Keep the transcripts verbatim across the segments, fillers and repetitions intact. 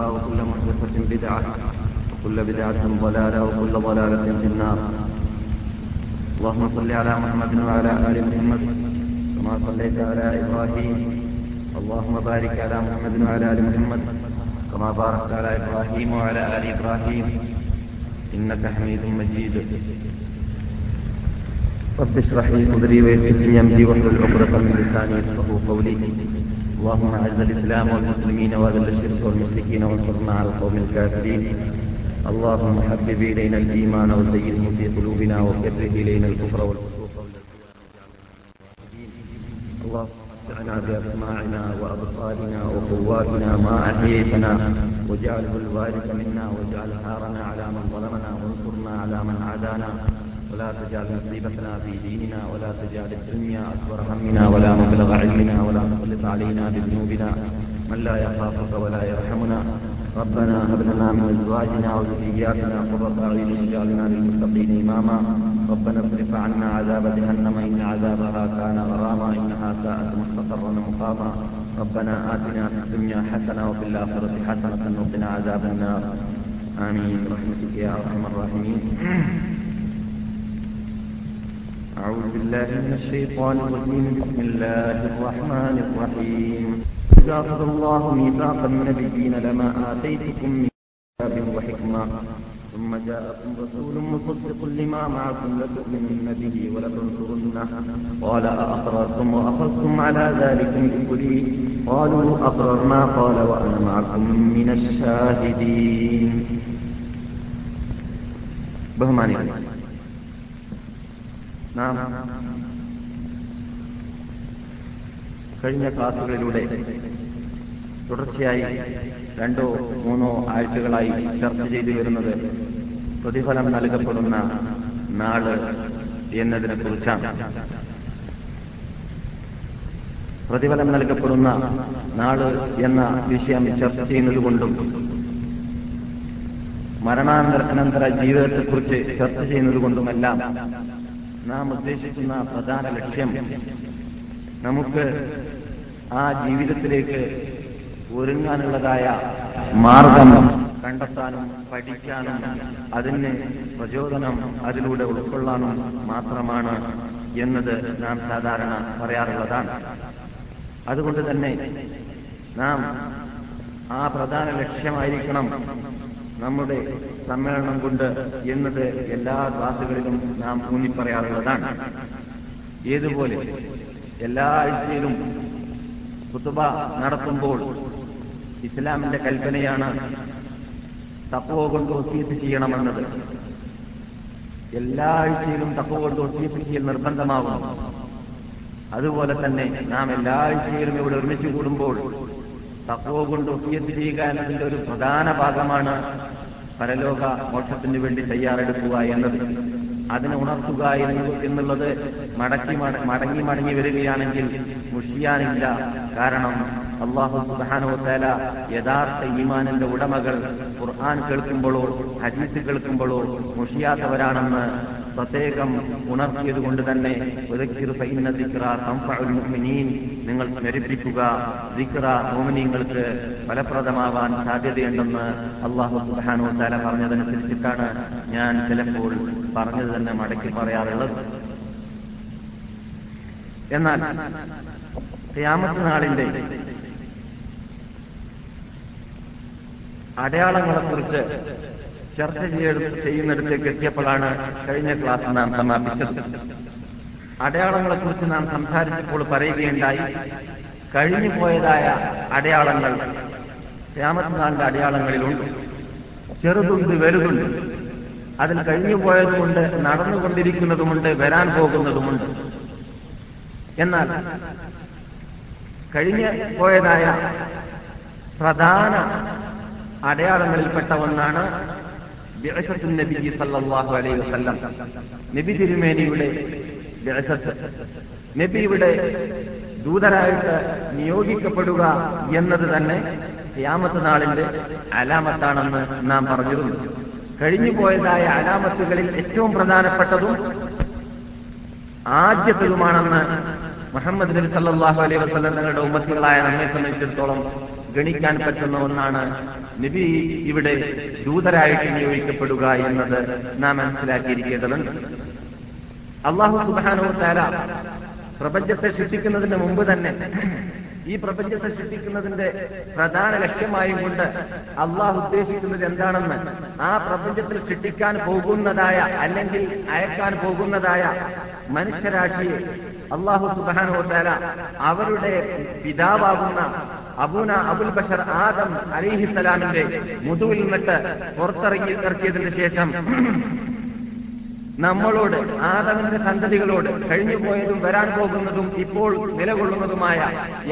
محدثة وكل محدثة بدعة وكل بدعة ضلالة وكل ضلالة في النار. اللهم صل على محمد وعلى آل محمد كما صليت على إبراهيم. اللهم بارك على محمد وعلى آل محمد كما باركت على إبراهيم وعلى آل إبراهيم إنك حميد مجيد. رب اشرح لي صدري ويسر لي أمري واحلل عقدة من لساني يفقهوا قولي. اللهم أعز الإسلام والمسلمين وأذل الشرك والمشركين وانصرنا على القوم الكافرين. اللهم حبب إلينا الإيمان وزينه في قلوبنا وكره إلينا الكفر والفسوق والعصيان. اللهم متعنا بأسماعنا وأبصارنا وقواتنا ما أحييتنا واجعله الوارث منا واجعل ثارنا على من ظلمنا وانصرنا على من عادانا ولا تجعل مصيبتنا في ديننا ولا تجعل الدنيا أكبر همنا ولا مبلغ علمنا ولا تسلط علينا بذنوبنا من لا يخافك ولا يرحمنا. ربنا هب لنا من ازواجنا وذرياتنا قرة اعين واجعلنا للمتقين اماما. ربنا اصرف عنا عذاب جهنم ان عذابها كان غراما انها ساءت مستقرا مقاما. ربنا اتنا في الدنيا حسنه وفي الاخره حسنه وقنا عذاب النار. امين برحمتك يا ارحم الراحمين. اعوذ بالله من الشيطان الرجيم. بسم الله الرحمن الرحيم. إذا أخذ الله ميثاق النبيين لما آتيتكم من كتاب وحكمة ثم جاءكم رسول مصدق لما معكم لتؤمنن به ولتنصرنه. قال أأقررتم وأخذتم على ذلكم إثما قالوا أقررنا. قال وأنا معكم من الشاهدين. بهماني نعم കഴിഞ്ഞ ക്ലാസുകളിലൂടെ തുടർച്ചയായി രണ്ടോ മൂന്നോ ആഴ്ചകളായി ചർച്ച ചെയ്തു വരുന്നത് പ്രതിഫലം നൽകപ്പെടുന്ന നാള് എന്നതിനെ കുറിച്ചാണ്. പ്രതിഫലം നൽകപ്പെടുന്ന നാള് എന്ന വിഷയം ചർച്ച ചെയ്യുന്നത് കൊണ്ടും മരണാനന്തര ജീവിതത്തെക്കുറിച്ച് ചർച്ച ചെയ്യുന്നത് കൊണ്ടുമെല്ലാം നാം ഉദ്ദേശിക്കുന്ന പ്രധാന ലക്ഷ്യം നമുക്ക് ആ ജീവിതത്തിലേക്ക് ഒരുങ്ങാനുള്ളതായ മാർഗം കണ്ടെത്താനും പഠിക്കാനും അതിന് പ്രചോദനം അതിലൂടെ ഉൾക്കൊള്ളാനും മാത്രമാണ് എന്നത് നാം സാധാരണ പറയാറുള്ളതാണ്. അതുകൊണ്ട് തന്നെ നാം ആ പ്രധാന ലക്ഷ്യമായിരിക്കണം നമ്മുടെ സമ്മേളനം കൊണ്ട് എന്നത് എല്ലാ ക്ലാസുകളിലും നാം ഊന്നിപ്പറയാറുള്ളതാണ്. ഏതുപോലെ എല്ലാ ആഴ്ചയിലും ഖുതുബ നടത്തുമ്പോൾ ഇസ്ലാമിന്റെ കൽപ്പനയാണ് തഖ്വ കൊണ്ട് വസീയത്ത് ചെയ്യണമെന്നത്. എല്ലാ ആഴ്ചയിലും തഖ്വ കൊണ്ട് വസീയത്ത് ചെയ്യൽ നിർബന്ധമാകും. അതുപോലെ തന്നെ നാം എല്ലാ ആഴ്ചയിലും ഇവിടെ ഒരുമിച്ച് കൂടുമ്പോൾ തഖ്വ കൊണ്ട് വസീയത്ത് ചെയ്യുക എന്നതിന്റെ ഒരു പ്രധാന ഭാഗമാണ് പരലോക മോക്ഷത്തിന് വേണ്ടി തയ്യാറെടുക്കുക എന്നത്. അതിനെ ഉണർത്തുക എന്നുള്ളത് മടക്കി മടങ്ങി മടങ്ങി വരികയാണെങ്കിൽ മുഷിയാനില്ല. കാരണം അല്ലാഹു സുബ്ഹാനഹു വ തആല യഥാർത്ഥ ഈമാനിന്റെ ഉടമകൾ ഖുർആൻ കേൾക്കുമ്പോഴോ ഹദീസ് കേൾക്കുമ്പോഴോ മുഷിയാത്തവരാണെന്ന് പ്രത്യേകം ഉണർത്തിയത് കൊണ്ട് തന്നെ വദക്കിർ ഫഇന്ന ദിക്റാ തൻഫഉൽ മുഅ്മിനീൻ, നിങ്ങൾ സ്മരിപ്പിക്കുക, ദിക്റ മുഅ്മിനീങ്ങൾക്ക് ഫലപ്രദമാവാൻ സാധ്യതയുണ്ടെന്ന് അല്ലാഹു സുബ്ഹാനഹു വ തആല പറഞ്ഞതനുസരിച്ചിട്ടാണ് ഞാൻ ചിലപ്പോൾ പറഞ്ഞത് തന്നെ മടക്കി പറയാറുള്ളത്. എന്നാൽ ഖിയാമത്ത് നാളിന്റെ അടയാളങ്ങളെക്കുറിച്ച് ചർച്ച ചെയ്യുന്നിടത്തേക്ക് എത്തിയപ്പോഴാണ് കഴിഞ്ഞ ക്ലാസ് നാം സമാപിച്ചത്. അടയാളങ്ങളെക്കുറിച്ച് നാം സംസാരിച്ചപ്പോൾ പറയുകയുണ്ടായി കഴിഞ്ഞു പോയതായ അടയാളങ്ങൾ ഖിയാമത്ത് നാളിന്റെ അടയാളങ്ങളിലുണ്ട്. ചെറുതുണ്ട്, വലുതുണ്ട്. അതിൽ കഴിഞ്ഞു പോയതുമുണ്ട്, നടന്നുകൊണ്ടിരിക്കുന്നതുമുണ്ട്, വരാൻ പോകുന്നതുമുണ്ട്. എന്നാൽ കഴിഞ്ഞു പോയതായ പ്രധാന അടയാളങ്ങളിൽപ്പെട്ട ഒന്നാണ് ബഅസത്തുൻ നബി സല്ലല്ലാഹു അലൈഹി വസല്ലം, നബി തിരുമേനിയുടെ ബഅസത്ത്, നബിയുടെ ദൂതരായിട്ട് നിയോഗിക്കപ്പെടുക എന്നത് തന്നെ ഖിയാമത്ത് നാളിന്റെ അലാമത്താണെന്ന് നാം പറഞ്ഞിരുന്നു. കഴിഞ്ഞുപോയതായ അലാമത്തുകളിൽ ഏറ്റവും പ്രധാനപ്പെട്ടതും ആദ്യത്തേതുമാണെന്ന് മുഹമ്മദ് നബി സല്ലല്ലാഹു അലൈഹി വസല്ലം തങ്ങളുടെ ഉമ്മത്തുകളായ നമ്മെ സംബന്ധിച്ചിടത്തോളം ഗണിക്കാൻ പറ്റുന്ന ഒന്നാണ് നബി ഇവിടെ ദൂതരായിട്ട് നിയോഗിക്കപ്പെടുക എന്നത് നാം മനസ്സിലാക്കിയിരിക്കേണ്ടതുണ്ട്. അല്ലാഹു സുബ്ഹാനഹു വ തആല പ്രപഞ്ചത്തെ സൃഷ്ടിക്കുന്നതിന് മുമ്പ് തന്നെ ഈ പ്രപഞ്ചത്തെ സൃഷ്ടിക്കുന്നതിന്റെ പ്രധാന ലക്ഷ്യമായും കൊണ്ട് അള്ളാഹു ഉദ്ദേശിക്കുന്നത് എന്താണെന്ന്, ആ പ്രപഞ്ചത്തിൽ സൃഷ്ടിക്കാൻ പോകുന്നതായ അല്ലെങ്കിൽ അയക്കാൻ പോകുന്നതായ മനുഷ്യരാശിയെ അള്ളാഹു സുബ്ഹാനഹു വ തആല അവരുടെ പിതാവാകുന്ന അബൂന അബുൽ ബഷർ ആദം അലൈഹിസ്സലാമിന്റെ മുതുവിൽ നിന്നിട്ട് പുറത്തിറങ്ങി ഇറക്കിയതിന് ശേഷം നമ്മളോട്, ആദമിന്റെ സന്തതികളോട്, കഴിഞ്ഞുപോയതും വരാൻ പോകുന്നതും ഇപ്പോൾ നിലകൊള്ളുന്നതുമായ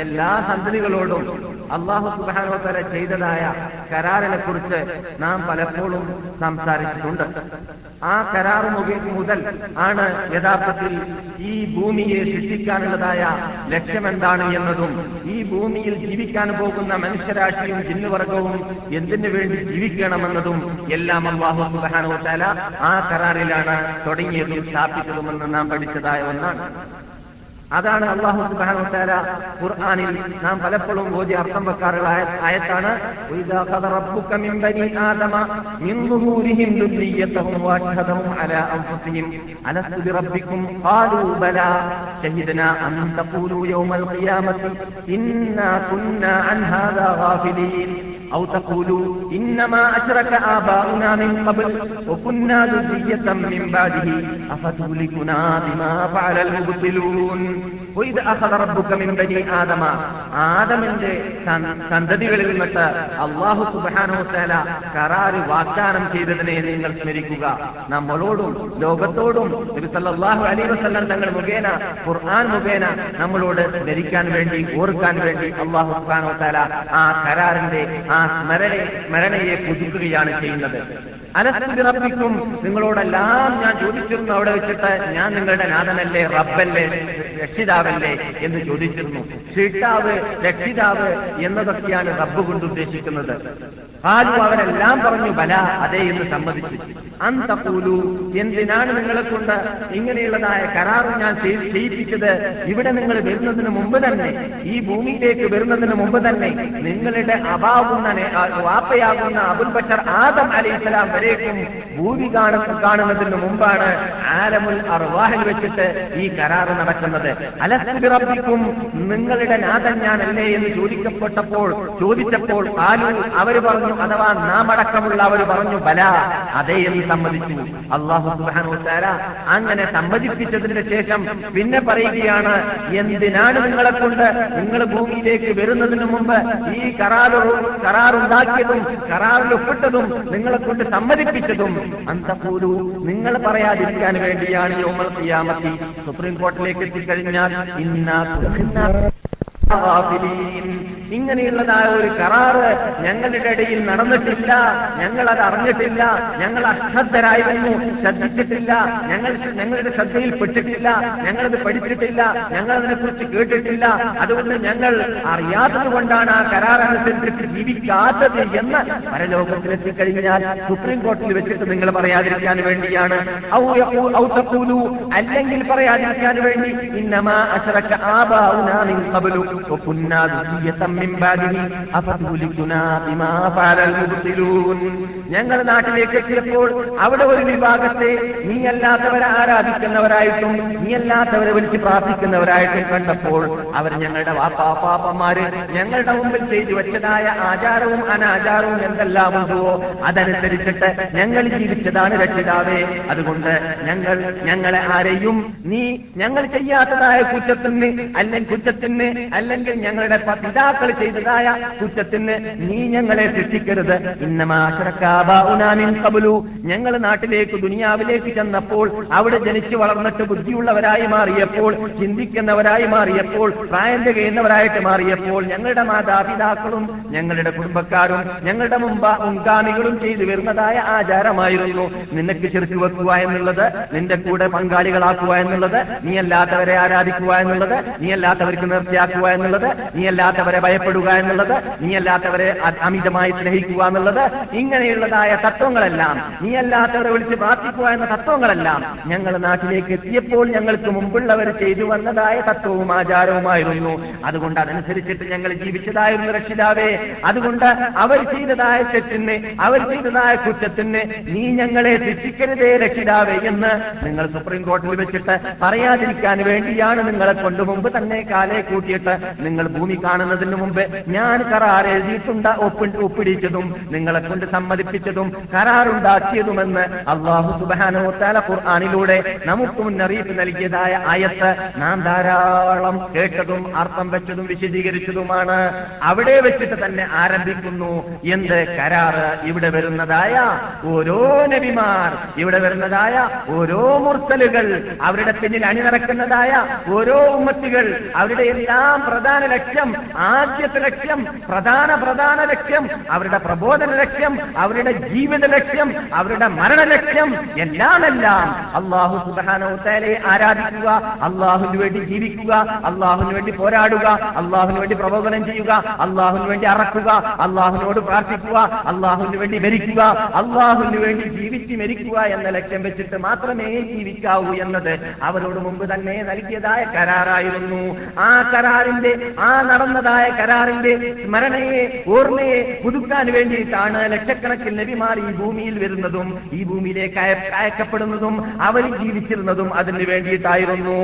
എല്ലാ സന്തതികളോടും അല്ലാഹു സുബ്ഹാനഹു വ തആല ചെയ്തതായ കരാറിനെ കുറിച്ച് നാം പലപ്പോഴും സംസാരിച്ചിട്ടുണ്ട്. ആ കരാർ മുതൽ ആണ് യഥാർത്ഥത്തിൽ ഈ ഭൂമിയെ സൃഷ്ടിക്കാനുള്ളതായ ലക്ഷ്യമെന്താണ് എന്നതും ഈ ഭൂമിയിൽ ജീവിക്കാൻ പോകുന്ന മനുഷ്യരാശിയും ജിന്നുവർഗവും എന്തിനു വേണ്ടി ജീവിക്കണമെന്നതും എല്ലാം അല്ലാഹു സുബ്ഹാനഹു വ തആല ആ കരാറിലാണ് തുടങ്ങിയതും സ്ഥാപിച്ചതുമെന്ന് നാം പഠിച്ചതായ ഒന്നാണ്. അതാണ് അല്ലാഹു സുബ്ഹാനഹു വ തആല ഖുർആനിൽ നാം പലപ്പോഴും ഓതി അർത്ഥം വെക്കാറുള്ള ആയത്താണ് വഇദാ ഖദ റബ്ബുക മിൻ ബനി ആദമ മിൻ ളുഹൂരിഹിം ദുരിയ്യതഹും വഅഷ്ഹദഹും അലാ അൻഫുസിഹിം അലസ്തു ബിറബ്ബികും ഖാലൂ ബലാ ശഹിദ്നാ അൻ തഖൂലൂ യൗമൽ ഖിയാമത്തി ഇന്നാ കുന്നാ അൻ ഹാദാ ഗാഫിലീൻ ഔ തഖൂലൂ ഇന്നമാ അശ്റക ആബാഉനാ മിൻ ഖബ്ൽ വകുന്നാ ദുരിയ്യതൻ മിൻ ബാദിഹി അഫതുലികുനാ ബിമാ ഫഅലൽ മുബ്തിലൂൻ. ആദമിന്റെ സന്തതികളിൽ നിന്നിട്ട് അല്ലാഹു സുബ്ഹാനഹു വ തആല കരാറ് വാഗ്ദാനം ചെയ്തതിനെ നിങ്ങൾ സ്മരിക്കുക. നമ്മളോടും ലോകത്തോടും നബി സല്ലല്ലാഹു അലൈഹി വസല്ലം തങ്ങൾ മുഖേന ഖുർആൻ മുഖേന നമ്മളോട് സ്മരിക്കാൻ വേണ്ടി, ഓർക്കാൻ വേണ്ടി അല്ലാഹു സുബ്ഹാനഹു വ തആല ആ കരാറിന്റെ ആ സ്മരണയെ സ്മരണയെ പുതുക്കുകയാണ് ചെയ്യുന്നത്. അലസ്തു ബിറബ്ബിക്കും, നിങ്ങളോടെല്ലാം ഞാൻ ചോദിച്ചിരുന്നു അവിടെ വെച്ചിട്ട്, ഞാൻ നിങ്ങളുടെ നാഥനല്ലേ, റബ്ബല്ലേ, രക്ഷിതാവല്ലേ എന്ന് ചോദിച്ചിരുന്നു. ഷിട്ടാവ്, രക്ഷിതാവ് എന്നതൊക്കെയാണ് റബ്ബ് കൊണ്ട് ഉദ്ദേശിക്കുന്നത്. ആരും അവരെല്ലാം പറഞ്ഞു ബല, അതേ എന്ന് സമ്മതിച്ചു. അന്തപൂലു, എന്തിനാണ് നിങ്ങളെ കൊണ്ട് ഇങ്ങനെയുള്ളതായ കരാറും ഞാൻ ചെയ്യിപ്പിച്ചത്? ഇവിടെ നിങ്ങൾ വരുന്നതിന് മുമ്പ് തന്നെ, ഈ ഭൂമിയിലേക്ക് വരുന്നതിന് മുമ്പ് തന്നെ നിങ്ങളുടെ അബാവുന്ന വാപ്പയാകുന്ന അബുൽ ബഷർ ആദം അലൈഹിസ്സലാം വരേക്കും ഭൂമി കാണുന്നതിന് മുമ്പാണ് ആലമുൽ അർവാഹിൽ വെച്ചിട്ട് ഈ കരാറ് നടക്കുന്നത്. അലസ്തു ബിറബ്ബിക്കും, നിങ്ങളുടെ നാഥൻ ഞാനല്ലേ എന്ന് ചോദിക്കപ്പെട്ടപ്പോൾ ചോദിച്ചപ്പോൾ ആലു അവർ പറഞ്ഞു, അഥവാ നാമടക്കമുള്ള അവർ പറഞ്ഞു ബല, അതേ എന്ന് സമ്മതിച്ചു. അല്ലാഹു സുബ്ഹാനഹു വ തആല അങ്ങനെ സമ്മതിപ്പിച്ചതിന് ശേഷം പിന്നെ പറയുകയാണ്, എന്തിനാണ് നിങ്ങളെ കൊണ്ട് നിങ്ങൾ ഭൂമിയിലേക്ക് വരുന്നതിന് മുമ്പ് ഈ കരാറു കരാറുണ്ടാക്കിയതും കരാറിൽ ഒപ്പിട്ടതും നിങ്ങളെ കൊണ്ട് സമ്മതിപ്പിച്ചതും അന്തപൂരു, നിങ്ങൾ പറയാതിരിക്കാൻ വേണ്ടിയാണ് യൗമൽ ഖിയാമത്തി സുപ്രീം കോർട്ടിലേക്ക് എത്തിക്കഴിഞ്ഞാൽ ഇന്നാ കുന്നാ ഇങ്ങനെയുള്ളതായ ഒരു കരാറ് ഞങ്ങളുടെ ഇടയിൽ നടന്നിട്ടില്ല, ഞങ്ങളത് അറിഞ്ഞിട്ടില്ല, ഞങ്ങൾ അശ്രദ്ധരായിരുന്നു, ശ്രദ്ധിച്ചിട്ടില്ല, ഞങ്ങൾ ഞങ്ങളുടെ ശ്രദ്ധയിൽ പെട്ടിട്ടില്ല, ഞങ്ങളത് പഠിച്ചിട്ടില്ല, ഞങ്ങളതിനെക്കുറിച്ച് കേട്ടിട്ടില്ല, അതുകൊണ്ട് ഞങ്ങൾ അറിയാത്തത് കൊണ്ടാണ് ആ കരാറനുസരിച്ച് ജീവിക്കാത്തത് എന്ന് പരലോകത്തിലെത്തിക്കഴിഞ്ഞാൽ സുപ്രീം കോടതിയിൽ വെച്ചിട്ട് നിങ്ങൾ പറയാതിരിക്കാൻ വേണ്ടിയാണ്. അല്ലെങ്കിൽ പറയാതിരിക്കാൻ വേണ്ടി ഇന്നമാ അശ്റക ആബാഉനാ മിൻ ഖബ്ലു وكنا ذرية من بعده أفتهلكنا بما فعل المبطلون. ഞങ്ങൾ നാട്ടിലേക്ക് എത്തിയപ്പോൾ അവിടെ ഒരു വിഭാഗത്തെ നീയല്ലാത്തവരെ ആരാധിക്കുന്നവരായിട്ടും നീയല്ലാത്തവരെ വിളിച്ച് പ്രാർത്ഥിക്കുന്നവരായിട്ടും കണ്ടപ്പോൾ അവർ ഞങ്ങളുടെ വാപ്പാ പാപ്പന്മാര് ഞങ്ങളുടെ മുമ്പിൽ ചെയ്തു വെച്ചതായ ആചാരവും അനാചാരവും എന്തെല്ലാം ഉണ്ടോ അതനുസരിച്ചിട്ട് ഞങ്ങൾ ജീവിച്ചതാണ് രക്ഷിതാവേ, അതുകൊണ്ട് ഞങ്ങൾ ഞങ്ങളെ ആരെയും നീ ഞങ്ങൾ ചെയ്യാത്തതായ കുറ്റത്തിന് അല്ലെങ്കിൽ കുറ്റത്തിന് അല്ലെങ്കിൽ ഞങ്ങളുടെ പിതാക്കൾ ചെയ്തതായ കുറ്റത്തിന് നീ ഞങ്ങളെ ശിക്ഷിക്കരുത്. ഇന്നമാ അശ്റകാബാഉനാ മിൻ ഖബ്ലു, ഞങ്ങൾ നാട്ടിലേക്ക് ദുനിയാവിലേക്ക് ചെന്നപ്പോൾ അവിടെ ജനിച്ചു വളർന്നിട്ട് ബുദ്ധിയുള്ളവരായി മാറിയപ്പോൾ, ചിന്തിക്കുന്നവരായി മാറിയപ്പോൾ, പ്രായം തികയുന്നവരായിട്ട് മാറിയപ്പോൾ ഞങ്ങളുടെ മാതാപിതാക്കളും ഞങ്ങളുടെ കുടുംബക്കാരും ഞങ്ങളുടെ മുമ്പ് മുൻഗാമികളും ചെയ്തു വരുന്നതായ ആചാരമായിരുന്നു നിനക്ക് ശിർക്ക് വെക്കുക എന്നുള്ളത്, നിന്റെ കൂടെ പങ്കാളികളാക്കുക എന്നുള്ളത്, നീ അല്ലാത്തവരെ ആരാധിക്കുക എന്നുള്ളത്, നീ അല്ലാത്തവർക്ക് നിർത്തിയാക്കുക എന്നുള്ളത്, നീയല്ലാത്തവരെ ഭയപ്പെടുക എന്നുള്ളത്, നീയല്ലാത്തവരെ അമിതമായി സ്നേഹിക്കുക എന്നുള്ളത്, ഇങ്ങനെയുള്ളതായ തത്വങ്ങളെല്ലാം, നീയല്ലാത്തവരെ വിളിച്ച് പ്രാർത്ഥിക്കുക എന്ന തത്വങ്ങളെല്ലാം ഞങ്ങളുടെ നാട്ടിലേക്ക് എത്തിയപ്പോൾ ഞങ്ങൾക്ക് മുമ്പുള്ളവർ ചെയ്തു വന്നതായ തത്വവും ആചാരവുമായിരുന്നു. അതുകൊണ്ട് അതനുസരിച്ചിട്ട് ഞങ്ങൾ ജീവിച്ചതായിരുന്നു രക്ഷിതാവേ. അതുകൊണ്ട് അവർ ചെയ്തതായ തെറ്റിന്, അവർ ചെയ്തതായ കുറ്റത്തിന് നീ ഞങ്ങളെ ശിക്ഷിക്കരുതേ രക്ഷിതാവേ എന്ന് നിങ്ങൾ സുപ്രീം കോടതിയിൽ വെച്ചിട്ട് പറയാതിരിക്കാൻ വേണ്ടിയാണ് നിങ്ങളെ കൊണ്ട് മുമ്പ് തന്നെ കാലേ കൂട്ടിയിട്ട് നിങ്ങൾ ഭൂമി കാണുന്നതിന് മുമ്പ് ഞാൻ കരാർ എഴുതിയിട്ടുണ്ട ഒപ്പിടിച്ചതും നിങ്ങളെ കൊണ്ട് സമ്മതിപ്പിച്ചതും കരാറുണ്ടാക്കിയതുമെന്ന് അല്ലാഹു സുബ്ഹാനഹു വ തആല ഖുർആനിലൂടെ നമുക്ക് മുന്നറിയിപ്പ് നൽകിയതായ ആയത്ത് നാം ധാരാളം കേട്ടതും അർത്ഥം വെച്ചതും വിശദീകരിച്ചതുമാണ്. അവിടെ വെച്ചിട്ട് തന്നെ ആരംഭിക്കുന്നു എന്ത് കരാറ്? ഇവിടെ വരുന്നതായ ഓരോ നബിമാർ, ഇവിടെ വരുന്നതായ ഓരോ മുർസലുകൾ, അവരുടെ പിന്നിൽ അണിനിറക്കുന്നതായ ഓരോ ഉമ്മത്തികൾ, അവരുടെ എല്ലാം പ്രധാന ലക്ഷ്യം, ആദ്യത്തെ ലക്ഷ്യം, പ്രധാന പ്രധാന ലക്ഷ്യം, അവരുടെ പ്രബോധന ലക്ഷ്യം, അവരുടെ ജീവിത ലക്ഷ്യം, അവരുടെ മരണ ലക്ഷ്യം എല്ലാമെല്ലാം അല്ലാഹു സുബ്ഹാനഹു വ തആലയെ ആരാധിക്കുക, അല്ലാഹുവിന് വേണ്ടി ജീവിക്കുക, അല്ലാഹുവിന് വേണ്ടി പോരാടുക, അല്ലാഹുവിന് വേണ്ടി പ്രബോധനം ചെയ്യുക, അല്ലാഹുവിന് വേണ്ടി അറക്കുക, അല്ലാഹുവിനോട് പ്രാർത്ഥിക്കുക, അല്ലാഹുവിന് വേണ്ടി മരിക്കുക, അല്ലാഹുവിന് വേണ്ടി ജീവിച്ച് മരിക്കുക എന്ന ലക്ഷ്യം വെച്ചിട്ട് മാത്രമേ ജീവിക്കാവൂ എന്നത് അവരോട് മുമ്പ് തന്നെ നൽകിയതായ കരാറായിരുന്നു. ആ കരാറിന്റെ, ആ നടന്നതായ കരാറിന്റെ സ്മരണയെ, ഓർമ്മയെ പുതുക്കാൻ വേണ്ടിയിട്ടാണ് ലക്ഷക്കണക്കിന് നബിമാർ ഈ ഭൂമിയിൽ വരുന്നതും ഈ ഭൂമിയിലേക്ക് അയക്കപ്പെടുന്നതും അവർ ജീവിച്ചിരുന്നതും അതിന് വേണ്ടിയിട്ടായിരുന്നു.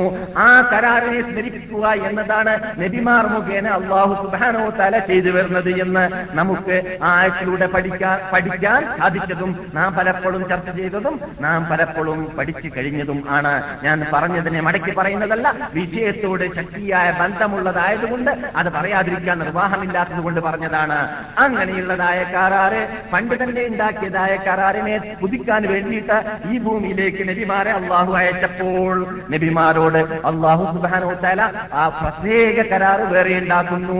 ആ കരാറിനെ സ്മരിപ്പിക്കുക എന്നതാണ് നബിമാർ മുഖേന അല്ലാഹു സുബ്ഹാനഹു വ തആല ചെയ്തു വരുന്നത് എന്ന് നമുക്ക് ആ ആയത്തിലൂടെ പഠിക്കാൻ പഠിക്കാൻ സാധിച്ചതും നാം പലപ്പോഴും ചർച്ച ചെയ്തതും നാം പലപ്പോഴും പഠിച്ചു കഴിഞ്ഞതും ആണ്. ഞാൻ പറഞ്ഞതിനെ മടക്കി പറയുന്നതല്ല. വിഷയത്തോട് ശക്തിയായ ബന്ധമുള്ളതായതുകൊണ്ട് അത് പറയാതിരിക്കാൻ നിർവാഹമില്ലാത്തത് കൊണ്ട് പറഞ്ഞതാണ്. അങ്ങനെയുള്ളതായ കരാറ്, പണ്ട് തന്നെ ഉണ്ടാക്കിയതായ കരാറിനെ പുതുക്കാൻ വേണ്ടിയിട്ട് ഈ ഭൂമിയിലേക്ക് നബിമാരെ അള്ളാഹു അയച്ചപ്പോൾ നബിമാരോട് അള്ളാഹു സുബ്ഹാനഹു വ തആല ആ പ്രത്യേക കരാറ് വേറെ ഉണ്ടാക്കുന്നു.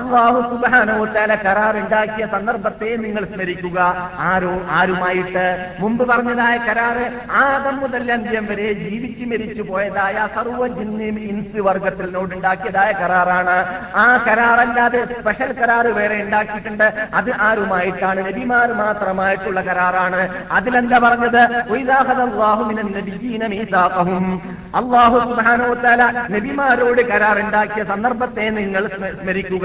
അള്ളാഹു സുബ്ഹാനഹു വ തആല കരാറുണ്ടാക്കിയ സന്ദർഭത്തെ നിങ്ങൾ സ്മരിക്കുക. ആരോ ആരുമായിട്ട്? മുമ്പ് പറഞ്ഞതായ കരാറ് ആദം മുതൽ അന്ത്യം വരെ ജീവിച്ചു മരിച്ചു പോയതായ സർവ്വ ജിന്നി ഇൻസ് വർഗത്തിനോടുണ്ടാക്കിയതായ കരാറാണ്. ആ കരാറല്ലാതെ സ്പെഷ്യൽ കരാറ് വേറെ ഉണ്ടാക്കിയിട്ടുണ്ട്. അത് ആരുമായിട്ടാണ്? നബിമാർ മാത്രമായിട്ടുള്ള കരാറാണ്. അതിലെന്താ പറഞ്ഞത്? അല്ലാഹു സുബ്ഹാനഹു വ തആല നബിമാരോട് കരാറുണ്ടാക്കിയ സന്ദർഭത്തെ നിങ്ങൾ സ്മരിക്കുക.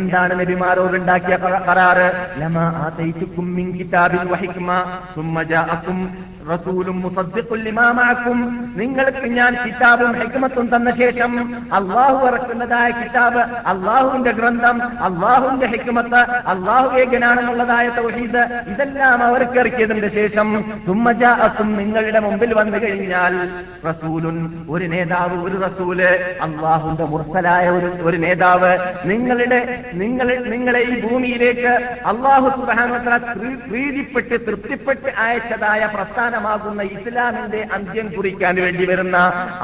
എന്താണ് നബിമാരോട് ഉണ്ടാക്കിയ കരാറ്? ലമാ ആതൈതുക്കും മിൻ കിതാബിൻ വഹിക്മ സുമ്മ ജാഅക്കും റസൂലും മുസദ്ദിഖുൽ ലിമാ മഅക്കും. നിങ്ങൾക്ക് ഞാൻ കിതാബും ഹിക്മത്തും തന്ന ശേഷം, അല്ലാഹു ഇറക്കുന്നതായ കിതാബ്, അല്ലാഹുവിന്റെ ഗ്രന്ഥം, അല്ലാഹുവിന്റെ ഹിക്മത്ത്, അല്ലാഹു ഏകനാണെന്നുള്ളതായ തൗഹീദ്, ഇതെല്ലാം അവർക്ക് ഇറക്കിയതിന്റെ ശേഷം സുമ്മ ജാഅക്കും നിങ്ങളുടെ മുമ്പിൽ വന്നു കഴിഞ്ഞാൽ റസൂലുൻ ഒരു നേതാവ്, ഒരു റസൂല്, അല്ലാഹുവിന്റെ മുർസലായ ഒരു ഒരു നേതാവ് നിങ്ങളുടെ നിങ്ങളെ നിങ്ങളെ ഈ ഭൂമിയിലേക്ക് അല്ലാഹു സുബ്ഹാനഹു വ തആല പ്രീതിപ്പെട്ട് തൃപ്തിപ്പെട്ട് അയച്ചതായ പ്രസ്ഥാനം ാകുന്ന ഇസ്ലാമിന്റെ അന്ത്യം കുറിക്കാൻ വേണ്ടി വരുന്ന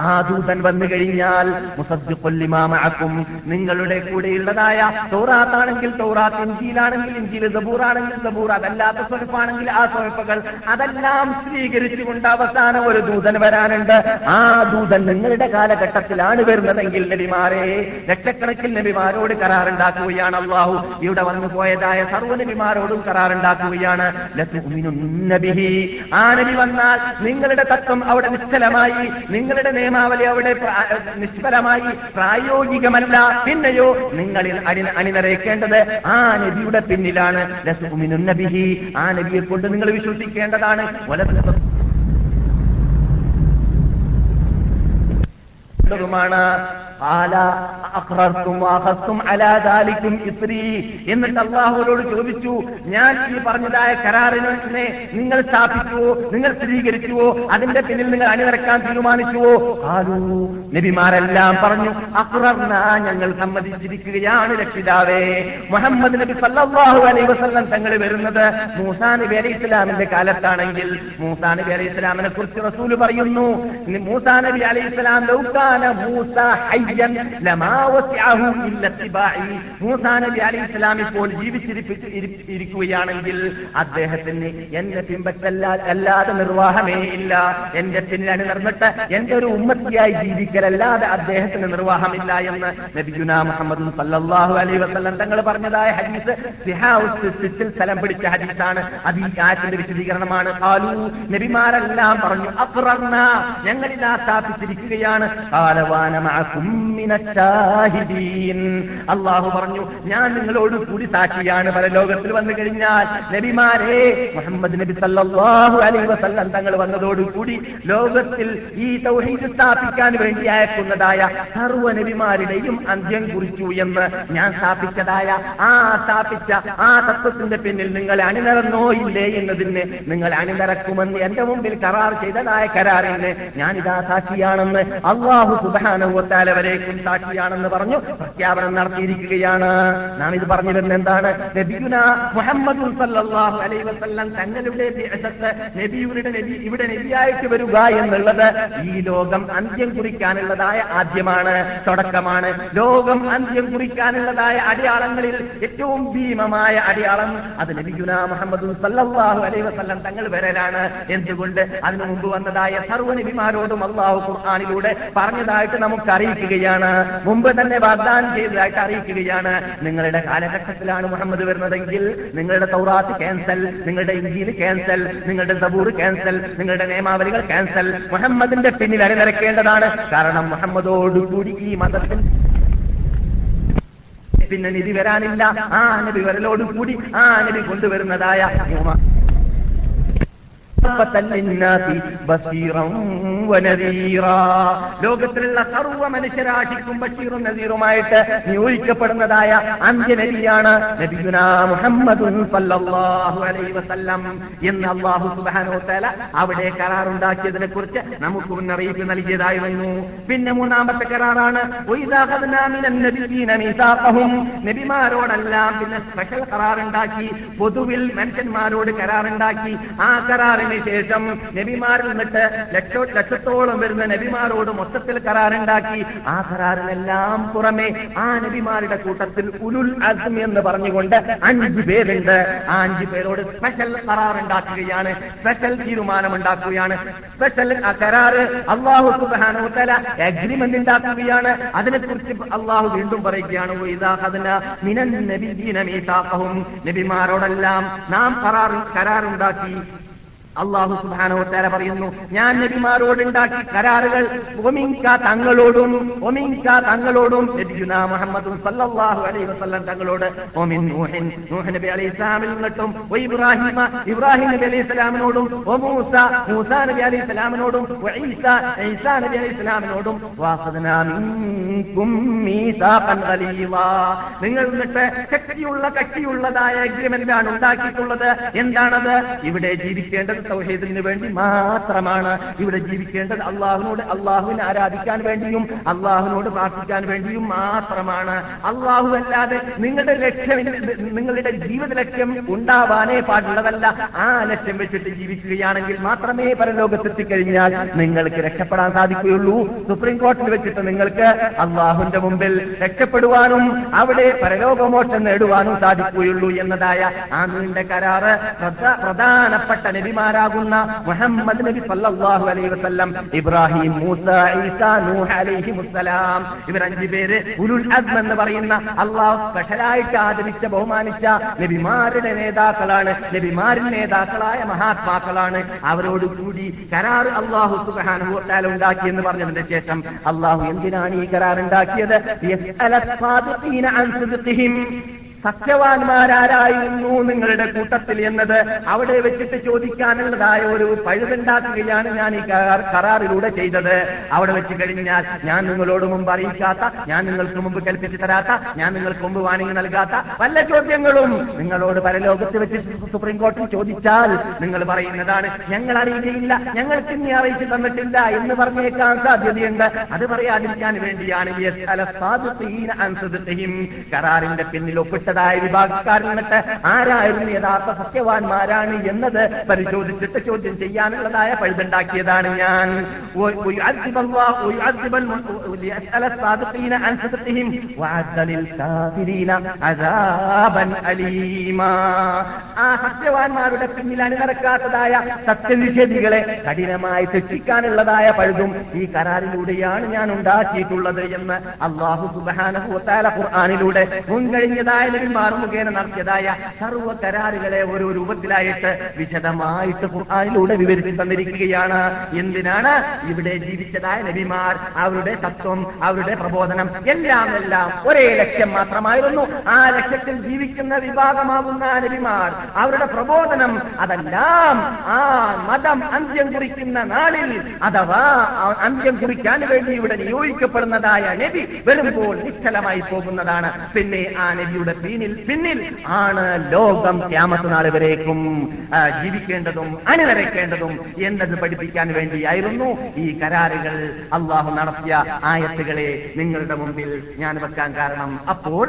ആ ദൂതൻ വന്നു കഴിഞ്ഞാൽ മുസദ്ദിഖുൽ ലിമാ മഅക്കും നിങ്ങളുടെ കൂടെയുള്ളതായ തൗറാത്താണെങ്കിൽ തൗറാത്ത്, ഇഞ്ചീലാണെങ്കിൽ ഇഞ്ചീൽ, സബൂറാണെങ്കിൽ സബൂർ, അതല്ലാത്ത സ്വഹഫാണെങ്കിൽ ആ സ്വഹഫകൾ, അതെല്ലാം സ്വീകരിച്ചുകൊണ്ട് അവസാനം ഒരു ദൂതൻ വരാനുണ്ട്. ആ ദൂതൻ നിങ്ങളുടെ കാലഘട്ടത്തിലാണ് വരുന്നതെങ്കിൽ നബിമാരെ, ലക്ഷക്കണക്കിൽ നബിമാരോട് കരാറുണ്ടാക്കുകയാണ് അല്ലാഹു. ഇവിടെ വന്നു പോയതായ സർവ്വ നബിമാരോടും കരാറുണ്ടാക്കുകയാണ്. ലതുഅ്മിനുന്ന ബിഹി, ആ നബി വന്നാൽ നിങ്ങളുടെ തത്വം അവിടെ നിശ്ചലമായി, നിങ്ങളുടെ നിയമാവലി അവിടെ നിഷ്ഫലമായി, പ്രായോഗികമല്ല. പിന്നെയോ നിങ്ങളിൽ അണിനിരക്കേണ്ടത് ആ നബിയുടെ പിന്നിലാണ്. ലതുഅ്മിനുന്ന ബിഹി, ആ നബിയെ കൊണ്ട് നിങ്ങൾ വിശ്വസിക്കേണ്ടതാണ്. ുമാണ് എന്നിട്ട് അല്ലാഹുവോട് ചോദിച്ചു, ഞാൻ ഈ പറഞ്ഞതായ കരാറിനെ നിങ്ങൾ സ്ഥാപിച്ചുവോ, നിങ്ങൾ സ്ഥിരീകരിച്ചുവോ, അതിന്റെ പിന്നിൽ നിങ്ങൾ അണിനിരക്കാൻ തീരുമാനിച്ചുവോ? ആലൂ, നബിമാരെല്ലാം പറഞ്ഞു അഖ്റർന, ഞങ്ങൾ സമ്മതിച്ചിരിക്കുകയാണ് രക്ഷിതാവേ. മുഹമ്മദ് നബി സല്ലല്ലാഹു അലൈഹി വസല്ലം തങ്ങൾ വരുന്നത് മൂസാ നബി അലൈഹി ഇസ്ലാമിന്റെ കാലത്താണെങ്കിൽ മൂസാ നബി അലൈഹി ഇസ്ലാമിനെ കുറിച്ച് റസൂൽ പറയുന്നു, മൂസാ നബി അലൈഹി ഇസ്ലാം ലൗകാന മൂസ ഹയ്യ ഹിയൻ ലമാ വസിഅഹു ഇല്ല തിബാഇ. മൂസാ നബി അലൈഹിസ് സലാം ഇപ്പോൾ ജീവിച്ചിരിപ്പിച്ച് ഇരിക്കുകയാണെങ്കിൽ അദ്ദേഹത്തിന് എന്റെ പിമ്പറ്റല്ലാതെ നിർവാഹമേ ഇല്ല, എന്റെ പിന്നിലാണ് നിർന്നിട്ട് എന്റെ ഒരു ഉമ്മത്തിയായി ജീവിക്കലല്ലാതെ അദ്ദേഹത്തിന് നിർവാഹമില്ല എന്ന് നബിയുനാ മുഹമ്മദ് സല്ലല്ലാഹു അലൈഹി വസല്ലം തങ്ങൾ പറഞ്ഞതായ ഹദീസ് സിഹാഉൽ സലം പിടിച്ച ഹദീസാണ്. അത് ഈ ആയത്തിന്റെ വിശദീകരണമാണ്. ഖാലൂ, നബിമാരെല്ലാം പറഞ്ഞു അഖറർന, ഞങ്ങൾ ഇതാ സ്ഥാപിച്ചിരിക്കുകയാണ്. ഖാല വഅന മഅകും മിനശ്ശാഹിദീൻ, അല്ലാഹു പറഞ്ഞു ഞാൻ നിങ്ങളോട് കൂടി സാക്ഷിയാണ് പരലോകത്തിൽ വന്നു കഴിഞ്ഞാൽ. നബിമാരെ, മുഹമ്മദ് നബി സല്ലല്ലാഹു അലൈഹി വസല്ലം തങ്ങൾ വന്നതോടുകൂടി ലോകത്തിൽ ഈ തൗഹീദ് സ്ഥാപിക്കാൻ വേണ്ടി അയക്കുന്നതായ സർവ്വ നബിമാരുടെയും അന്ത്യം കുറിച്ചു എന്ന് ഞാൻ സ്ഥാപിച്ചതായ ആ സ്ഥാപിച്ച ആ തത്വത്തിന്റെ പിന്നിൽ നിങ്ങൾ അണിനിരന്നോ ഇല്ലേ എന്നതിന് നിങ്ങൾ അണിനിരക്കുമെന്ന് എന്റെ മുമ്പിൽ കരാർ ചെയ്തതായ കരാറിന് ഞാനിതാ സാക്ഷിയാണെന്ന്, അല്ലാഹു സുബ്ഹാനഹു വ തആല വരേക്കും സാക്ഷിയാണെന്ന് പറഞ്ഞു പ്രഖ്യാപനം നടത്തിയിരിക്കുകയാണ്. നാം ഇത് പറഞ്ഞിരുന്ന എന്താണ്? നബിയുനാ മുഹമ്മദ് സല്ലല്ലാഹു അലൈഹി വസല്ലം തങ്ങളുടെ നബിയുടെ നബി ഇവിടെ നബിയായിട്ട് വരിക എന്നുള്ളത് ഈ ലോകം അന്ത്യം കുറിക്കാനുള്ളതായ ആദ്യമാണ്, തുടക്കമാണ്. ലോകം അന്ത്യം കുറിക്കാനുള്ളതായ അടയാളങ്ങളിൽ ഏറ്റവും ഭീമമായ അടയാളം അത് നബിയുനാ മുഹമ്മദ് സല്ലല്ലാഹു അലൈഹി വസല്ലം തങ്ങൾ വരലാണ്. എന്തുകൊണ്ട്? അതിനു മുമ്പ് വന്നതായ സർവ്വ നബിമാരോടും അല്ലാഹു ഖുർആനിലൂടെ പറഞ്ഞതായിട്ട് നമുക്ക് അറിയിക്കുകയാണ്, മുമ്പ് തന്നെ വാഗ്ദാനം ചെയ്തതായിട്ട് അറിയിക്കുകയാണ്. നിങ്ങളുടെ കാലഘട്ടത്തിലാണ് മുഹമ്മദ് വരുന്നതെങ്കിൽ നിങ്ങളുടെ തൗറാത്ത് ക്യാൻസൽ, നിങ്ങളുടെ ഇൻജീൽ ക്യാൻസൽ, നിങ്ങളുടെ സബൂർ ക്യാൻസൽ, നിങ്ങളുടെ നിയമാവലികൾ ക്യാൻസൽ. മുഹമ്മദിന്റെ പിന്നിൽ അണിനിരക്കേണ്ടതാണ്. കാരണം മുഹമ്മദോടുകൂടി ഈ മതത്തിൽ പിന്നെ നിധി വരാനില്ല. ആ നബി വരലോടുകൂടി ആ നബി കൊണ്ടുവരുന്നതായ ലോകത്തിലുള്ള സർവ്വ മനുഷ്യരാശിക്കും ബഷീറും നസീറുമായിട്ട് നിയോഗിക്കപ്പെടുന്നതായ അന്ത്യനബിയാണ് നബിയുനാ മുഹമ്മദുൻ സല്ലല്ലാഹു അലൈഹി വസല്ലം എന്ന് അല്ലാഹു സുബ്ഹാനഹു വ തആല അവിടെ കരാറുണ്ടാക്കിയതിനെ കുറിച്ച് നമുക്ക് മുന്നറിയിപ്പ് നൽകിയതായി വന്നു. പിന്നെ മൂന്നാമത്തെ കരാറാണ് വഇദാ ഖദ്നാ മിനൻ നബിയ്യീന മീസാഖഹും, നബിമാരോടെല്ലാം പിന്നെ സ്പെഷ്യൽ കരാറുണ്ടാക്കി, പൊതുവിൽ മനുഷ്യന്മാരോട് കരാറുണ്ടാക്കി. ആ കരാറിന് ശേഷം നബിമാരിൽ നിന്നിട്ട് ലക്ഷോ ലക്ഷത്തോളം വരുന്ന നബിമാരോട് മൊത്തത്തിൽ കരാറുണ്ടാക്കി. ആ കരാറിനെല്ലാം പുറമെ ആ നബിമാരുടെ കൂട്ടത്തിൽ ഉലുൽ അസ്ം എന്ന് പറഞ്ഞുകൊണ്ട് അഞ്ചു പേരുണ്ട്. ആ അഞ്ചു പേരോട് സ്പെഷ്യൽ കരാറുണ്ടാക്കുകയാണ്, സ്പെഷ്യൽ തീരുമാനമുണ്ടാക്കുകയാണ്, സ്പെഷ്യൽ കരാറ് അല്ലാഹു സുബ്ഹാനഹു വ തആല അഗ്രിമെന്റ് ഉണ്ടാക്കുകയാണ്. അതിനെക്കുറിച്ച് അല്ലാഹു വീണ്ടും പറയുകയാണ് വഇദാ ഖദ്നാ മിനൻ നബിയ്യീന മീസാഖഹും, നബിമാരോടെല്ലാം നാം കരാർ കരാറുണ്ടാക്കി. അല്ലാഹു സുബ്ഹാനഹു വ തആല പറയുന്നു ഞാൻ നബിമാരോടുണ്ടാക്കി കരാറുകൾ ഒമിങ്ക തങ്ങളോടും ഒമിങ്ക തങ്ങളോടും നബിയുനാ മുഹമ്മദ് സല്ലല്ലാഹു അലൈഹി വസല്ലം തങ്ങളോട് ഒമിൻ നൂഹിൻ നൂഹ് നബി അലൈഹിസ്സലാമിൽ നിന്നും വ ഇബ്രാഹിമ ഇബ്രാഹിം നബി അലൈഹിസ്സലാമിനോടും വ മൂസ മൂസ നബി അലൈഹിസ്സലാമിനോടും വ ഈസ ഈസ നബി അലൈഹിസ്സലാമിനോടും വാഖദ്നാ മിൻകും മീസാഖൻ ഗലീവാ, നിങ്ങൾ എന്നിട്ട് ശക്തിയുള്ള കട്ടിയുള്ളതായ അഗ്രിമെന്റ് ആണ് ഉണ്ടാക്കിയിട്ടുള്ളത്. എന്താണത്? ഇവിടെ ജീവിക്കേണ്ടത് തൗഹീദിന് വേണ്ടി മാത്രമാണ്. ഇവിടെ ജീവിക്കേണ്ടത് അല്ലാഹുവിനോട് അല്ലാഹുവിനെ ആരാധിക്കാൻ വേണ്ടിയും അല്ലാഹുവിനോട് പ്രാർത്ഥിക്കാൻ വേണ്ടിയും മാത്രമാണ്. അല്ലാഹു അല്ലാതെ നിങ്ങളുടെ ലക്ഷ്യം നിങ്ങളുടെ ജീവിത ലക്ഷ്യം ഉണ്ടാവാനേ പാടുള്ളതല്ല. ആ ലക്ഷ്യം വെച്ചിട്ട് ജീവിക്കുകയാണെങ്കിൽ മാത്രമേ പരലോകത്തെത്തിക്കഴിഞ്ഞാൽ നിങ്ങൾക്ക് രക്ഷപ്പെടാൻ സാധിക്കുകയുള്ളൂ. സുപ്രീം കോടതിയിൽ വെച്ചിട്ട് നിങ്ങൾക്ക് അല്ലാഹുവിന്റെ മുമ്പിൽ രക്ഷപ്പെടുവാനും അവിടെ പരലോകമോക്ഷം നേടുവാനും സാധിക്കുകയുള്ളൂ എന്നതായ ആ നീണ്ട കരാറ് പ്രധാനപ്പെട്ട നബിമാർ ാകുന്ന മുഹമ്മദ് നബി സല്ലല്ലാഹു അലൈഹി വസല്ലം, ഇബ്രാഹിം, മൂസ, ഈസ, നൂഹ് അലൈഹിമുസ്സലാം ഇവർ അഞ്ചു പേര് ഉലുൽ അസ്മ എന്ന് പറയുന്ന അല്ലാഹു സ്പെഷ്യലായിട്ട് ആദരിച്ച ബഹുമാനിച്ച നബിമാരുടെ നേതാക്കളാണ്, നബിമാരിൽ നേതാക്കളായ മഹാത്മാക്കളാണ്. അവരോടുകൂടി കരാർ അല്ലാഹു സുബ്ഹാനഹു വ തആല ഉണ്ടാക്കി എന്ന് പറഞ്ഞതിന് ശേഷം അല്ലാഹു എന്തിനാണ് ഈ കരാർ ഉണ്ടാക്കിയത്? സത്യവാന്മാരായിരുന്നു നിങ്ങളുടെ കൂട്ടത്തിൽ എന്നത് അവിടെ വെച്ചിട്ട് ചോദിക്കാനുള്ളതായ ഒരു പഴുതുണ്ടാക്കുകയാണ് ഞാൻ ഈ കരാറിലൂടെ ചെയ്തത്. അവിടെ വെച്ച് കഴിഞ്ഞാൽ ഞാൻ നിങ്ങളോട് മുമ്പ് അറിയിക്കാത്ത, ഞാൻ നിങ്ങൾക്ക് മുമ്പ് കൽപ്പിച്ചു തരാത്ത, ഞാൻ നിങ്ങൾക്ക് മുമ്പ് വാണിംഗ് നൽകാത്ത പല ചോദ്യങ്ങളും നിങ്ങളോട് പരലോകത്ത് വെച്ച് സുപ്രീം കോടതി ചോദിച്ചാൽ നിങ്ങൾ പറയുന്നതാണ് ഞങ്ങൾ അറിയിക്കുകയില്ല, ഞങ്ങൾക്ക് ഇനി അറിയിച്ചു തന്നിട്ടില്ല എന്ന് പറഞ്ഞേക്കാൻ സാധ്യതയുണ്ട്. അത് പറയാതിരിക്കാൻ വേണ്ടിയാണ് കരാറിന്റെ പിന്നിൽ ഒപ്പിട്ട് വിശിഷ്ടരായ വിഭാഗക്കാർ നിന്നിട്ട് ആരായിരുന്നു യഥാർത്ഥ സത്യവാന്മാരാണ് എന്നത് പരിശോധിച്ചിട്ട് ചോദ്യം ചെയ്യാനുള്ളതായ പഴുതുണ്ടാക്കിയതാണ് ഞാൻ. ആ സത്യവാന്മാരുടെ പിന്നിൽ അണിനിറക്കാത്തതായ സത്യനിഷേധികളെ കഠിനമായി ശിക്ഷിക്കാനുള്ളതായ പഴുതും ഈ കരാറിലൂടെയാണ് ഞാൻ ഉണ്ടാക്കിയിട്ടുള്ളത് എന്ന് അല്ലാഹു സുബ്ഹാനഹു വ തആല ഖുർആനിലൂടെ മുൻകഴിഞ്ഞതായ നബിമാർ മുഖേന നടത്തിയതായ സർവ്വ കരാറുകളെ ഓരോ രൂപത്തിലായിട്ട് വിശദമായിട്ട് ഖുർആനിലൂടെ വിവരിച്ചു തന്നിരിക്കുകയാണ്. എന്തിനാണ്? ഇവിടെ ജീവിച്ചതായ നബിമാർ, അവരുടെ തത്വം, അവരുടെ പ്രബോധനം എല്ലാം എല്ലാം ഒരേ ലക്ഷ്യം മാത്രമായിരുന്നു. ആ ലക്ഷ്യത്തിൽ ജീവിക്കുന്ന വിഭാഗമാകുന്ന നബിമാർ, അവരുടെ പ്രബോധനം അതെല്ലാം ആ മതം അന്ത്യം കുറിക്കുന്ന നാളിൽ, അഥവാ അന്ത്യം കുറിക്കാൻ വേണ്ടി ഇവിടെ നിയോഗിക്കപ്പെടുന്നതായ നബി വരുമ്പോൾ നിശ്ചലമായി പോകുന്നതാണ്. പിന്നെ ആ നബിയുടെ പിന്നിൽ പിന്നിൽ ആണ് ലോകം ഖിയാമത്ത് നാൾ വരേക്കും ജീവിക്കേണ്ടതും അണിനിരക്കേണ്ടതും എന്നത് പഠിപ്പിക്കാൻ വേണ്ടിയായിരുന്നു ഈ കരാറുകൾ അള്ളാഹു നടത്തിയ ആയത്തുകളെ നിങ്ങളുടെ മുമ്പിൽ ഞാൻ വെക്കാൻ കാരണം. അപ്പോൾ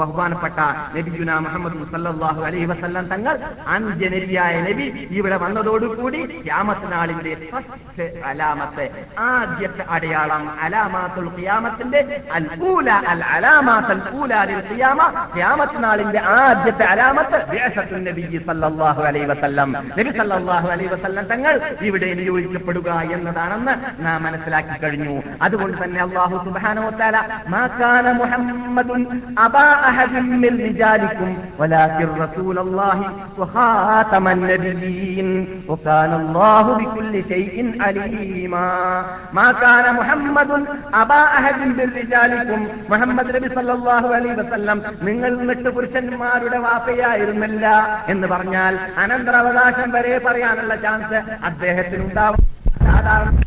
ബഹുമാനപ്പെട്ട നബിയുനാ മുഹമ്മദ് സല്ലല്ലാഹു അലൈഹി വസല്ലം തങ്ങൾ അന്ത്യ നബിയായ നബി ഇവിടെ വന്നതോടുകൂടി ഖിയാമത്ത് നാളിന്റെ ഫസ്റ്റ് അലാമത്ത്, ആദ്യത്തെ അടയാളം അലാമാത്തുൽ ഖിയാമത്തിന്റെ അൽഊല അൽ അലാമാത്തുൽ ഊല ലിൽ ഖിയാമ, ഖിയാമത്ത് നാളിന്റെ ആദ്യത്തെ അലാമത്ത് ബഅസത്തുൻ നബി സല്ലല്ലാഹു അലൈഹി വസല്ലം, നബി സല്ലല്ലാഹു അലൈഹി വസല്ലം തങ്ങൾ ഇവിടെ നിയോഗിക്കപ്പെടുക എന്നതാണെന്ന് നാം മനസ്സിലാക്കി കഴിഞ്ഞു. അതുകൊണ്ട് തന്നെ അല്ലാഹു സുബ്ഹാനഹു വ തആല മാ കാന മുഹമ്മദുൻ അബാ അഹദിൻ മിൻ റിജാലികും വലാകിൻ റസൂലുള്ളാഹി വഖാതമൻ നബിയീൻ വകാന അല്ലാഹു ബികുല്ലി ശൈഇൻ അലീമാ. മാ കാന മുഹമ്മദുൻ അബാ അഹദിൻ മിൻ റിജാലികും, മുഹമ്മദ് നബി സല്ലല്ലാഹു അലൈഹി വസല്ലം നിങ്ങൾ നിന്നിട്ട് പുരുഷന്മാരുടെ വാപ്പയായിരുന്നില്ല എന്ന് പറഞ്ഞാൽ അനന്തരാവകാശം വരെ പറയാനുള്ള ചാൻസ് അദ്ദേഹത്തിനുണ്ടാവും. സാധാരണ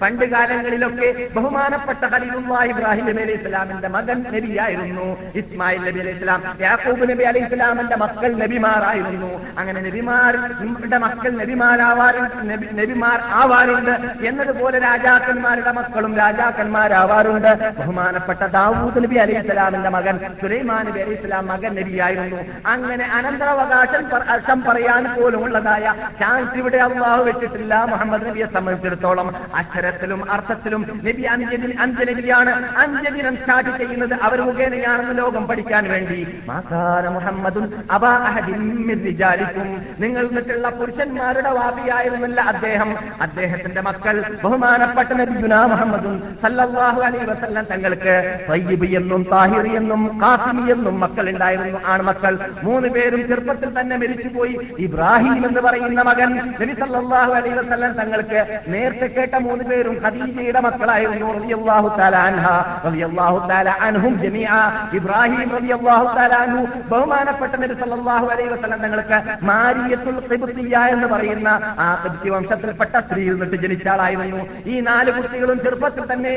പണ്ട് കാലങ്ങളിലൊക്കെ ബഹുമാനപ്പെട്ട ഖലീലുല്ലാഹി ഇബ്രാഹിം നബി അലൈഹി ഇസ്ലാമിന്റെ മകൻ നബിയായിരുന്നു, ഇസ്മായിൽ നബി അലൈഹി ഇസ്ലാം, യാക്കൂബ് നബി അലൈഹി ഇസ്ലാമിന്റെ മക്കൾ നബിമാരായിരുന്നു. അങ്ങനെ നബിമാരുടെ മക്കൾ നബിമാരാവാറുണ്ട്, നബിമാർ ആവാറുണ്ട് എന്നതുപോലെ രാജാക്കന്മാരുടെ മക്കളും രാജാക്കന്മാരാവാറുണ്ട്. ബഹുമാനപ്പെട്ട ദാവൂദ് നബി അലൈഹി ഇസ്ലാമിന്റെ മകൻ സുലൈമാൻ നബി അലൈഹി ഇസ്ലാം മകൻ നബിയായിരുന്നു. അങ്ങനെ അനന്തരാവകാശം പറയാൻ പോലുമുള്ളതായ ചാൻസ് ഇവിടെ അല്ലാഹു വെച്ചിട്ടില്ല മുഹമ്മദ് നബിയെ സംബന്ധിച്ചിടത്തോളം. അക്ഷരത്തിലും അർത്ഥത്തിലും നബി അഞ്ചദിൻ അഞ്ചനബിയാണ്. അഞ്ചദിനം സ്റ്റാർട്ട് ചെയ്യുന്നത് അവർ മുഖേനയാണെന്ന് ലോകം പഠിക്കാൻ വേണ്ടി. മാസാര മുഹമ്മദും അബാ അഹദിൻ മിൻ റിജാലികും, നിങ്ങൾ നിന്നുള്ള പുരുഷന്മാരുടെ വാപ്പിയായിരുന്നില്ല അദ്ദേഹം. അദ്ദേഹത്തിന്റെ മക്കൾ ബഹുമാനപ്പെട്ട നബിയുനാ മുഹമ്മദും സല്ലല്ലാഹു അലൈഹി വസല്ലം തങ്ങൾക്ക് തയ്യിബ് എന്നും താഹിർ എന്നും ഖാസിമി എന്നും മക്കൾ ഉണ്ടായിരുന്നു, ആൺമക്കൾ. മൂന്ന് പേരും ചെറുപ്പത്തിൽ തന്നെ മരിച്ചുപോയി. ഇബ്രാഹിം എന്ന് പറയുന്ന മകൻ നബി സല്ലല്ലാഹു അലൈഹി വസല്ലം തങ്ങൾക്ക് നേരത്തെ കേട്ട മൂന്ന് പേരും ഖദീജയുടെ മക്കളായിരുന്നു റളിയല്ലാഹു തആല അൻഹാ റളിയല്ലാഹു തആല അൻഹും ജമീഅ. ഇബ്രാഹിം റളിയല്ലാഹു തആല അൻഹു ബഹുമാനപ്പെട്ട നബി സല്ലല്ലാഹു അലൈഹി വസല്ലം തങ്ങൾക്ക് മാരിയത്തുൽ ഖിബ്തിയ്യ എന്ന് പറയുന്ന ആ ഖിബ്തി വംശത്തിൽപ്പെട്ട സ്ത്രീയിൽ നിന്നിട്ട് ജനിച്ച ആളായിരുന്നു. ഈ നാല് കുട്ടികളും ചെറുപ്പത്തിൽ തന്നെ,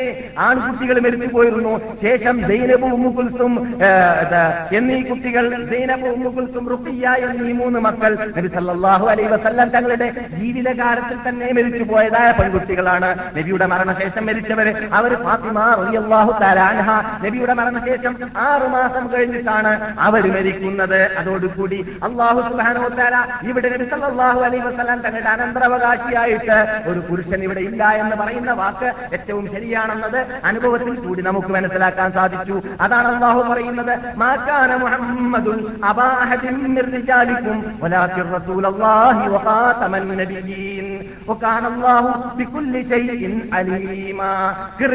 ആൺകുട്ടികൾ മരിച്ചു പോയിരുന്നു. ശേഷം സൈനബ്, ഉമ്മു കുൽസും എന്നീ കുട്ടികൾ, സൈനബ്, ഉമ്മു കുൽസും, റുഖിയ്യ എന്നീ മൂന്ന് മക്കൾ നബി സല്ലല്ലാഹു അലൈഹി വസല്ലം തങ്ങളുടെ ജീവിതകാലത്തിൽ തന്നെ മരിച്ചു പോയതായ പെൺകുട്ടികൾ. നബിയുടെ മരണശേഷം മരിച്ചവര് അവർ ഫാത്തിമ റളിയല്ലാഹു തആല അൻഹാ. നബിയുടെ മരണശേഷം ആറു മാസം കഴിഞ്ഞിട്ടാണ് അവർ മരിക്കുന്നത്. അതോടുകൂടി അല്ലാഹു സുബ്ഹാനഹു വ തആല ഇവിടെ നബി സല്ലല്ലാഹു അലൈഹി വസല്ലം തങ്ങളുടെ അനന്തരാവകാശിയായിട്ട് ഒരു പുരുഷൻ ഇവിടെ ഇല്ല എന്ന് പറയുന്ന വാക്ക് ഏറ്റവും ശരിയാണെന്നത് അനുഭവത്തിൽ കൂടി നമുക്ക് മനസ്സിലാക്കാൻ സാധിച്ചു. അതാണ് അല്ലാഹു പറയുന്നത് മാ കാന മുഹമ്മദുൻ അബാ അഹദിൻ മിർ റിജാലികും വലാകിൻ റസൂലുള്ളാഹി വഖാതമൻ നബിയീൻ വകാന അല്ലാഹു ബികുല്ലി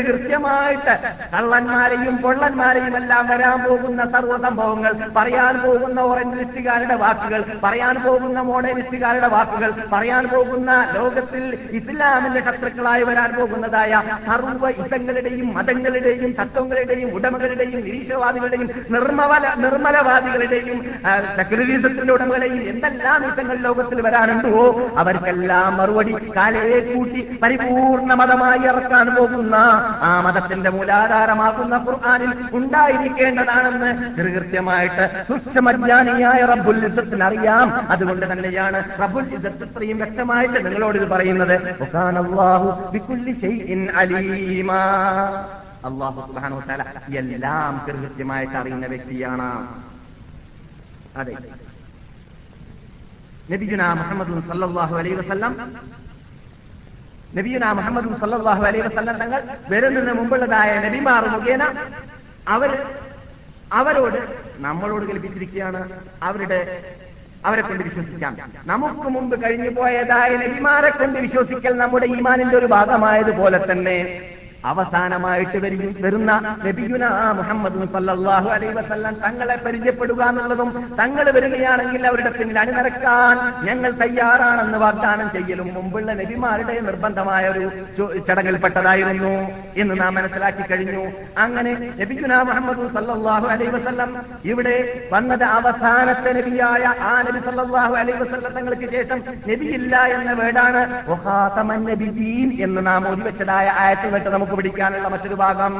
കൃത്യമായിട്ട് കള്ളന്മാരെയും കൊള്ളന്മാരെയും എല്ലാം വരാൻ പോകുന്ന സർവ്വ സംഭവങ്ങൾ, പറയാൻ പോകുന്ന ഓറഞ്ച് ലിസ്റ്റുകാരുടെ വാക്കുകൾ, പറയാൻ പോകുന്ന മോഡലിസ്റ്റുകാരുടെ വാക്കുകൾ, പറയാൻ പോകുന്ന ലോകത്തിൽ ഇസ്ലാമിന്റെ ശത്രുക്കളായി വരാൻ പോകുന്നതായ സർവ്വ ഇസങ്ങളുടെയും മതങ്ങളുടെയും തത്വങ്ങളുടെയും ഉടമകളുടെയും നിരീശ്വരവാദികളുടെയും നിർമ്മല നിർമ്മലവാദികളുടെയും സെക്യുലറിസത്തിന്റെ ഉടമകളെയും എന്തെല്ലാം ഇസങ്ങൾ ലോകത്തിൽ വരാനുണ്ടോ അവർക്കെല്ലാം മറുപടി കാലയെ കൂട്ടി പൂർണ്ണമതമായി ഇറക്കാൻ പോകുന്ന ആ മതത്തിന്റെ മൂലാധാരമാകുന്ന ഖുർആനിൽ ഉണ്ടായിരിക്കേണ്ടതാണെന്ന് കൃത്യമായിട്ട് സൂക്ഷ്മജ്ഞാനിയായ റബ്ബുൽ ഇസ്സത്തിന് അറിയാം. അതുകൊണ്ട് തന്നെയാണ് റബ്ബുൽ ഇസ്സത്ത് ഇത്രയും വ്യക്തമായിട്ട് നിങ്ങളോട് ഇത് പറയുന്നത്. വകാനല്ലാഹു ബികുല്ലി ശൈഇൻ അലീമാ. അല്ലാഹു സുബ്ഹാനഹു വ തആല എല്ലാം കൃത്യമായിട്ട് അറിയുന്ന വ്യക്തിയാണ്. അതെ, നബിയുനാ മുഹമ്മദ് സല്ലല്ലാഹു അലൈഹി വസല്ലം നബിയുനാ മുഹമ്മദ് സല്ലല്ലാഹു അലൈഹി വസല്ലം തങ്ങൾ വരുന്നതിന് മുമ്പുള്ളതായ നബിമാർ മുഖേന അവർ അവരോട് നമ്മളോട് കൽപ്പിച്ചിരിക്കുകയാണ് അവരുടെ അവരെ കൊണ്ട് വിശ്വസിക്കാം. നമുക്ക് മുമ്പ് കഴിഞ്ഞു പോയതായ നബിമാരെ കൊണ്ട് വിശ്വസിക്കൽ നമ്മുടെ ഈമാനിന്റെ ഒരു ഭാഗമായതുപോലെ തന്നെ അവസാനമായിട്ട് വരും വരുന്ന നബിയുനാ മുഹമ്മദ് സല്ലല്ലാഹു അലൈഹി വസല്ലം തങ്ങളെ പരിചയപ്പെടുക എന്നുള്ളതും തങ്ങൾ വരികയാണെങ്കിൽ അവരുടെ പിന്നിൽ അണിനിരക്കാൻ ഞങ്ങൾ തയ്യാറാണെന്ന് വാഗ്ദാനം ചെയ്യലും മുമ്പുള്ള നബിമാരുടെ നിർബന്ധമായ ഒരു ചടങ്ങിൽപ്പെട്ടതായിരുന്നു എന്ന് നാം മനസ്സിലാക്കി കഴിഞ്ഞു. അങ്ങനെ നബിയുനാ മുഹമ്മദ് സല്ലല്ലാഹു അലൈഹി വസല്ലം ഇവിടെ വന്നത് അവസാനത്തെ നബിയായ ആ നബി സല്ലല്ലാഹു അലൈഹി വസല്ലം തങ്ങൾക്ക് ശേഷം നബിയില്ല എന്ന വേടാണ് ഖാതമൻ നബിയീൻ എന്ന് നാം ഓതിവെച്ചതായ ആയത്തിൽ വെച്ച് നമുക്ക് പിടിക്കാനുള്ള മറ്റൊരു ഭാഗം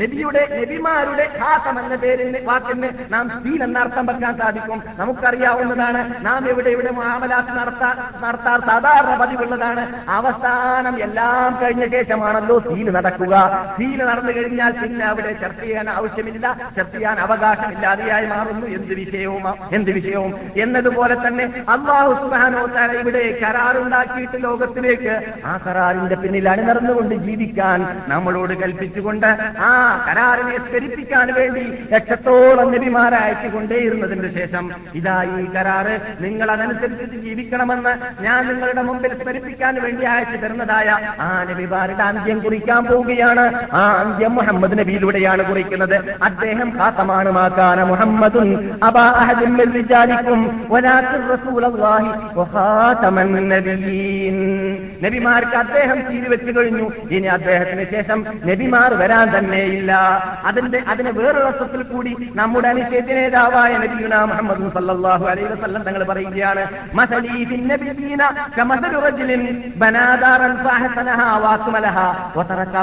നബിയുടെ നബിമാരുടെ ഖാതം എന്ന പേരിന് വാക്കിന് നാം ദീൻ എന്ന അർത്ഥം വെക്കാൻ സാധിക്കും. നമുക്കറിയാവുന്നതാണ് നാം എവിടെ ഇവിടെ മുആമലാത്ത് നടത്താൻ നടത്താൻ സാധാരണ പതിവുള്ളതാണ്. അവസാനം എല്ലാം കഴിഞ്ഞ ശേഷമാണല്ലോ ദീൻ നടക്കുക. ദീൻ നടന്നു കഴിഞ്ഞാൽ പിന്നെ അവിടെ ചർച്ച ചെയ്യാൻ ആവശ്യമില്ല, ചർച്ച ചെയ്യാൻ അവകാശമില്ലാതെയായി മാറുന്നു എന്ത് വിഷയവും എന്ത് വിഷയവും എന്നതുപോലെ തന്നെ അല്ലാഹു സുബ്ഹാനഹു വ തആല ഇവിടെ കരാറുണ്ടാക്കിയിട്ട് ലോകത്തിലേക്ക് ആ കരാറിന്റെ പിന്നിലാണ് നടന്നുകൊണ്ട് ജീവിക്കാൻ നമ്മളോട് കൽപ്പിച്ചുകൊണ്ട് ആ കരാറിനെ സ്മരിപ്പിക്കാൻ വേണ്ടി ലക്ഷത്തോളം നബിമാരെ അയച്ചുകൊണ്ടേയിരുന്നതിന് ശേഷം ഇതാ ഈ കരാറ് നിങ്ങൾ അതനുസരിച്ച് ജീവിക്കണമെന്ന് ഞാൻ നിങ്ങളുടെ മുമ്പിൽ സ്മരിപ്പിക്കാൻ വേണ്ടി അയച്ചു തരുന്നതായ ആ നബിമാരുടെ അന്ത്യം കുറിക്കാൻ പോവുകയാണ്. ആ അന്ത്യം മുഹമ്മദ് നബിയിലൂടെയാണ് കുറിക്കുന്നത്. അദ്ദേഹം ഖാതമാണ് മാകാന മുഹമ്മദുൻ അബാ അഹദിൻ മിൻ റിജാലിക്കും വലാകിൻ റസൂലുള്ളാഹി വഖാതമൻ നബിയീൻ. നബിമാർക്ക് അദ്ദേഹം വെച്ചു കഴിഞ്ഞു, ഇനി അദ്ദേഹത്തിന് ശേഷം നബിമാർ വരാൻ തന്നെയില്ല. അതിന്റെ അതിന് വേറൊരർത്ഥത്തിൽ കൂടി നമ്മുടെ അനുശേഷ നേതാവായ നബിയുനാ മുഹമ്മദ് സല്ലല്ലാഹു അലൈഹി വസല്ലം തങ്ങൾ പറയുകയാണ് മസലീ ഫിൻ നബിയീന കമസലി റജുലിൻ ബനാ ദാറൻ ഫഹസനഹാ വഅസ്മലഹാ വതറക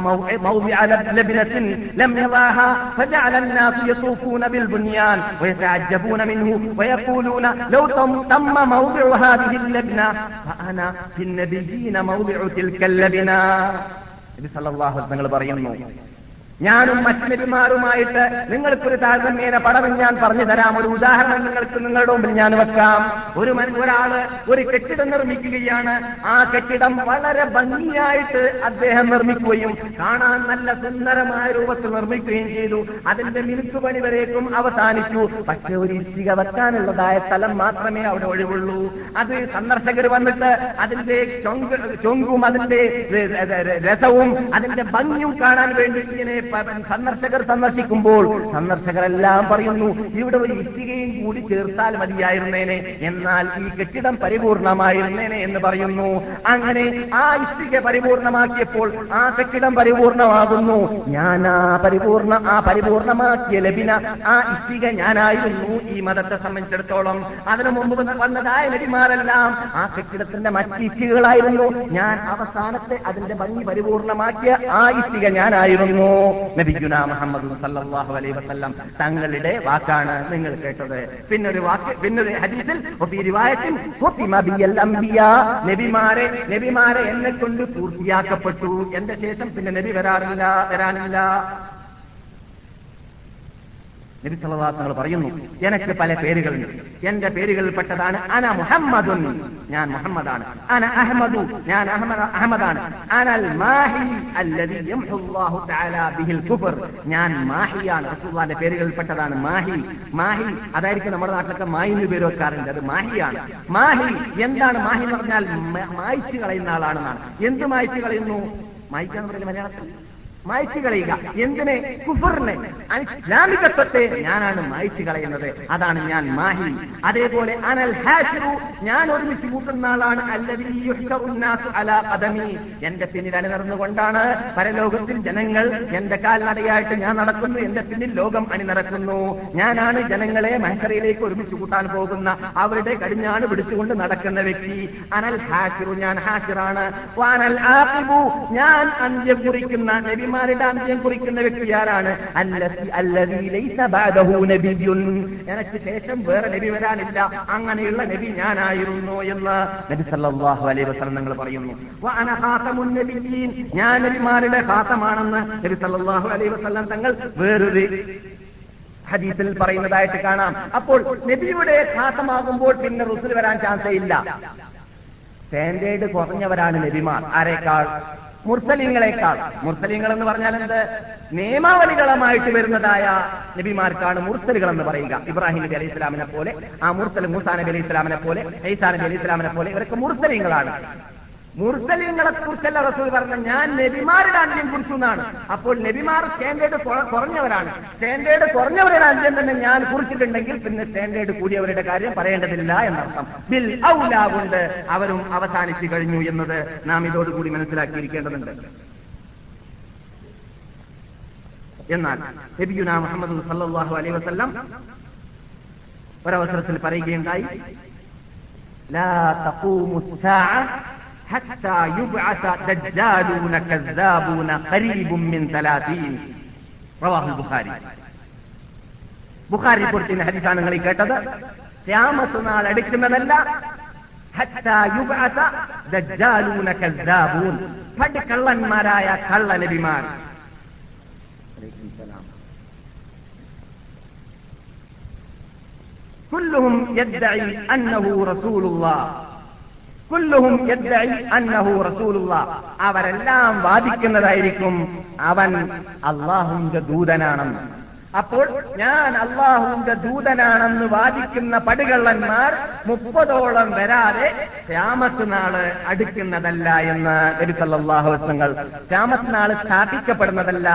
മൗദിഅ ലബ്നത്തിൻ ലം യദാഹാ ഫജഅല അന്നാസ് യതൂഫൂന ബിൽ ബുനിയാൻ വയതഅജ്ജബൂന മിൻഹു വയഖൂലൂന ലൗ തമ്മ മൗദിഉ ഹാദിഹിൽ ലബ്ന ഫഅനാ ഫിൻ നബിയീന മൗദിഉ തിൽകൽ ലബ്ന. നബി സല്ലല്ലാഹു അലൈഹി വസല്ലം പറയുന്നു, ഞാനും മറ്റു നബിമാരുമായിട്ട് നിങ്ങൾക്കൊരു താരതമ്യേന പടം ഞാൻ പറഞ്ഞു തരാം. ഒരു ഉദാഹരണം നിങ്ങൾക്ക് നിങ്ങളുടെ മുമ്പിൽ ഞാൻ വെക്കാം. ഒരു ഒരാള് ഒരു കെട്ടിടം നിർമ്മിക്കുകയാണ്. ആ കെട്ടിടം വളരെ ഭംഗിയായിട്ട് അദ്ദേഹം നിർമ്മിക്കുകയും കാണാൻ നല്ല സുന്ദരമായ രൂപത്തിൽ നിർമ്മിക്കുകയും ചെയ്തു. അതിന്റെ മിനുക്കുപണി വരേക്കും അവസാനിച്ചു. പക്ഷെ ഒരു ഇഷ്ടിക വെക്കാനുള്ളതായ സ്ഥലം മാത്രമേ അവിടെ ഒഴിവുള്ളൂ. അത് സന്ദർശകർ വന്നിട്ട് അതിന്റെ ചൊങ്കും അതിന്റെ രസവും അതിന്റെ ഭംഗിയും കാണാൻ വേണ്ടി ഇങ്ങനെ സന്ദർശകർ സന്ദർശിക്കുമ്പോൾ സന്ദർശകരെല്ലാം പറയുന്നു, ഇവിടെ ഒരു ഇഷ്ടികയും കൂടി ചേർത്താൽ മതിയായിരുന്നേനെ, എന്നാൽ ഈ കെട്ടിടം പരിപൂർണമായിരുന്നേനെ എന്ന് പറയുന്നു. അങ്ങനെ ആ ഇഷ്ടിക പരിപൂർണമാക്കിയപ്പോൾ ആ കെട്ടിടം പരിപൂർണമാകുന്നു. ഞാൻ ആ പരിപൂർണ ആ പരിപൂർണമാക്കിയ ലബിന ആ ഇഷ്ടിക ഞാനായിരുന്നു ഈ മതത്തെ സംബന്ധിച്ചിടത്തോളം. അതിനു മുമ്പ് വന്നതായ നബിമാരെല്ലാം ആ കെട്ടിടത്തിന്റെ മറ്റ് ഇഷ്ടികകളായിരുന്നു. ഞാൻ അവസാനത്തെ അതിന്റെ ഭംഗി പരിപൂർണമാക്കിയ ആ ഇഷ്ടിക ഞാനായിരുന്നു. നബിയുനാ മുഹമ്മദ് സല്ലല്ലാഹു അലൈഹി വസല്ലം തങ്ങളുടെ വാക്കാണ് നിങ്ങൾ കേട്ടത്. പിന്നൊരു വാക്ക് പിന്നൊരു ഹദീസിൽ വഫീ റിവായത്തിൻ ഖുതിമ ബിൽ അംബിയാ, നബിമാരെ നബിമാരെ എന്നെ കൊണ്ട് പൂർത്തിയാക്കപ്പെട്ടു, എന്റെ ശേഷം പിന്നെ നബി വരാറില്ല വരാനില്ല. നബി സല്ലല്ലാഹു അലൈഹി വസല്ലം പറയുന്നു, എനിക്ക് പല പേരുകളുണ്ട്. എന്റെ പേരുകളിൽ പെട്ടതാണ് അന മുഹമ്മദുൻ, ഞാൻ മുഹമ്മദാണ്. അന അഹ്മദു, ഞാൻ അഹ്മദ് അഹ്മദാണ്. അനൽ മാഹി അല്ലദീ യംഹുല്ലാഹു തആലാ ബിഹിൽ കുഫർ, ഞാൻ മാഹിയാണ്. റസൂലുള്ളാഹിന്റെ പേരുകളിൽ പെട്ടതാണ് മാഹി. മാഹി അതായിരിക്കും നമ്മുടെ നാട്ടിലൊക്കെ മായി എന്ന് പേര് വെക്കാറുണ്ട്. അത് മാഹിയാണ്. മാഹി എന്താണ്? മാഹി എന്ന് പറഞ്ഞാൽ മായ്ച്ചു കളയുന്ന ആളാണെന്നാണ്. എന്ത് മായ്ച്ചു കളയുന്നു? മായ്ക്കാന്ന് പറഞ്ഞാൽ മലയാളത്തിൽ മായ്ച്ചു കളയുക. എന്തിനെ? കുഫറിനെ, ഇസ്ലാമികത്വത്തെ ഞാനാണ് മായ്ച്ചു കളയുന്നത്. അതാണ് ഞാൻ മാഹി. അതേപോലെ അനൽ ഹാഷിറു, ഞാൻ ഒരുമിച്ച് കൂട്ടുന്ന ആളാണ്. അല്ലദീ യുഹ്ശറു നാസു അലാ ഖദമി, എന്റെ പിന്നിൽ അണിനിരന്നുകൊണ്ടാണ് പരലോകത്തിൽ ജനങ്ങൾ എന്റെ കാൽനടയായിട്ട് ഞാൻ നടക്കുന്നു, എന്റെ പിന്നിൽ ലോകം അണിനിരക്കുന്നു. ഞാനാണ് ജനങ്ങളെ മഹ്ശറിലേക്ക് ഒരുമിച്ച് കൂട്ടാൻ പോകുന്ന, അവരുടെ കടിഞ്ഞാണ് പിടിച്ചുകൊണ്ട് നടക്കുന്ന വ്യക്തി. അനൽ ഹാഷിറു, ഞാൻ ഹാഷിറാണ്. വാനൽ ആഖിബു, ഞാൻ അന്ത്യം കുറിക്കുന്ന നബിമാർ ം കുറിക്കുന്ന വ്യക്തി ആരാണ്? എനിക്ക് ശേഷം വേറെ നബി വരാനില്ല, അങ്ങനെയുള്ള നബി ഞാനായിരുന്നു എന്ന് നബി സല്ലല്ലാഹു അലൈഹി വസല്ലം തങ്ങൾ പറയുന്നു. വഅന ഖാതമുൻ നബിയീൻ, ഞാൻ നബിമാരുടെ ഖാതമാണെന്ന് നബി സല്ലല്ലാഹു അലൈഹി വസല്ലം തങ്ങൾ വേറൊരു ഹദീസിൽ പറയുന്നതായിട്ട് കാണാം. അപ്പോൾ നബിയുടെ ഖാതമാകുമ്പോൾ പിന്നെ റസൂൽ വരാൻ ചാൻസേ ഇല്ല. സ്റ്റാൻഡേർഡ് കുറഞ്ഞവരാണ് നബിമാർ. ആരെക്കാൾ? മുർസലിങ്ങളെക്കാൾ. മുർസലിങ്ങൾ എന്ന് പറഞ്ഞാൽ എന്ത്? നിയമാവലികളുമായിട്ട് വരുന്നതായ നബിമാർക്കാണ് മുർസലുകൾ എന്ന് പറയുക. ഇബ്രാഹിം നബി അലൈഹി ഇസ്ലാമിനെ പോലെ, ആ മുർസൽ മൂസാ നബി അലൈഹി ഇസ്ലാമിനെ പോലെ, ഈസാ നബി അലൈഹി ഇസ്ലാമിനെ പോലെ, ഇവരൊക്കെ മുർസലിങ്ങളാണ്. മുർസലിങ്ങളെ കുറിച്ചല്ല റസൂൽ പറഞ്ഞ, ഞാൻ നബിമാരുടെ അന്ത്യം കുറിച്ചു എന്നാണ്. അപ്പോൾ നബിമാർ സ്റ്റാൻഡേർഡ് കുറഞ്ഞവരാണ്. സ്റ്റാൻഡേർഡ് കുറഞ്ഞവരുടെ അന്ത്യം തന്നെ ഞാൻ കുറിച്ചിട്ടുണ്ടെങ്കിൽ പിന്നെ സ്റ്റാൻഡേർഡ് കൂടിയവരുടെ കാര്യം പറയേണ്ടതില്ല എന്നർത്ഥം. ബിൽ ഔലാ കൊണ്ട് അവരും അവസാനിച്ചു കഴിഞ്ഞു എന്നത് നാം ഇതോടുകൂടി മനസ്സിലാക്കിയിരിക്കേണ്ടതുണ്ട്. എന്നാൽ നബിയുനാ മുഹമ്മദ് സല്ലല്ലാഹു അലൈഹി വസല്ലം ഒരവസരത്തിൽ പറയുകയുണ്ടായി, ലാ തഖൂമു സ്സാഅ ഹത്താ യുബ്അസ ദജ്ജാലൂന കസ്സാബൂന ഖരീബുൻ മിൻ തലാതീൻ. റവാഹുൽ ബുഖാരി. ബുഖാരി റിപ്പോർട്ടിന്റെ ഹദീസാണ് നിങ്ങൾ കേട്ടത്. ഖിയാമത്ത് നാൾ അടുക്കുന്നതല്ല, ഹത്താ യുബ്അസ ദജ്ജാലൂന കസ്സാബൂൻ, പടി കള്ളന്മാരായ കള്ള നബിമാർ. അലൈക്കും സലാം. കുല്ലഹും യദ്ദഈ അന്നഹു റസൂലുള്ളാഹ്. കുല്ലുഹും യദ്ദഈ അന്നഹു റസൂലുള്ളാഹ്. അവരെല്ലാം വാദിക്കുന്നതായിരിക്കും അവൻ അല്ലാഹുവിന്റെ ദൂതനാണെന്ന്. അപ്പോൾ ഞാൻ അല്ലാഹുവിന്റെ ദൂതനാണെന്ന് വാദിക്കുന്ന പടുകള്ളന്മാർ മുപ്പതോളം വരാതെ ഖിയാമത്ത് നാള് അടുക്കുന്നതല്ല എന്ന് നബി സല്ലല്ലാഹു അലൈഹി വസല്ലം, ഖിയാമത്ത് നാള് സ്ഥാപിക്കപ്പെടുന്നതല്ല,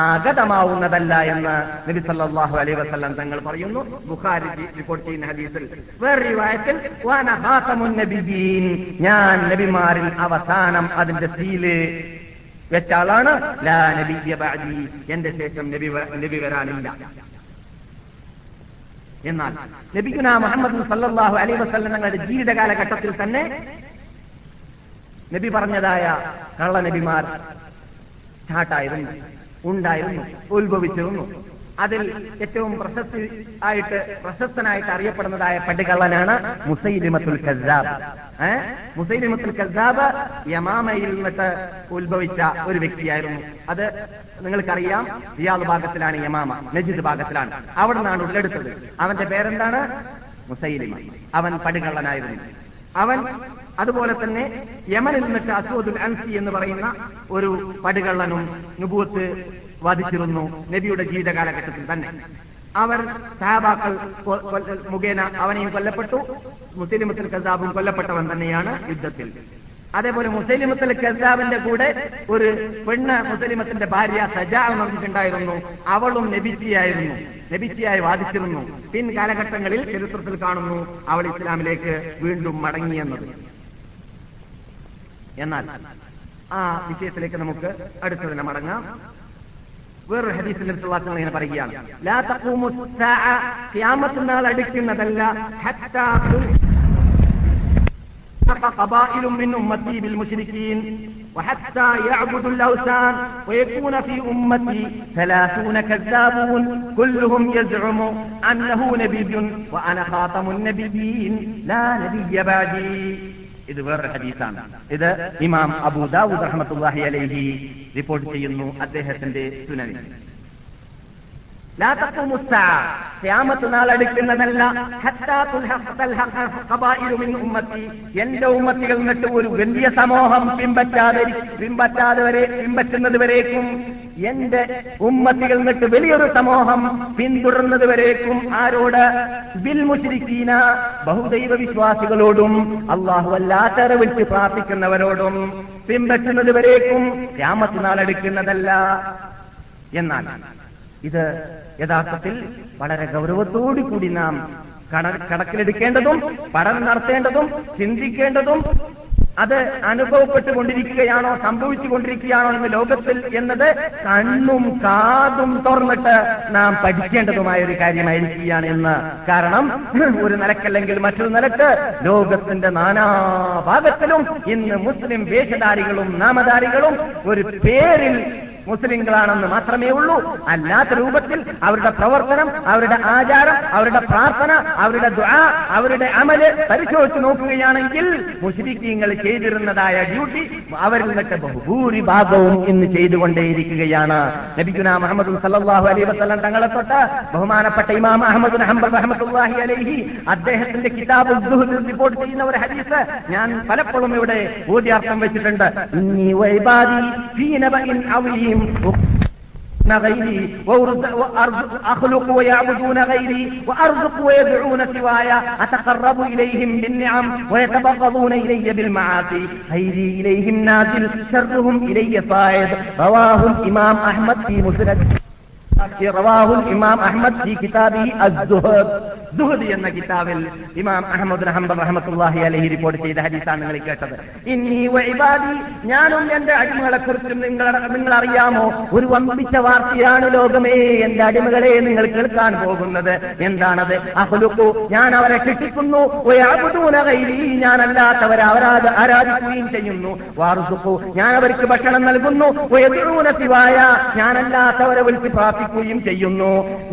ആഗതമാവുന്നതല്ല എന്ന് നബി സല്ലല്ലാഹു അലൈഹി വസല്ലം തങ്ങൾ പറയുന്നു. ബുഖാരി റിപ്പോർട്ട് ചെയ്യുന്ന ഹദീസിൽ. വേറെ റിവായത്തിൽ വഅന ഖാതമുൻ നബിയീൻ, ഞാൻ നബിമാരിൽ അവസാനം അതിന്റെ സീല് വെച്ച ആളാണ്. ലാ നബിയ്യ ബഅദി, എന്റെ ശേഷം നബി നബി വരാനില്ല. എന്നാൽ നബിയുനാ മുഹമ്മദ് സല്ലല്ലാഹു അലൈഹി വസല്ലം തങ്ങളുടെ ജീവിതകാലഘട്ടത്തിൽ തന്നെ നബി പറഞ്ഞതായ കള്ള നബിമാർ സ്റ്റാർട്ടായിരുന്നു, ഉണ്ടായിരുന്നു, ഉത്ഭവിച്ചിരുന്നു. അതിൽ ഏറ്റവും പ്രശസ്തി ആയിട്ട് പ്രശസ്തനായിട്ട് അറിയപ്പെടുന്നതായ പടുകള്ളനാണ് മുസൈലിമത്തുൽ കസ്സാബ്. ഏഹ് മുസൈലിമത്തുൽ കസ്സാബ് യമാമയിൽ നിന്നിട്ട് ഉത്ഭവിച്ച ഒരു വ്യക്തിയായിരുന്നു. അത് നിങ്ങൾക്കറിയാം, റിയാദ് ഭാഗത്തിലാണ് യമാമ, നജിദ് ഭാഗത്തിലാണ്, അവിടെ നിന്നാണ് ഉള്ളെടുത്തത്. അവന്റെ പേരെന്താണ്? മുസൈലിമ. അവൻ പടുകള്ളനായിരുന്നു. അവൻ അതുപോലെ തന്നെ യമനിൽ നിന്നിട്ട് അസ്വദുൽ അൻസി എന്ന് പറയുന്ന ഒരു പടുകള്ളനും നുബൂവത്ത് വാദിച്ചിരുന്നു നബിയുടെ ജീവിതകാലഘട്ടത്തിൽ തന്നെ. അവർ സഹാബാക്കൾ മുഖേന അവനെയും കൊല്ലപ്പെട്ടു. മുസൈലിമത്തുൽ കസ്സാബും കൊല്ലപ്പെട്ടവൻ തന്നെയാണ് യുദ്ധത്തിൽ. അതേപോലെ മുസൈലിമത്തുൽ കസ്സാബിന്റെ കൂടെ ഒരു പെണ്ണ്, മുസൈലിമത്തിന്റെ ഭാര്യ സജാ ഉണ്ടായിരുന്നു. അവളും നബിജിയായിരുന്നു, നബിജിയായി വാദിച്ചിരുന്നു. പിൻകാലഘട്ടങ്ങളിൽ ചരിത്രത്തിൽ കാണുന്നു അവൾ ഇസ്ലാമിലേക്ക് വീണ്ടും മടങ്ങിയെന്നത്. എന്നാൽ ആ വിഷയത്തിലേക്ക് നമുക്ക് അടുത്ത തന്നെ മടങ്ങാം. വേറൊരു ഹദീസിൽ ഇങ്ങനെ പറയുകയാണ്, ലാ തഖൂമു സ്സാഅ, ഖിയാമത്ത് നാൾ അടുക്കുന്നതല്ല, ഹത്താ قبائل من أمتي بالمشركين وحتى يعبدوا الأوثان ويكون في أمتي ثلاثون كذابون كلهم يزعم أنه نبي وأنا خاتم النبيين لا نبي بعدي. ഇത് വേറൊരു ഹദീസാണ്. ഇത് ഇമാം അബൂ ദാവൂദ് റഹ്മത്തുള്ളാഹി അലൈഹി റിപ്പോർട്ട് ചെയ്യുന്നു അദ്ദേഹത്തിന്റെ സുനനിൽ. ലാ തഖൂമു സ്സാഅ, ഖിയാമത്ത് നാൾ അടുക്കുന്നതല്ല, ഹത്താ തുൽഹഖ ഖബായിലു മിൻ ഉമ്മത്തി, എന്റെ ഉമ്മത്തികളിൽ നിന്നിട്ട് ഒരു വലിയ സമൂഹം പിമ്പറ്റാതെ പിമ്പറ്റാതെ വരെ പിമ്പറ്റുന്നത് വരേക്കും, എന്റെ ഉമ്മത്തികളിൽ നിന്നിട്ട് വലിയൊരു സമൂഹം പിന്തുടർന്നത് വരേക്കും. ആരോട്? ബിൽ മുശ്രിക്കീന, ബഹുദൈവ വിശ്വാസികളോടും അല്ലാഹു അല്ലാത്തവരെ വിളിച്ച് പ്രാർത്ഥിക്കുന്നവരോടും പിമ്പറ്റുന്നത് വരേക്കും ഖിയാമത്ത് നാൾ അടുക്കുന്നതല്ല. എന്നാൽ ഇത് യഥാർത്ഥത്തിൽ വളരെ ഗൗരവത്തോടു കൂടി നാം കട കടക്കിലെടുക്കേണ്ടതും പഠനം നടത്തേണ്ടതും ചിന്തിക്കേണ്ടതും, അത് അനുഭവപ്പെട്ടുകൊണ്ടിരിക്കുകയാണോ സംഭവിച്ചുകൊണ്ടിരിക്കുകയാണോ എന്ന് ലോകത്തിൽ എന്നത് കണ്ണും കാതും തുറന്നിട്ട് നാം പഠിക്കേണ്ടതുമായ ഒരു കാര്യമായിരിക്കുകയാണ് എന്ന്. കാരണം ഒരു നിലക്കല്ലെങ്കിൽ മറ്റൊരു നിലക്ക് ലോകത്തിന്റെ നാനാഭാഗത്തിലും ഇന്ന് മുസ്ലിം വേഷധാരികളും നാമധാരികളും ഒരു പേരിൽ മുസ്ലിങ്ങളാണെന്ന് മാത്രമേ ഉള്ളൂ. അല്ലാത്ത രൂപത്തിൽ അവരുടെ പ്രവർത്തനം, അവരുടെ ആചാരം, അവരുടെ പ്രാർത്ഥന, അവരുടെ ദുആ, അവരുടെ അമല് പരിശോധിച്ച് നോക്കുകയാണെങ്കിൽ മുശ്രിക്കീങ്ങൾ ചെയ്തിരുന്നതായ ഡ്യൂട്ടി അവരിൽ നിന്നിട്ട് ബഹുഭൂരിഭാഗവും ഇന്ന് ചെയ്തുകൊണ്ടേയിരിക്കുകയാണ്. നബിയുനാ മുഹമ്മദ് സല്ലല്ലാഹു അലൈഹി വസല്ലം തങ്ങളെ തൊട്ട് ബഹുമാനപ്പെട്ട ഇമാം അഹ്മദ് ഹംബൽ റഹ്മത്തുള്ളാഹി അലൈഹി അദ്ദേഹത്തിന്റെ കിതാബ് ദുഹുദിൽ റിപ്പോർട്ട് ചെയ്യുന്ന ഒരു ഹദീസ് ഞാൻ പലപ്പോഴും ഇവിടെ ബോധ്യാർത്ഥം വെച്ചിട്ടുണ്ട്. എന്ന കിതാബിൽ ഇമാം അഹ്മദ് ഹംബൽ റഹ്മത്തുള്ളാഹി അലൈഹി റിപ്പോർട്ട് ചെയ്ത ഹദീസാണ് നിങ്ങൾ കേട്ടത്. ഇന്നി വഇബാദി, ഞാനും എന്റെ അടിമകളെക്കുറിച്ചും നിങ്ങൾ നിങ്ങൾ അറിയാമോ, ഒരു വമ്പിച്ച വാർത്തയാണ് ലോകമേ, എന്റെ അടിമകളെ നിങ്ങൾ കേൾക്കാൻ പോകുന്നത്. എന്താണത്? അഖ്ലുഖു, ഞാൻ അവരെ ശിക്ഷിക്കുന്നു. വയഅബ്ദൂന ഗൈരി, ഞാനല്ലാത്തവരെ അവരാത് ആരാധിക്കുകയും ചെയ്യുന്നു. വഅർസുഖു, ഞാൻ അവർക്ക് ഭക്ഷണം നൽകുന്നു. വയദഊന സിവായ, ഞാനല്ലാത്തവരെ വിളിച്ച് പ്രാർത്ഥിക്കുകയും ചെയ്യുന്നു.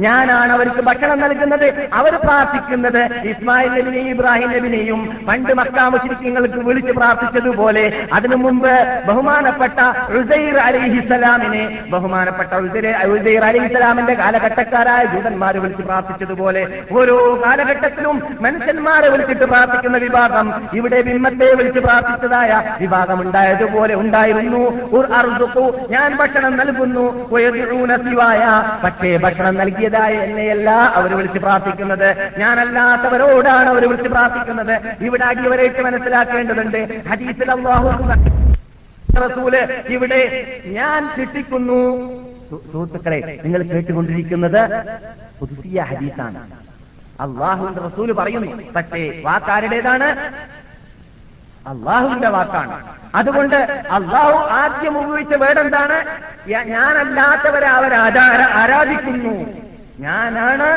ഞാനാണ് അവർക്ക് ഭക്ഷണം നൽകുന്നത്. അവർ പ്രാർത്ഥിക്കുന്നത് ഇസ്മായിൽ നബിനെയും ഇബ്രാഹിം നബിനെയും പണ്ട് മക്ക മുശ്രിക്കീങ്ങൾക്ക് വിളിച്ച് പ്രാർത്ഥിച്ചതുപോലെ അതിനു മുമ്പ് ബഹുമാനപ്പെട്ട ഉസൈർ അലൈഹിസ്സലാമിനെ ബഹുമാനപ്പെട്ട ഉസൈർ അലൈഹിസ്സലാമിന്റെ കാലഘട്ടക്കാരായ ജൂതന്മാരെ വിളിച്ച് പ്രാർത്ഥിച്ചതുപോലെ ഓരോ കാലഘട്ടത്തിലും മനുഷ്യന്മാരെ വിളിച്ചിട്ട് പ്രാർത്ഥിക്കുന്ന വിഭാഗം, ഇവിടെ ബിംബത്തെ വിളിച്ച് പ്രാർത്ഥിച്ചതായ വിഭാഗം ഉണ്ടായതുപോലെ ഉണ്ടായിരുന്നു. ഞാൻ ഭക്ഷണം നൽകുന്നു. പക്ഷേ ഭക്ഷണം നൽകിയതായ എന്നെയല്ല അവർ വിളിച്ച് പ്രാർത്ഥിക്കുന്നത്, ഞാനല്ലാത്തവരോടാണ് അവർ വിളിച്ച് പ്രാർത്ഥിക്കുന്നത്. ഇവിടെ അടിയവരായിട്ട് മനസ്സിലാക്കേണ്ടതുണ്ട്. ഹദീസിൽ അല്ലാഹു റസൂല് ഇവിടെ ഞാൻ ശിക്ഷിക്കുന്നു. സുഹൃത്തുക്കളെ, നിങ്ങൾ കേട്ടുകൊണ്ടിരിക്കുന്നത് ഖുദ്സിയ ഹദീസാണ്. അല്ലാഹുവിന്റെ റസൂല് പറയുന്നു, പക്ഷേ വാക്കാരുടേതാണ്, അള്ളാഹുവിന്റെ വാക്കാണ്. അതുകൊണ്ട് അള്ളാഹു ആദ്യം ഉപയോഗിച്ച വേടെന്താണ്? ഞാനല്ലാത്തവരെ അവർ ആരാധിക്കുന്നു. ഞാനാണ്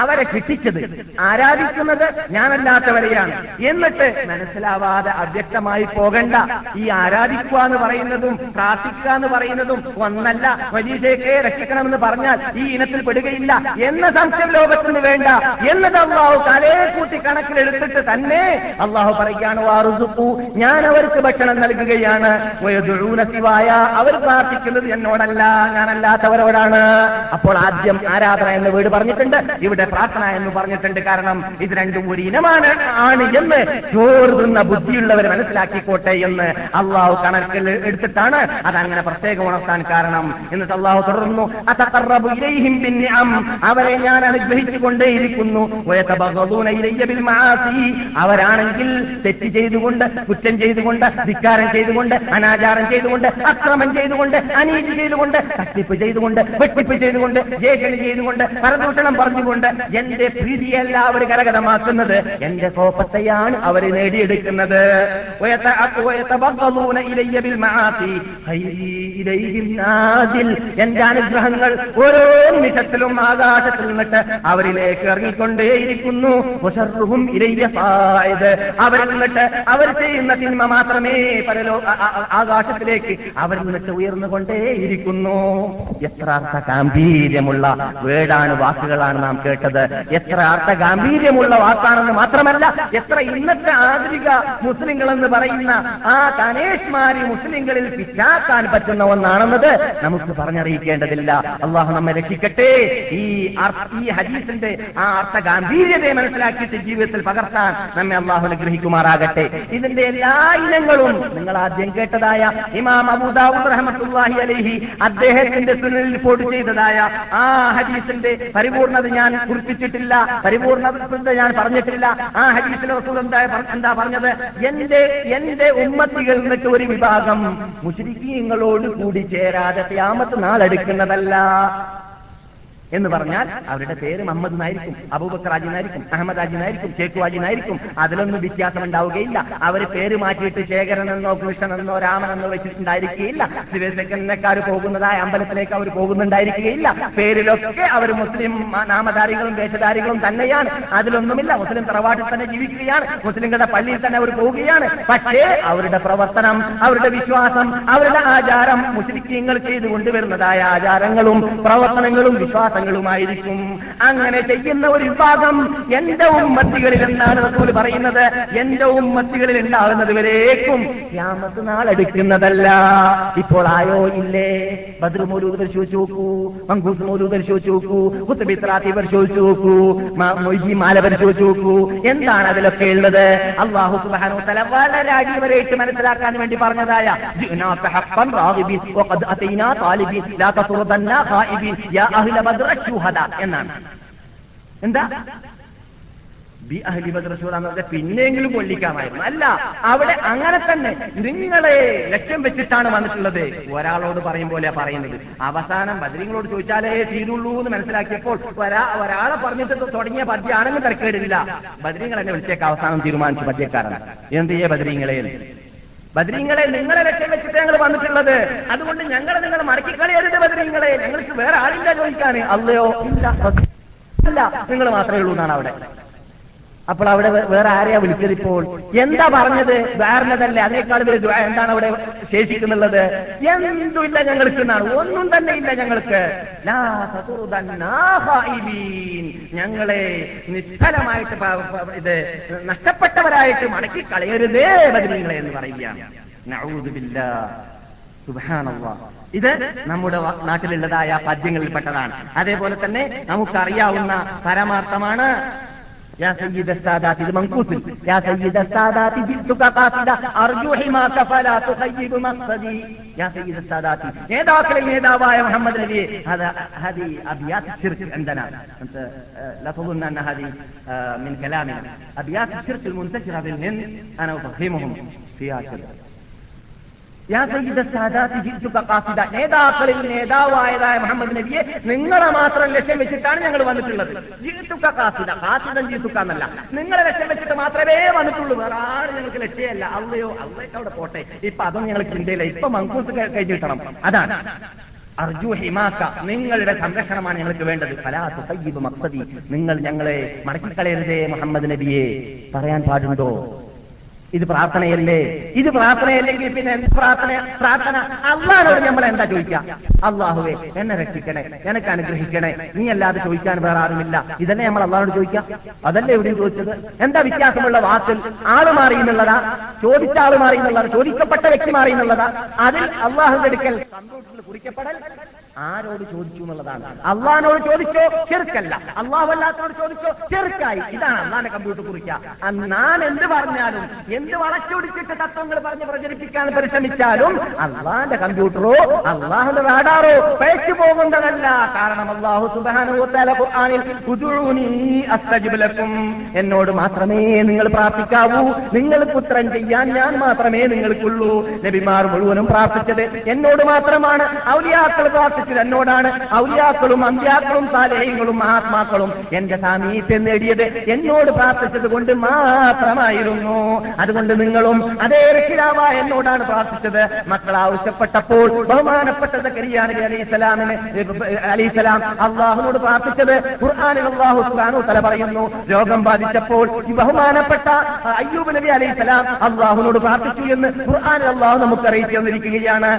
അവരെ ശിക്ഷിച്ചത്. ആരാധിക്കുന്നത് ഞാനല്ലാത്തവരെയാണ്. എന്നിട്ട് മനസ്സിലാവാതെ അവ്യക്തമായി പോകണ്ട. ഈ ആരാധിക്കുക എന്ന് പറയുന്നതും പ്രാർത്ഥിക്കുക എന്ന് പറയുന്നതും ഒന്നല്ല. മജീദയെ രക്ഷിക്കണമെന്ന് പറഞ്ഞാൽ ഈ ഇനത്തിൽ പെടുകയില്ല എന്ന സംശയം ലോകത്തിന് വേണ്ട എന്നത് അള്ളാഹു തലേ കൂട്ടി കണക്കിലെടുത്തിട്ട് തന്നെ അള്ളാഹു പറയുകയാണ്, വറുസുഖു, ഞാൻ അവർക്ക് ഭക്ഷണം നൽകുകയാണ്. വയദഊന സിവായ, അവർ പ്രാർത്ഥിക്കുന്നത് എന്നോടല്ല, ഞാനല്ലാത്തവരോടാണ്. അപ്പോൾ ആദ്യം ആരാധന വീട് പറഞ്ഞിട്ടുണ്ട്, ഇവിടെ പ്രാർത്ഥന എന്ന് പറഞ്ഞിട്ടുണ്ട്. കാരണം ഇത് രണ്ടും ഒരു ഇനമാണ് ആണ് എന്ന് ചോർന്ന ബുദ്ധിയുള്ളവർ മനസ്സിലാക്കിക്കോട്ടെ എന്ന് അള്ളാഹു കണക്കിൽ എടുത്തിട്ടാണ് അതങ്ങനെ പ്രത്യേകം ഉണർത്താൻ കാരണം. എന്നിട്ട് അള്ളാഹു തുടർന്നു, അതഖറബു ഇലൈഹിം ബിന്നിഅം, അവരെ ഞാൻ അനുഗ്രഹിച്ചുകൊണ്ടേയിരിക്കുന്നു. വയതബഗദൂന ഇലയ്യ ബിൽ മആസി, അവരാണെങ്കിൽ തെറ്റ് ചെയ്തുകൊണ്ട്, കുറ്റം ചെയ്തുകൊണ്ട്, ധിക്കാരം ചെയ്തുകൊണ്ട്, അനാചാരം ചെയ്തുകൊണ്ട്, അക്രമം ചെയ്തുകൊണ്ട്, അനീതി ചെയ്തുകൊണ്ട്, തട്ടിപ്പ് ചെയ്തുകൊണ്ട്, വെട്ടിപ്പ് ചെയ്തുകൊണ്ട്, ജേഷണി ചെയ്തുകൊണ്ട്, പരദൂഷണം പറഞ്ഞുകൊണ്ട് എന്റെ പ്രീതിയല്ല അവർ കരകതമാക്കുന്നത്, എന്റെ കോപത്തെയാണ് അവർ നേടിയെടുക്കുന്നത്. എന്റെ അനുഗ്രഹങ്ങൾ ഓരോ നിമിഷത്തിലും ആകാശത്തിൽ നിന്നിട്ട് അവരിലേക്ക് ഇറങ്ങിക്കൊണ്ടേയിരിക്കുന്നു. അവരിൽ നിന്നിട്ട് അവർ ചെയ്യുന്ന തിന്മ മാത്രമേ പരലോ ആകാശത്തിലേക്ക് അവരിൽ നിന്നിട്ട് ഉയർന്നുകൊണ്ടേയിരിക്കുന്നു. എത്ര അർത്ഥ ഗാംഭീര്യമുള്ള വേടാണ്, വാക്കുകളാണ് നാം കേട്ടത്. എത്ര അർത്ഥ ഗാംഭീര്യമുള്ള വാക്കാണെന്ന് മാത്രമല്ല, എത്ര ഇന്നത്തെ ആധുനിക മുസ്ലിങ്ങളെന്ന് പറയുന്ന ആ തനേഷ്മാരി മുസ്ലിങ്ങളിൽ പിച്ചാക്കാൻ പറ്റുന്ന ഒന്നാണെന്നത് നമുക്ക് പറഞ്ഞറിയിക്കേണ്ടതില്ല. അള്ളാഹു നമ്മെ രക്ഷിക്കട്ടെ. ഈ ഈ ഹദീസിന്റെ ആ അർത്ഥ ഗാംഭീര്യതയെ മനസ്സിലാക്കിയിട്ട് ജീവിതത്തിൽ പകർത്താൻ നമ്മെ അള്ളാഹു അനുഗ്രഹിക്കുമാറാകട്ടെ. ഇതിന്റെ എല്ലാ ഇനങ്ങളും നിങ്ങൾ ആദ്യം കേട്ടതായ ഇമാം അബൂ ദാവൂദ് റഹ്മത്തുള്ളാഹി അലൈഹി അദ്ദേഹത്തിന്റെ സുനനിൽ റിപ്പോർട്ട് ചെയ്തതായ ആ ഹദീസിന്റെ പരിപൂർണത ഞാൻ കുറിപ്പിച്ചിട്ടില്ല, പരിപൂർണത ഞാൻ പറഞ്ഞിട്ടില്ല. ആ ഹദീസിലെ റസൂൽ എന്താ എന്താ പറഞ്ഞത്? എന്റെ എന്റെ ഉമ്മത്തികളിൽ നിന്നിട്ട് ഒരു വിഭാഗം മുശ്രിക്കീങ്ങളോട് കൂടി ചേരാതെ ഖിയാമത്ത് നാളെടുക്കുന്നതല്ല എന്ന് പറഞ്ഞാൽ അവരുടെ പേര് മുഹമ്മദ് എന്നായിരിക്കും, അബൂബക്കർ ഹാജി എന്നായിരിക്കും, അഹമ്മദ് ഹാജി എന്നായിരിക്കും, ഷേഖ് ഹാജി എന്നായിരിക്കും. അതിലൊന്നും വ്യത്യാസം ഉണ്ടാവുകയില്ല. അവര് പേര് മാറ്റിയിട്ട് ശേഖരൻ എന്നോ കൃഷ്ണൻ എന്നോ രാമൻ എന്നോ വെച്ചിട്ടുണ്ടായിരിക്കുകയില്ല. ദിവസക്കാർ പോകുന്നതായ അമ്പലത്തിലേക്ക് അവർ പോകുന്നുണ്ടായിരിക്കുകയില്ല. പേരിലൊക്കെ അവർ മുസ്ലിം നാമധാരികളും വേഷധാരികളും തന്നെയാണ്. അതിലൊന്നുമില്ല. മുസ്ലിം തറവാട്ടിൽ തന്നെ ജീവിക്കുകയാണ്, മുസ്ലിങ്ങളുടെ പള്ളിയിൽ തന്നെ അവർ പോവുകയാണ്. പക്ഷേ അവരുടെ പ്രവർത്തനം, അവരുടെ വിശ്വാസം, അവരുടെ ആചാരം മുസ്ലിങ്ങൾ ചെയ്തു കൊണ്ടുവരുന്നതായ ആചാരങ്ങളും പ്രവർത്തനങ്ങളും വിശ്വാസങ്ങളുമായിരിക്കും. അങ്ങനെ ചെയ്യുന്ന ഒരു വിഭാഗം എന്റെ ഉമ്മത്തികളിൽ എന്നാണ് റസൂൽ പറയുന്നത്, എന്റെ ഉമ്മത്തികളിൽ ഉണ്ടാകുന്നത് വരേക്കും ഖിയാമത്ത് നാളെടുക്കുന്നതല്ല. ഇപ്പോൾ ആയോ ഇല്ലേ? ബദ്ർ മൗലൂദ് പരിശോധിച്ചു നോക്കൂ, മംഗൂസ് മൗലൂദ് പരിശോധിച്ചു നോക്കൂ, ഖുത്ബി ത്രാത്തി പരിശോധിച്ചു നോക്കൂ, മൊയ്ജി മാല പരിശോധിച്ചു നോക്കൂ. എന്താണ് അതിലൊക്കെ ഉള്ളത്? അല്ലാഹു സുബ്ഹാനഹു വ തആല വളരെ അടിവരയിട്ട് മനസ്സിലാക്കാൻ വേണ്ടി പറഞ്ഞതായ എന്നാണ്. എന്താ പിന്നെയെങ്കിലും കൊള്ളിക്കാമായിരുന്നു? അല്ല, അവിടെ അങ്ങനെ തന്നെ നിങ്ങളെ ലക്ഷ്യം വെച്ചിട്ടാണ് വന്നിട്ടുള്ളത്. ഒരാളോട് പറയും പോലെ പറയുന്നത്. അവസാനം ബദരീങ്ങളോട് ചോദിച്ചാലേ തീരുള്ളൂ എന്ന് മനസ്സിലാക്കിയപ്പോൾ ഒരാളെ പറഞ്ഞിട്ട് തുടങ്ങിയ പദ്യമാണെന്ന് തിരക്കേടില്ല. ബദരീങ്ങൾ എന്നെ വിളിച്ചേക്ക് അവസാനം തീരുമാനിച്ചു പദ്യക്കാരാണ്. എന്ത് ചെയ്യേ ബദരീങ്ങളെ, ബദരീങ്ങളെ നിങ്ങളെ ലക്ഷ്യം വെച്ചിട്ട് ഞങ്ങൾ വന്നിട്ടുള്ളത്, അതുകൊണ്ട് ഞങ്ങളെ നിങ്ങൾ മടക്കിക്കളിയരുത് ബദരീങ്ങളെ, ഞങ്ങൾക്ക് വേറെ ആളില്ല ചോദിക്കാന്. അല്ലയോ അല്ല, നിങ്ങൾ മാത്രമേ ഉള്ളൂ എന്നാണ് അവിടെ. അപ്പോൾ അവിടെ വേറെ ആരെയാ വിളിച്ചത്? ഇപ്പോൾ എന്താ പറഞ്ഞത്? ദ്വാരനതല്ലേ, അതിനേക്കാൾ വലുത് എന്താണ് അവിടെ ശേഷിക്കുന്നുള്ളത്? എന്തുമില്ല ഞങ്ങൾക്ക് എന്നാണ്, ഒന്നും തന്നെ ഇല്ല ഞങ്ങൾക്ക്. ഞങ്ങളെ നിഷ്ഫലമായിട്ട് ഇത് നഷ്ടപ്പെട്ടവരായിട്ട് മടക്കി കളയരുതേ ബദരീങ്ങളെ എന്ന് പറയുകയാണ്. നഊദു ബില്ലാഹ്. സുബ്ഹാനല്ലാഹ്. ഇത് നമ്മുടെ നാട്ടിലുള്ളതായ പദ്യങ്ങളിൽപ്പെട്ടതാണ്. അതേപോലെ തന്നെ നമുക്കറിയാവുന്ന പരമാർത്ഥമാണ് നേതാക്കളെ, നേതാവായ മുഹമ്മദ് നബിയെ നേതാക്കളിൽ നേതാവായതായ മുഹമ്മദ് നബിയെ നിങ്ങളെ മാത്രം ലക്ഷ്യം വെച്ചിട്ടാണ് ഞങ്ങൾ വന്നിട്ടുള്ളത്. ജീതുക കാസിദ, കാസിദൻ ജീതുക എന്നല്ല, നിങ്ങളെ ലക്ഷ്യം വെച്ചിട്ട് മാത്രമേ വന്നിട്ടുള്ളൂ, വേറെ ആരും ഞങ്ങൾക്ക് ലക്ഷ്യമല്ല. അല്ലയോ അല്ലയൊക്കെ അവിടെ പോട്ടെ, ഇപ്പൊ അതൊന്നും ഞങ്ങൾ ചിന്തയില്ല, ഇപ്പൊ മങ്കൂസ് കഴിഞ്ഞു കിട്ടണം. അതാണ് അർജു ഹിമാക്ക, നിങ്ങളുടെ സംരക്ഷണമാണ് ഞങ്ങൾക്ക് വേണ്ടത്. ഫലാ തുസയ്യിബ് മഖ്സദി, നിങ്ങൾ ഞങ്ങളെ മടക്കിക്കളയരുതേ മുഹമ്മദ് നബിയെ പറയാൻ പാടുണ്ടോ? ഇത് പ്രാർത്ഥനയല്ലേ? ഇത് പ്രാർത്ഥനയല്ലെങ്കിൽ പിന്നെ എന്ത് പ്രാർത്ഥന? പ്രാർത്ഥന അല്ലാതെ നമ്മൾ എന്താ ചോദിക്കാം? അള്ളാഹുവേ എന്നെ രക്ഷിക്കണേ, എനക്ക് അനുഗ്രഹിക്കണേ, നീ അല്ലാതെ ചോദിക്കാൻ വേറെ ആരുമില്ല. ഇതന്നെ നമ്മൾ അള്ളാഹോട് ചോദിക്കാം. അതല്ലേ എവിടെയും ചോദിച്ചത്? എന്താ വ്യത്യാസമുള്ള വാക്കിൽ? ആള് മാറി എന്നുള്ളതാ, ചോദിച്ച ആള് മാറി എന്നുള്ളതാ, ചോദിക്കപ്പെട്ട വ്യക്തി മാറി എന്നുള്ളതാ. അതിൽ അള്ളാഹുവിന്റെ അടുക്കൽ സന്തോഷത്തിൽ കുറിക്കപ്പെടൽ ആരോട് ചോദിച്ചു എന്നുള്ളതാണ്. അള്ളാഹിനോട് ചോദിച്ചോ ചെറുക്കല്ല, അള്ളാഹു അല്ലാത്തവരോട് ചോദിച്ചോ ചെറുക്കായി. ഇതാണ് അള്ളാഹിന്റെ കമ്പ്യൂട്ടർ കുറിക്കുക. ഞാൻ എന്ത് പറഞ്ഞാലും എന്ത് വളച്ചൊടിച്ചിട്ട തത്വങ്ങൾ പറഞ്ഞ് പ്രചരിപ്പിക്കാൻ പരിശ്രമിച്ചാലും അള്ളാഹിന്റെ കമ്പ്യൂട്ടറോ അള്ളാഹിന്റെ റാഡാറോ പേച്ചു പോകുന്നതല്ല. കാരണം അള്ളാഹു സുബ്ഹാനഹു വ തആല ഖുർആനിൽ ഉദുഊനി അസ്തജിബ് ലക്കും, എന്നോട് മാത്രമേ നിങ്ങൾ പ്രാർത്ഥിക്കാവൂ, നിങ്ങൾക്ക് ഉത്തരം ചെയ്യാൻ ഞാൻ മാത്രമേ നിങ്ങൾക്കുള്ളൂ. നബിമാർ മുഴുവനും പ്രാർത്ഥിച്ചത് എന്നോട് മാത്രമാണ്, ഔലിയാക്കൾ പ്രാർത്ഥിച്ചത് എന്നോടാണ്. ഔലിയാക്കളും അമ്പ്യാക്കളും സാലേഹ്യങ്ങളും മഹാത്മാക്കളും എന്റെ സാമീപ്യം നേടിയത് എന്നോട് പ്രാർത്ഥിച്ചത് കൊണ്ട് മാത്രമായിരുന്നു. അതുകൊണ്ട് നിങ്ങളും അതേ രക്ഷിതാവായ എന്നോടാണ് പ്രാർത്ഥിച്ചത്. മക്കൾ ആവശ്യപ്പെട്ടപ്പോൾ ബഹുമാനപ്പെട്ട സക്കരിയ നബി അലൈഹിസ്സലാമിന് അലൈഹിസ്സലാം അള്ളാഹുനോട് പ്രാർത്ഥിച്ചത് ഖുർആനിൽ അള്ളാഹു സുബ്ഹാനഹു വ തആല പറയുന്നു. രോഗം ബാധിച്ചപ്പോൾ ബഹുമാനപ്പെട്ട അയ്യൂബ് നബി അലൈഹിസ്സലാം അള്ളാഹുനോട് പ്രാർത്ഥിച്ചു എന്ന് ഖുർആനിൽ അള്ളാഹു നമുക്ക് അറിയിച്ചു തന്നിരിക്കുകയാണ്.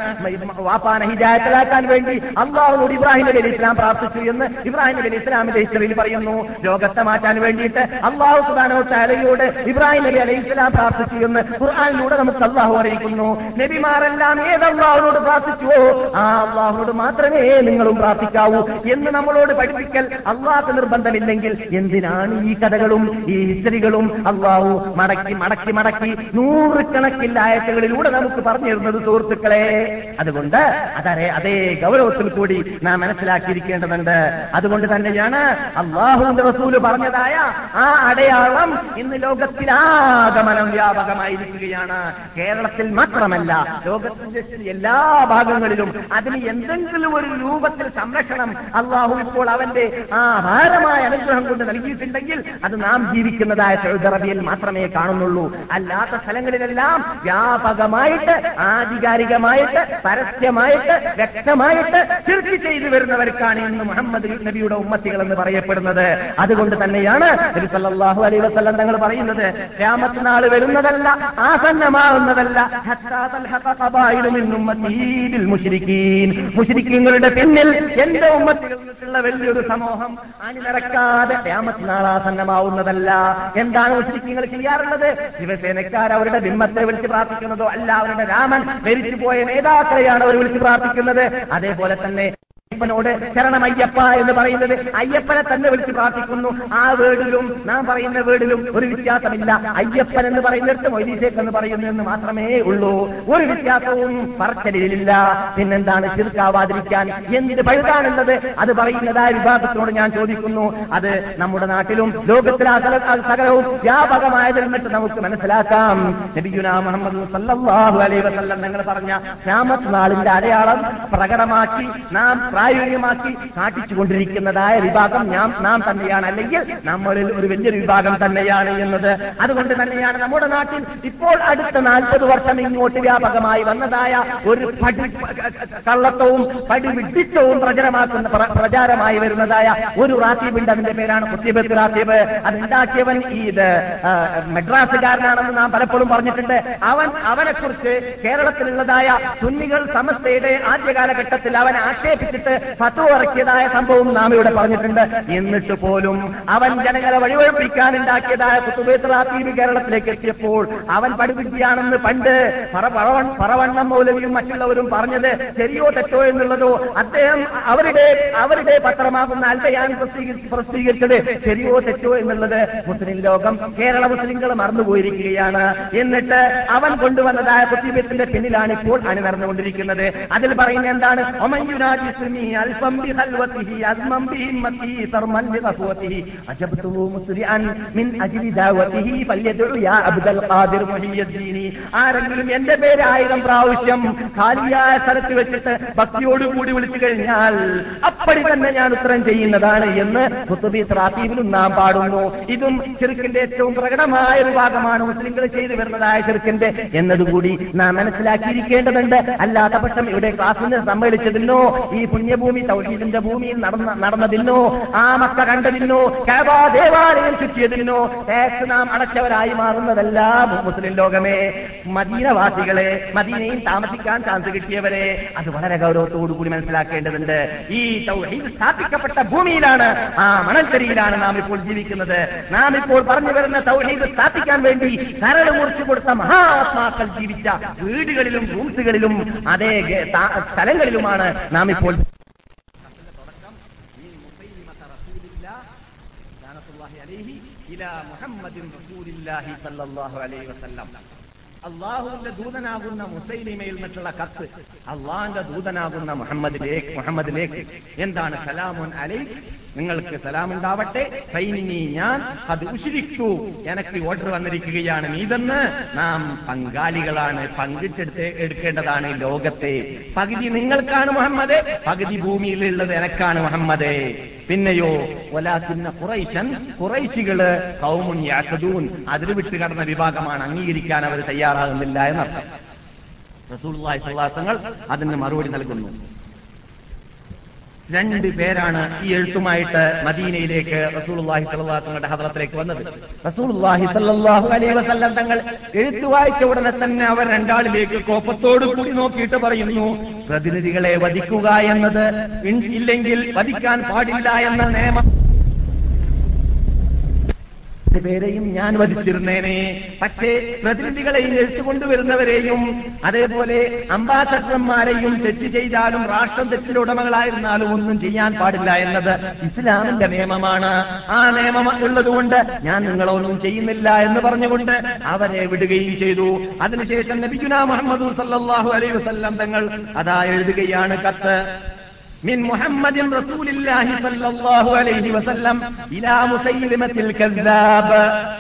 വാപ്പാനെ ഹിദായത്തിലാക്കാൻ വേണ്ടി അള്ളാഹുനോട് ഇബ്രാഹിം നബി അലൈഹിസ്സലാം പ്രാർത്ഥിച്ചു എന്ന് ഇബ്രാഹിം നബി അലൈഹിസ്സലാമിന്റെ ഹിസ്റ്ററിയിൽ പറയുന്നു. രോഗത്തെ മാറ്റാൻ വേണ്ടിയിട്ട് അള്ളാഹു സുബ്ഹാനഹു വ തആലയോട് ഇബ്രാഹിം നബി അലൈഹിസ്സലാം പ്രാർത്ഥിക്കുമെന്ന് ഖുർആനിലൂടെ നമുക്ക് അള്ളാഹു അറിയിക്കുന്നു. നബിമാരെല്ലാം ഏത് അള്ളാഹുനോട് പ്രാർത്ഥിച്ചുവോ ആ അള്ളാഹുനോട് മാത്രമേ നിങ്ങളും പ്രാർത്ഥിക്കാവൂ എന്ന് നമ്മളോട് പഠിപ്പിക്കൽ അള്ളാഹ് നിർബന്ധമില്ലെങ്കിൽ എന്തിനാണ് ഈ കഥകളും ഈ ഹിസ്റ്ററികളും? അള്ളാഹു മടക്കി മടക്കി മടക്കി നൂറുകണക്കിൽ ആയത്തുകളിലൂടെ നമുക്ക് പറഞ്ഞു തരുന്നത് സുഹൃത്തുക്കളെ. അതുകൊണ്ട് അതേ അതേ ഗൗരവത്തിൽ സുഹൃത്തുക്കൾ കൂടി നാം മനസ്സിലാക്കിയിരിക്കേണ്ടതുണ്ട്. അതുകൊണ്ട് തന്നെയാണ് അള്ളാഹുവിന്റെ റസൂല് പറഞ്ഞതായ ആ അടയാളം ഇന്ന് ലോകത്തിലാകമനം വ്യാപകമായിരിക്കുകയാണ്. കേരളത്തിൽ മാത്രമല്ല, ലോകത്തിന്റെ എല്ലാ ഭാഗങ്ങളിലും അതിന് എന്തെങ്കിലും ഒരു രൂപത്തിൽ സംരക്ഷണം അള്ളാഹു ഇപ്പോൾ അവന്റെ ആ ഭാരമായ അനുഗ്രഹം കൊണ്ട് നൽകിയിട്ടുണ്ടെങ്കിൽ അത് നാം ജീവിക്കുന്നതായ സൗദി അറേബ്യയിൽ മാത്രമേ കാണുന്നുള്ളൂ. അല്ലാത്ത സ്ഥലങ്ങളിലെല്ലാം വ്യാപകമായിട്ട്, ആധികാരികമായിട്ട്, പരസ്യമായിട്ട്, വ്യക്തമായിട്ട് ശിർക്ക് ചെയ്തു വരുന്നവർക്കാണ് ഇന്ന് മുഹമ്മദ് നബിയുടെ ഉമ്മത്തികൾ എന്ന് പറയപ്പെടുന്നത്. അതുകൊണ്ട് തന്നെയാണ് നബി സല്ലല്ലാഹു അലൈഹി വസല്ലം തങ്ങൾ പറയുന്നത്, ഖിയാമത്ത് നാൾ വരുന്നതല്ല, ആസന്നമാവുന്നതല്ല, ഹത്താ തൽഹഖ ഖബായിലു മിൻ ഉമ്മത്തി ബിൽ മുശ്രികീൻ, മുശ്രികീങ്ങളുടെ പിന്നിൽ എന്റെ ഉമ്മത്തിൽ നിന്നുള്ള വലിയൊരു സമൂഹം അണിനിരക്കാതെ ഖിയാമത്ത് നാൾ ആസന്നമാവുന്നതല്ല. എന്താണ് മുശ്രികീങ്ങൾ ചെയ്യാറുള്ളത്? ശിവസേനക്കാർ അവരുടെ ബിംബത്തെ വിളിച്ച് പ്രാർത്ഥിക്കുന്നതോ അല്ല, അവരുടെ രാമൻ മരിച്ചുപോയ നേതാക്കളെയാണ് അവർ വിളിച്ച് പ്രാർത്ഥിക്കുന്നത്. അതേപോലെ തന്നെ അയ്യപ്പനോട് ശരണമയ്യപ്പ എന്ന് പറയുന്നത് അയ്യപ്പനെ തന്നെ വിളിച്ച് പ്രാർത്ഥിക്കുന്നു. ആ വീടിലും നാം പറയുന്ന വീടിലും ഒരു വ്യത്യാസമില്ല. അയ്യപ്പൻ എന്ന് പറയുന്നിടത്ത് മൊയ്തീശേഖ് എന്ന് പറയുന്നു എന്ന് മാത്രമേ ഉള്ളൂ. ഒരു വ്യത്യാസവും പറച്ചലിലില്ല. പിന്നെന്താണ് ശിർക്കാവാതിരിക്കാൻ എന്ത് പഴുതാണുള്ളത്? അത് പറയുന്നതായ വിഭാഗത്തിനോട് ഞാൻ ചോദിക്കുന്നു. അത് നമ്മുടെ നാട്ടിലും ലോകത്തിലെ സകലവും വ്യാപകമായത് എന്നിട്ട് നമുക്ക് മനസ്സിലാക്കാം. നബിയുനാ മുഹമ്മദ് സല്ലല്ലാഹു അലൈഹി വസല്ലം നിങ്ങൾ പറഞ്ഞ ഖിയാമത്ത് നാളിന്റെ അടയാളം പ്രകടമാക്കി നാം പ്രായോഗികമാക്കി കാട്ടിച്ചുകൊണ്ടിരിക്കുന്നതായ വിഭാഗം ഞാൻ നാം തന്നെയാണ്, അല്ലെങ്കിൽ നമ്മളിൽ ഒരു വലിയൊരു വിഭാഗം തന്നെയാണ് എന്നത്. അതുകൊണ്ട് തന്നെയാണ് നമ്മുടെ നാട്ടിൽ ഇപ്പോൾ അടുത്ത നാൽപ്പത് വർഷം ഇങ്ങോട്ട് വ്യാപകമായി വന്നതായ ഒരു പടി കള്ളത്തവും പടിവിഡിത്തവും പ്രചരമാക്കുന്ന പ്രചാരമായി വരുന്നതായ ഒരു റാത്തീബുണ്ട്. അതിന്റെ പേരാണ് ഖുത്ബത്തുൽ റാത്തീബ്. അതുണ്ടാക്കിയവൻ ഇത് മദ്രാസുകാരനാണെന്ന് നാം പലപ്പോഴും പറഞ്ഞിട്ടുണ്ട്. അവൻ അവനെക്കുറിച്ച് കേരളത്തിലുള്ളതായ സുന്നികൾ സമസ്തയുടെ ആദ്യകാലഘട്ടത്തിൽ അവൻ ആക്ഷേപിച്ചിട്ട് ഫത്വ ഇറക്കിയതായ സംഭവം നാം ഇവിടെ പറഞ്ഞിട്ടുണ്ട്. എന്നിട്ട് പോലും അവൻ ജനങ്ങളെ വഴിവഴിപ്പിക്കാനുണ്ടാക്കിയതായ ഖുത്ബത്തുൽ റാത്തീബ് കേരളത്തിലേക്ക് എത്തിയപ്പോൾ അവൻ പടുവിദ്യയാണെന്ന് പണ്ട് പറവണ്ണം മൗലവിയും മറ്റുള്ളവരും പറഞ്ഞത് ശരിയോ തെറ്റോ എന്നുള്ളതോ അദ്ദേഹം അവരുടെ അവരുടെ പത്രമാകുന്ന അൽബയാൻ പ്രസിദ്ധീകരിച്ചത് ശരിയോ തെറ്റോ എന്നുള്ളത് മുസ്ലിം ലോകം, കേരള മുസ്ലിങ്ങൾ മറന്നുപോയിരിക്കുകയാണ്. എന്നിട്ട് അവൻ കൊണ്ടുവന്നതായ ഖുത്ബത്തിന്റെ പിന്നിലാണ് ഇപ്പോൾ അണിനിരന്നുകൊണ്ടിരിക്കുന്നത്. അതിൽ പറയുന്നത് എന്താണ്? ആരെങ്കിലും എന്റെ പേര് ആയിരം പ്രാവശ്യം കാലിയായ സ്ഥലത്ത് വെച്ചിട്ട് ഭക്തിയോടുകൂടി വിളിച്ചു കഴിഞ്ഞാൽ അപ്പടി തന്നെ ഞാൻ ഉത്തരം ചെയ്യുന്നതാണ് എന്ന് ഖുത്ബത്തുൽ റാത്തീബിലും നാം പാടുന്നു. ഇതും ശിർക്കിന്റെ ഏറ്റവും പ്രകടമായ ഒരു ഭാഗമാണ്, മുസ്ലിങ്ങൾ ചെയ്തു വരുന്നതായ ശിർക്കിന്റെ എന്നതുകൂടി നാം മനസ്സിലാക്കിയിരിക്കേണ്ടതുണ്ട്. അല്ലാത്ത പക്ഷം ഇവിടെ ക്ലാസ്സിന് സമ്മേളിച്ചതിനോ, ഈ പുണ്യഭൂമി തൗഹീദിന്റെ ഭൂമിയിൽ നടന്ന നടന്നതിനോ, ആ മക്ക കണ്ടതിനോ, കഅബ ദേവാലയം ചുറ്റിയതിനോ ടാക്സ് നാം അടച്ചവരായി മാറുന്നതല്ല മുസ്ലിം ലോകമേ. മദീനവാസികളെ, മദീനയിൽ താമസിക്കാൻ ചാൻസ് കിട്ടിയവരെ, അത് വളരെ ഗൗരവത്തോടുകൂടി മനസ്സിലാക്കേണ്ടതുണ്ട്. ഈ തൗഹീദ് സ്ഥാപിക്കപ്പെട്ട ഭൂമിയിലാണ്, ആ മണൽത്തരിയിലാണ് നാം ഇപ്പോൾ ജീവിക്കുന്നത്. നാം ഇപ്പോൾ പറഞ്ഞു വരുന്ന തൗഹീദ് സ്ഥാപിക്കാൻ വേണ്ടി കരട് മുറിച്ചു കൊടുത്ത മഹാത്മാക്കൾ ജീവിച്ച വീടുകളിലും റൂംസുകളിലും അതേ സ്ഥലങ്ങളിലുമാണ് നാം ഇപ്പോൾ അള്ളാഹുവിന്റെ ദൂതനാകുന്ന മുസൈലിമയിൽ നിന്നുള്ള കത്ത് അള്ളാഹിന്റെ ദൂതനാകുന്ന മുഹമ്മദിലേക്ക് മുഹമ്മദിലേക്ക് എന്താണ്? സലാമുൻ അലൈക്ക്, നിങ്ങൾക്ക് സലാമുണ്ടാവട്ടെ. സൈനി, ഞാൻ അത് ഉശിരിക്കൂ, എനിക്ക് ഓർഡർ വന്നിരിക്കുകയാണ്. നീതെന്ന് നാം പങ്കാളികളാണ്, പങ്കിട്ടെടുത്ത് എടുക്കേണ്ടതാണ് ലോകത്തെ. പകുതി നിങ്ങൾക്കാണ് മുഹമ്മദേ, പകുതി ഭൂമിയിലുള്ളത് എനക്കാണ് മുഹമ്മദേ. പിന്നെയോ വലാകിന്ന ഖുറൈശൻ, ഖുറൈശികള് ഖൗമുൻ യഅഖദൂൻ, അതിൽ വിട്ട് കടന്ന വിഭാഗമാണ്, അംഗീകരിക്കാൻ അവർ തയ്യാറാകുന്നില്ല എന്നർത്ഥം. റസൂലുള്ളാഹി സ്വല്ലല്ലാഹു അലൈഹി വസല്ലം അതിന് മറുപടി നൽകുന്നു. രണ്ട് പേരാണ് ഈ എഴുത്തുമായിട്ട് മദീനയിലേക്ക് റസൂലുള്ളാഹി സ്വല്ലല്ലാഹു അലൈഹി വസല്ലം ഹദ്റത്തിലേക്ക് വന്നത്. റസൂലുള്ളാഹി സ്വല്ലല്ലാഹു അലൈഹി വസല്ലം തങ്ങൾ എഴുത്തു വായിച്ച ഉടനെ തന്നെ അവർ രണ്ടാളിലേക്ക് കോപത്തോട് കൂടി നോക്കിയിട്ട് പറയുന്നു, പ്രതിനിധികളെ വധിക്കുക എന്നത് ഇല്ലെങ്കിൽ വധിക്കാൻ പാടില്ല എന്ന നിയമം പേരെയും ഞാൻ വധിച്ചിരുന്നേനെ, പക്ഷേ പ്രതിനിധികളെയും എഴുത്തുകൊണ്ടുവരുന്നവരെയും അതേപോലെ അംബാസഡർമാരെയും തെറ്റ് ചെയ്താലും രാഷ്ട്രം തെറ്റിലെ ഉടമകളായിരുന്നാലും ഒന്നും ചെയ്യാൻ പാടില്ല എന്നത് ഇസ്ലാമിന്റെ നിയമമാണ്. ആ നിയമം ഉള്ളതുകൊണ്ട് ഞാൻ നിങ്ങളൊന്നും ചെയ്യുന്നില്ല എന്ന് പറഞ്ഞുകൊണ്ട് അവരെ വിടുകയും ചെയ്തു. അതിനുശേഷം നബിയുനാ മുഹമ്മദ് സല്ലല്ലാഹു അലൈഹി വസല്ലം തങ്ങൾ അതാ എഴുതുകയാണ് കത്ത്. من محمد رسول الله صلى الله عليه وسلم الى مسيلمة الكذاب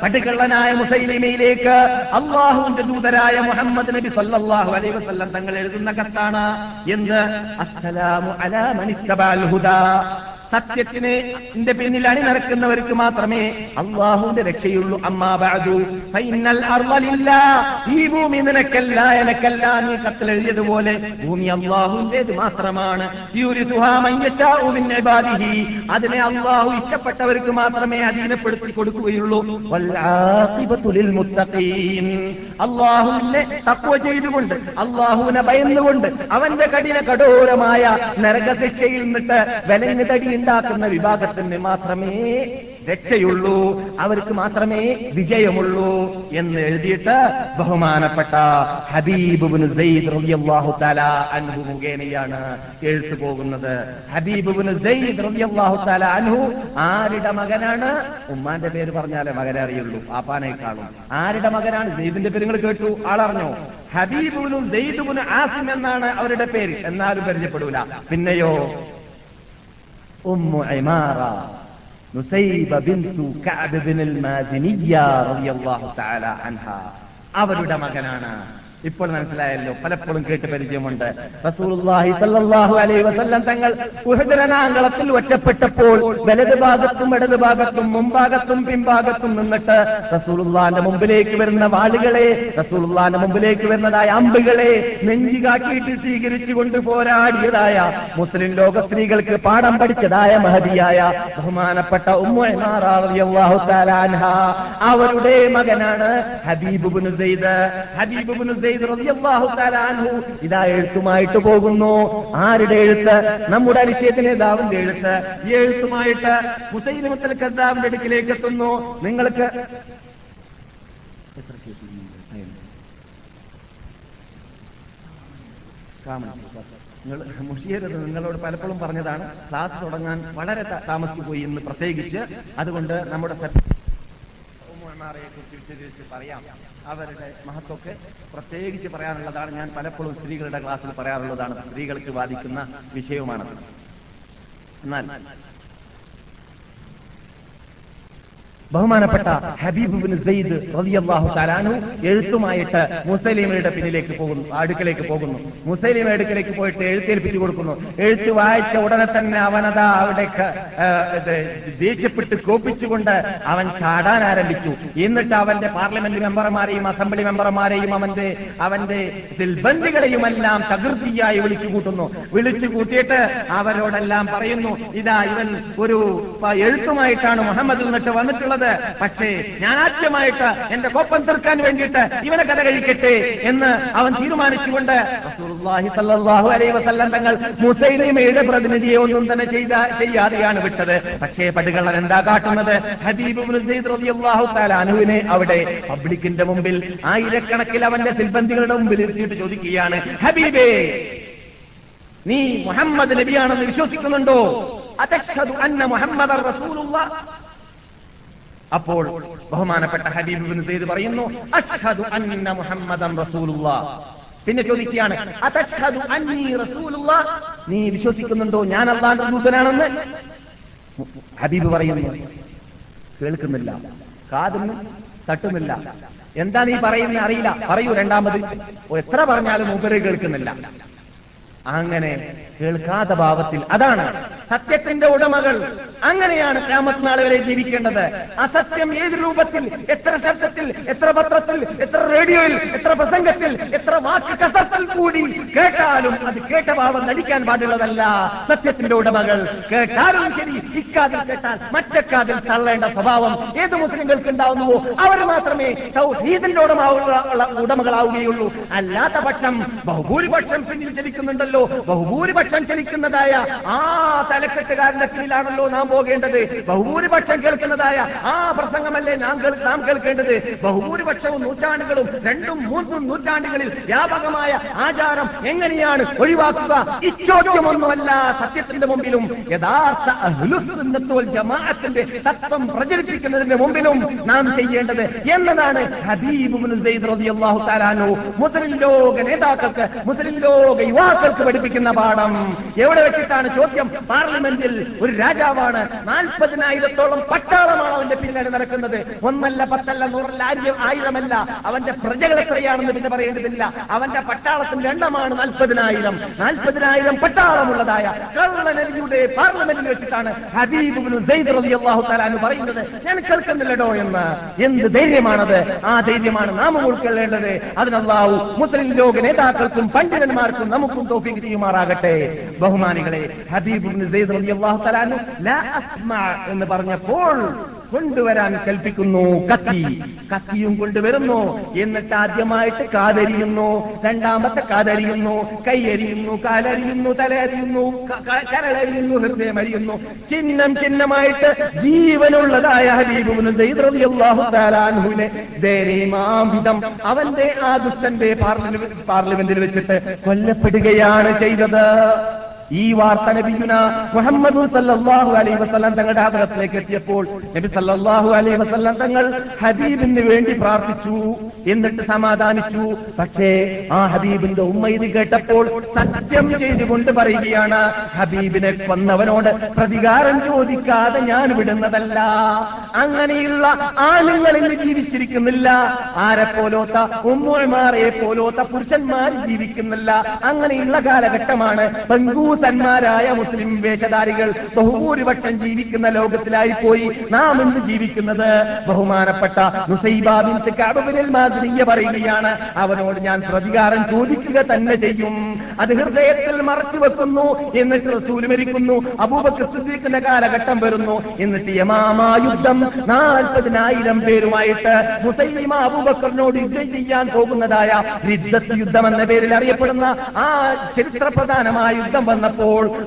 പടികള്ളനായ മുസൈലിമയിലേക്ക് അല്ലാഹുവിന്റെ ദൂതരായ മുഹമ്മദ് നബി സല്ലല്ലാഹു അലൈഹി വസല്ലം തങ്ങൾ എഴുതുന്ന കത്താണ് എന്ന്. അസ്സലാമു അലാ മനിത്തബഅൽ ഹുദാ, സത്യത്തിനെ എന്റെ പിന്നിൽ അണിനിരക്കുന്നവർക്ക് മാത്രമേ അള്ളാഹുവിന്റെ രക്ഷയുള്ളൂ. അമ്മാ ബഅദു ഫൈനൽ അർള ലില്ലാ, ഈ ഭൂമി നിനക്കല്ല എനക്കല്ല, നീ കത്തിലെഴുതിയതുപോലെ ഭൂമി അള്ളാഹുവിന്റേത് മാത്രമാണ്. യുരിസുഹാ മൻ യശാഉ മിൻ ഇബാദിഹി, അതിനെ അള്ളാഹു ഇഷ്ടപ്പെട്ടവർക്ക് മാത്രമേ അധീനപ്പെടുത്തി കൊടുക്കുകയുള്ളൂ. വൽ ആഖിബതു ലിൽ മുത്തഖീൻ, അള്ളാഹുവിനെ തഖ്വ ചെയ്തുകൊണ്ട് അള്ളാഹുവിനെ ഭയന്നുകൊണ്ട് അവന്റെ കഠിന കഠോരമായ നരകശിക്ഷയിൽ നിന്നിട്ട് വിലങ്ങി തടി ണ്ടാക്കുന്ന വിഭാഗത്തിന് മാത്രമേ രക്ഷയുള്ളൂ, അവർക്ക് മാത്രമേ വിജയമുള്ളൂ എന്ന് എഴുതിയിട്ട് ബഹുമാനപ്പെട്ട ഹബീബ് ഇബ്നു സയ്ദ് റളിയല്ലാഹു തആല അൻഹു മുഖേനയാണ് എഴുത്തു പോകുന്നത്. ഹബീബ് ഇബ്നു സയ്ദ് റളിയല്ലാഹു തആല അൻഹു ആരുടെ മകനാണ്? ഉമ്മാന്റെ പേര് പറഞ്ഞാലേ മകനെ അറിയുള്ളൂ, ആപ്പാനെ കാണും. ആരുടെ മകനാണ്? സയ്യിദിന്റെ പേര് നിങ്ങൾ കേട്ടു, ആളറിഞ്ഞോ? ഹബീബ് ഇബ്നു സയ്ദ് ഇബ്നു ആസിം എന്നാണ് അവരുടെ പേര്, എന്നാലും പരിചയപ്പെടൂല. പിന്നെയോ أم عمارة نسيبة بنت كعب بن المازنية رضي الله تعالى عنها അവരുടെ മകനാണ്. ഇപ്പോൾ മനസ്സിലായല്ലോ, പലപ്പോഴും കേട്ട് പരിചയമുണ്ട്. റസൂലുള്ളാഹി സ്വല്ലല്ലാഹു അലൈഹി വസല്ലം തങ്ങൾ ഉഹ്ദരണാംഗളത്തിൽ ഒറ്റപ്പെട്ടപ്പോൾ വലതു ഭാഗത്തും ഇടതു ഭാഗത്തും മുൻഭാഗത്തും പിൻഭാഗത്തും നിന്നിട്ട് റസൂലുള്ളാഹിന്റെ മുമ്പിലേക്ക് വരുന്ന വാളുകളെ, റസൂലുള്ളാഹിന്റെ മുമ്പിലേക്ക് വരുന്നതായ അമ്പുകളെ നെഞ്ചി കാട്ടിയിട്ട് സ്വീകരിച്ചുകൊണ്ട് പോരാടിയതായ മുസ്ലിം ലോക സ്ത്രീകൾക്ക് പാഠം പഠിച്ചതായ മഹതിയായ ബഹുമാനപ്പെട്ട ഉമ്മു ഇമാറ റളിയല്ലാഹു തആല അൻഹ അവരുടെ മകനാണ് ഹബീബ് ഇബ്നു സയ്ദ്. ഹബീബ് ഇബ്നു സയ്ദ് ഇതാ എഴുത്തുമായിട്ട് പോകുന്നു. ആരുടെ എഴുത്ത്? നമ്മുടെ അനിശ്ചയത്തിന് നേതാവിന്റെ എഴുത്ത്. ഈ എഴുത്തുമായിട്ട് മുസൈലമത്തുൽ കദ്ദാബിന്റെ അടുക്കിലേക്ക് എത്തുന്നു. നിങ്ങൾക്ക് മുഷീറത് നിങ്ങളോട് പലപ്പോഴും പറഞ്ഞതാണ്, ക്ലാസ് തുടങ്ങാൻ വളരെ താമസിച്ചുപോയി എന്ന് പ്രത്യേകിച്ച്. അതുകൊണ്ട് നമ്മുടെ യെക്കുറിച്ച് പറയാം, അവരുടെ മഹത്വമൊക്കെ പ്രത്യേകിച്ച് പറയാനുള്ളതാണ്. ഞാൻ പലപ്പോഴും സ്ത്രീകളുടെ ക്ലാസ്സിൽ പറയാറുള്ളതാണ്, സ്ത്രീകൾക്ക് ബാധിക്കുന്ന വിഷയവുമാണ്. എന്നാൽ ബഹുമാനപ്പെട്ട ഹബീബ് ഇബ്നു സയ്ദ് റളിയല്ലാഹു തആല അൻഹു എഴുത്തുമായിട്ട് മുസൈലിമയുടെ പിന്നിലേക്ക് പോകുന്നു, അടുക്കലേക്ക് പോകുന്നു. മുസൈലിമയുടെ അടുക്കലേക്ക് പോയിട്ട് എഴുത്തേൽപ്പിച്ചു കൊടുക്കുന്നു. എഴുത്ത് വായിച്ച ഉടനെ തന്നെ അവനതാ അവിടെ ദേഷ്യപ്പെട്ട് കോപിച്ചുകൊണ്ട് അവൻ ചാടാൻ ആരംഭിച്ചു. എന്നിട്ട് അവന്റെ പാർലമെന്റ് മെമ്പർമാരെയും അസംബ്ലി മെമ്പർമാരെയും അവന്റെ അവന്റെ ദിൽബന്ധികളെയുമെല്ലാം തകൃതിയായി വിളിച്ചു കൂട്ടുന്നു. വിളിച്ചു കൂട്ടിയിട്ട് അവരോടെല്ലാം പറയുന്നു, ഇതാ ഇവൻ ഒരു എഴുത്തുമായിട്ടാണ് മുഹമ്മദിൽ നിന്നിട്ട് വന്നിട്ടുള്ളത്, പക്ഷേ ഞാൻ ആദ്യമായിട്ട് എന്റെ കോപ്പം തീർക്കാൻ വേണ്ടിയിട്ട് ഇവനെ കഥ കഴിക്കട്ടെ എന്ന് അവൻ തീരുമാനിച്ചുകൊണ്ട് റസൂലുള്ളാഹി സ്വല്ലല്ലാഹു അലൈഹി വസല്ലം തങ്ങൾ മുസൈലിമയുടെ പ്രതിനിധിയെ ഒന്നും തന്നെ ചെയ്ത ചെയ്യാതെയാണ് വിട്ടത്. പക്ഷേ പടികള്ളൻ എന്താ കാട്ടുന്നത്? ഹബീബ് ഇബ്നു സയ്ദ് റളിയല്ലാഹു തആല അൻഹുവിനെ അവിടെ പബ്ലിക്കിന്റെ മുമ്പിൽ ആയിരക്കണക്കിൽ അവന്റെ സിൽബന്ധികളുടെ മുമ്പിൽ ഇരുത്തിയിട്ട് ചോദിക്കുകയാണ്, ഹബീബേ, നീ മുഹമ്മദ് നബിയാണെന്ന് വിശ്വസിക്കുന്നുണ്ടോ? അതശ്ഹദു അന്ന മുഹമ്മദൻ റസൂലുള്ളാഹ്. അപ്പോൾ ബഹുമാനപ്പെട്ട ഹബീബ് ഇബ്നു സയ്ദ് പറയുന്നു, അശ്ഹദു അന്ന മുഹമ്മദൻ റസൂലുള്ളാഹ്. പിന്നെ ചോദിക്കുകയാണ്, അതശ്ഹദു അന്നി റസൂലുള്ളാഹ്, നീ വിശ്വസിക്കുന്നുണ്ടോ ഞാൻ അല്ലാഹുവിന്റെ ദൂതനാണെന്ന്? ഹബീബ് പറയുന്നു, കേൾക്കുന്നില്ല, കാതൊന്നും തട്ടുന്നില്ല. എന്താ നീ പറയുന്നത് അറിയില്ല, പറയൂ രണ്ടാമത്. എത്ര പറഞ്ഞാലും മൂപ്പരെ കേൾക്കുന്നില്ല. അങ്ങനെ കേൾക്കാത്ത ഭാവത്തിൽ, അതാണ് സത്യത്തിന്റെ ഉടമകൾ, അങ്ങനെയാണ് ഖിയാമത്ത് നാൾ വരെ ജീവിക്കേണ്ടത്. അസത്യം ഏത് രൂപത്തിൽ, എത്ര ശബ്ദത്തിൽ, എത്ര പത്രത്തിൽ, എത്ര റേഡിയോയിൽ, എത്ര പ്രസംഗത്തിൽ, എത്ര വാക്ക് കസത്തിൽ കൂടി കേട്ടാലും അത് കേട്ട ഭാവം നടിക്കാൻ പാടുള്ളതല്ല. സത്യത്തിന്റെ ഉടമകൾ കേട്ടാലും ശരി, ഇക്കാതിൽ കേട്ടാൽ മറ്റക്കാതിൽ തള്ളേണ്ട സ്വഭാവം ഏത് മുസ്ലിങ്ങൾക്ക് ഉണ്ടാവുന്നുവോ അവർ മാത്രമേ തൗഹീദിന്റെ ഉടമകളാവുകയുള്ളൂ. അല്ലാത്ത പക്ഷം ബഹുഭൂരിപക്ഷം പിന്നിൽ ചലിക്കുന്നുണ്ടല്ലോ, ബഹുഭൂരിപക്ഷം ചലിക്കുന്നതായ ആ തലക്കെട്ടുകാരന്റെ കീഴിലാണല്ലോ നാം പോകേണ്ടത്, ബഹുഭൂരിപക്ഷം കേൾക്കുന്നതായ ആ പ്രസംഗമല്ലേ നാം നാം കേൾക്കേണ്ടത്. ബഹുഭൂരിപക്ഷവും നൂറ്റാണ്ടുകളും രണ്ടും മൂന്നും നൂറ്റാണ്ടുകളിൽ വ്യാപകമായ ആചാരം എങ്ങനെയാണ് ഒഴിവാക്കുക? ഇച്ചോദ്യമൊന്നുമല്ല സത്യത്തിന്റെ മുമ്പിലും യഥാർത്ഥ അഹ്ലുസുന്നത്ത് വൽ ജമാഅത്തിന്റെ തത്വം പ്രചരിപ്പിക്കുന്നതിന്റെ മുമ്പിലും നാം ചെയ്യേണ്ടത് എന്നതാണ് ഹബീബ് ഇബ്നു സയ്ദ് റളിയല്ലാഹു തആല അൻഹു മുസ്ലിം ലോക നേതാക്കൾക്ക്, മുസ്ലിം ലോക യുവാക്കൾക്ക് പഠിപ്പിക്കുന്ന പാഠം. എവിടെ വെച്ചിട്ടാണ് ചോദ്യം? പാർലമെന്റിൽ ഒരു രാജാവാണ്, നാൽപ്പതിനായിരത്തോളം പട്ടാളമാണ് അവന്റെ പിന്നാലെ നടക്കുന്നത്. ഒന്നല്ല, പത്തല്ല, നൂറല്ല, ആയിരം ആയിരമല്ല, അവന്റെ പ്രജകൾ എത്രയാണെന്ന് പിന്നെ പറയേണ്ടതില്ല. അവന്റെ പട്ടാളത്തിന്റെ എണ്ണമാണ് നാൽപ്പതിനായിരം. നാൽപ്പതിനായിരം പട്ടാളമുള്ളതായ കള്ളനബിയുടെ പാർലമെന്റിൽ വെച്ചിട്ടാണ് ഹബീബ് ഇബ്നു സൈദ് റളിയല്ലാഹു തആല അൻഹു പറയുന്നത്, ഞാൻ കേൾക്കുന്നില്ലടോ എന്ന്. എന്ത് ധൈര്യമാണത്! ആ ധൈര്യമാണ് നാം ഉൾക്കൊള്ളേണ്ടത്. അതിന് അല്ലാഹു മുസ്ലിം ലോക നേതാക്കൾക്കും പണ്ഡിതന്മാർക്കും നമുക്കും തൗഫീഖ് ചെയ്യുമാറാകട്ടെ. ബഹുമാനികളെ, ഹബീബ് ഇബ്നു സൈദ് റളിയല്ലാഹു തആല അൻഹു ലാ അസ്മാ എന്ന് പറഞ്ഞപ്പോൾ കൊണ്ടുവരാൻ കൽപ്പിക്കുന്നു. കത്തി കത്തിയും കൊണ്ടുവരുന്നു. എന്നിട്ട് ആദ്യമായിട്ട് കാതരിയുന്നു, രണ്ടാമത്തെ കാതരിയുന്നു, കൈയരിയുന്നു, കാലരിയുന്നു, തലയരിയുന്നു, കരളരിയുന്നു, ഹൃദയമരിയുന്നു. ചിഹ്നം ചിഹ്നമായിട്ട് ജീവനുള്ളതായ ഹബീബ് ഇബ്നു സൈദ് റളിയല്ലാഹു തആല അൻഹുവിനെ ധൈര്യമാംവിധം അവന്റെ ആ ദുഷ്ടന്റെ പാർലമെന്റിൽ വെച്ചിട്ട് കൊല്ലപ്പെടുകയാണ് ചെയ്തത്. ഈ വാർത്ത നബിയുനാ മുഹമ്മദ് സല്ലല്ലാഹു അലൈഹി വസല്ലം തങ്ങളുടെ ഹദറത്തിലേക്ക് എത്തിയപ്പോൾ നബി സല്ലല്ലാഹു അലൈഹി വസല്ലം തങ്ങൾ ഹബീബിന് വേണ്ടി പ്രാർത്ഥിച്ചു, എന്നിട്ട് സമാധാനിച്ചു. പക്ഷേ ആ ഹബീബിന്റെ ഉമ്മ ഇത് കേട്ടപ്പോൾ സത്യം ചെയ്തുകൊണ്ട് പറയുകയാണ്, ഹബീബിനെ കൊന്നവനോട് പ്രതികാരം ചോദിക്കാതെ ഞാൻ വിടുന്നതല്ല. അങ്ങനെയുള്ള ആളുകളിൽ ജീവിച്ചിരിക്കുന്നില്ല, ആരെ പോലോത്ത ഉമ്മുമാരെ പോലോത്ത പുരുഷന്മാർ ജീവിക്കുന്നില്ല. അങ്ങനെയുള്ള കാലഘട്ടമാണ് പെൺകൂ ന്മാരായ മുസ്ലിം വേഷധാരികൾ ബഹുഭൂരിപക്ഷം ജീവിക്കുന്ന ലോകത്തിലായി പോയി നാം ഇന്ന് ജീവിക്കുന്നത്. ബഹുമാനപ്പെട്ട നുസൈബ ബിൻത് കഅബ് ഇബ്നുൽ മാദിനിയ പറയുകയാണ്, അവനോട് ഞാൻ പ്രതികാരം ചോദിക്കുക തന്നെ ചെയ്യും. അത് ഹൃദയത്തിൽ മറച്ചു വെക്കുന്നു. എന്നിട്ട് റസൂൽ മരിക്കുന്നു, അബൂബക്കർ സിദ്ദീഖിന്റെ കാലഘട്ടം വരുന്നു. എന്നിട്ട് യമാമ യുദ്ധം നാൽപ്പതിനായിരം പേരുമായിട്ട് മുസൈലിമ അബൂബക്കറിനോട് യുദ്ധം ചെയ്യാൻ പോകുന്നതായ റിദ്ദത്ത് യുദ്ധം എന്ന പേരിൽ അറിയപ്പെടുന്ന ആ ചരിത്രപ്രധാനമായ യുദ്ധം വന്നപ്പോൾ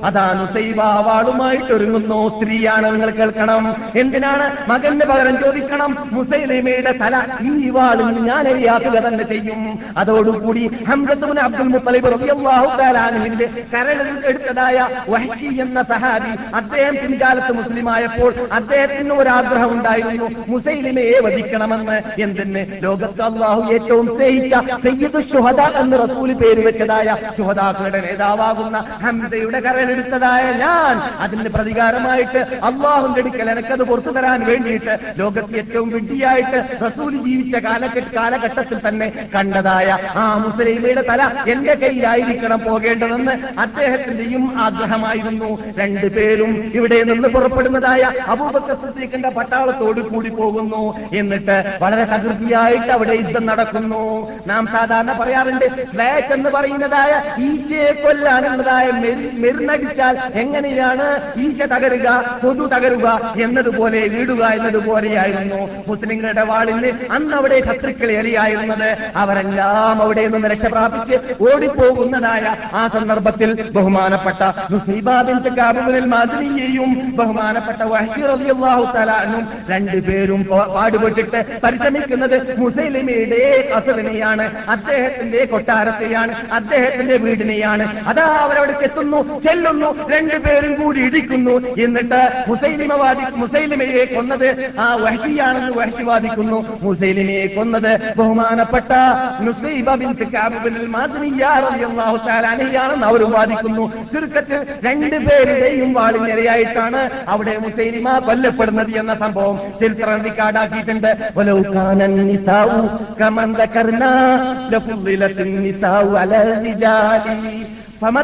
അതാ നുസൈബ വാളുമായിട്ട് ഒരുങ്ങുന്നു. സ്ത്രീയാണ്, നിങ്ങൾ കേൾക്കണം. എന്തിനാണ്? മകന്റെ പകരം ചോദിക്കണം. മുസൈലിമയുടെ തല ഈ വാളിൽ ഞാൻ എരിയാക്കുക തന്നെ ചെയ്യും. അതോടുകൂടി ഹംസ ഇബ്നു അബ്ദുൽ മുത്തലിബ് റളിയല്ലാഹു തആല അൻഹുവിന്റെ കരളിൽ എടുത്തതായ വഹ്ശി എന്ന സഹാബി, അദ്ദേഹം പിൻകാലത്ത് മുസ്ലിമായപ്പോൾ അദ്ദേഹത്തിന് ഒരാഗ്രഹം ഉണ്ടായിരുന്നു, മുസൈലിമയെ വധിക്കണമെന്ന്. എന്തിന്? ലോകത്ത് അല്ലാഹു ഏറ്റവും സ്നേഹിച്ച സയ്യിദു ശുഹദാ എന്ന് റസൂൽ പേര് വെച്ചതായ ശുഹദാക്കളുടെ നേതാവാകുന്ന ഹംസയുടെ കരലെടുത്തതായ ഞാൻ, അതിന് പ്രതികാരമായിട്ട് അള്ളാഹുന്റെ അടുക്കൽ എനിക്കത് പുറത്തു തരാൻ വേണ്ടിയിട്ട് ലോകത്ത് ഏറ്റവും വിഡ്ഢിയായിട്ട് റസൂൽ ജീവിച്ച കാലഘട്ട കാലഘട്ടത്തിൽ തന്നെ കണ്ടതായ ആ മുസൈലിമയുടെ തല എന്റെ കയ്യിലായിരിക്കണം പോകേണ്ടതെന്ന് അദ്ദേഹത്തിന്റെയും ആഗ്രഹമായിരുന്നു. രണ്ടുപേരും ഇവിടെ നിന്ന് പുറപ്പെടുന്നതായ അബൂബക്കർ സിദ്ദീഖിന്റെ പട്ടാളത്തോട് കൂടി പോകുന്നു. എന്നിട്ട് വളരെ തകൃതിയായിട്ട് അവിടെ യുദ്ധം നടക്കുന്നു. നാം സാധാരണ പറയാറുണ്ട്, ഫ്ലാറ്റ് എന്ന് പറയുന്നതായ ഈച്ചയെ കൊല്ലാനുള്ളതായ മെരുന്നടിച്ചാൽ എങ്ങനെയാണ് ഈച്ച തകരുക, കൊതു തകരുക എന്നതുപോലെ വീടുക എന്നതുപോലെയായിരുന്നു മുസ്ലിങ്ങളുടെ വാളിന് അന്ന് അവിടെ ശത്രുക്കൾ എറിയായിരുന്നത്. അവരെല്ലാം അവിടെ നിന്ന് രക്ഷപ്രാപിച്ച് ഓടിപ്പോകുന്നതായ ആ സന്ദർഭത്തിൽ ബഹുമാനപ്പെട്ട നുസൈബ ബിൻത് കഅബ് ഇബ്നുൽ മഅ്ദിനിയയും ബഹുമാനപ്പെട്ട വഹ്ശി റളിയല്ലാഹു തആല അൻഹും രണ്ടുപേരും പാടുപെട്ടിട്ട് പരിശ്രമിക്കുന്നത് മുസൈലിമയുടെ അസലിനെയാണ്, അദ്ദേഹത്തിന്റെ കൊട്ടാരത്തെയാണ്, അദ്ദേഹത്തിന്റെ വീടിനെയാണ്. അതാ അവരവിടെ എത്തുന്നു, ചെല്ലുന്നു, രണ്ടുപേരും കൂടി ഇടിക്കുന്നു. എന്നിട്ട് മുസൈലിമ വാദി മുസൈലിമയെ കൊന്നത് ആ വഹ്ശിയാണെന്ന് വഹ്ശി വാദിക്കുന്നു. മുസൈലിമയെ കൊന്നത് ബഹുമാനപ്പെട്ട നുസൈബ ബിൻത് കഅബ് ഇബ്നുൽ മഅ്ദിനിയ റളിയല്ലാഹു തആല അൻഹയാണെന്ന് അവർ വാദിക്കുന്നു. ചുരുക്കത്തിൽ രണ്ടുപേരുടെയും വാളിനിരയായിട്ടാണ് അവിടെ മുസൈലിമ കൊല്ലപ്പെടുന്നത് എന്ന സംഭവം ചരിത്രം റിക്കാർഡാക്കിയിട്ടുണ്ട്. നാം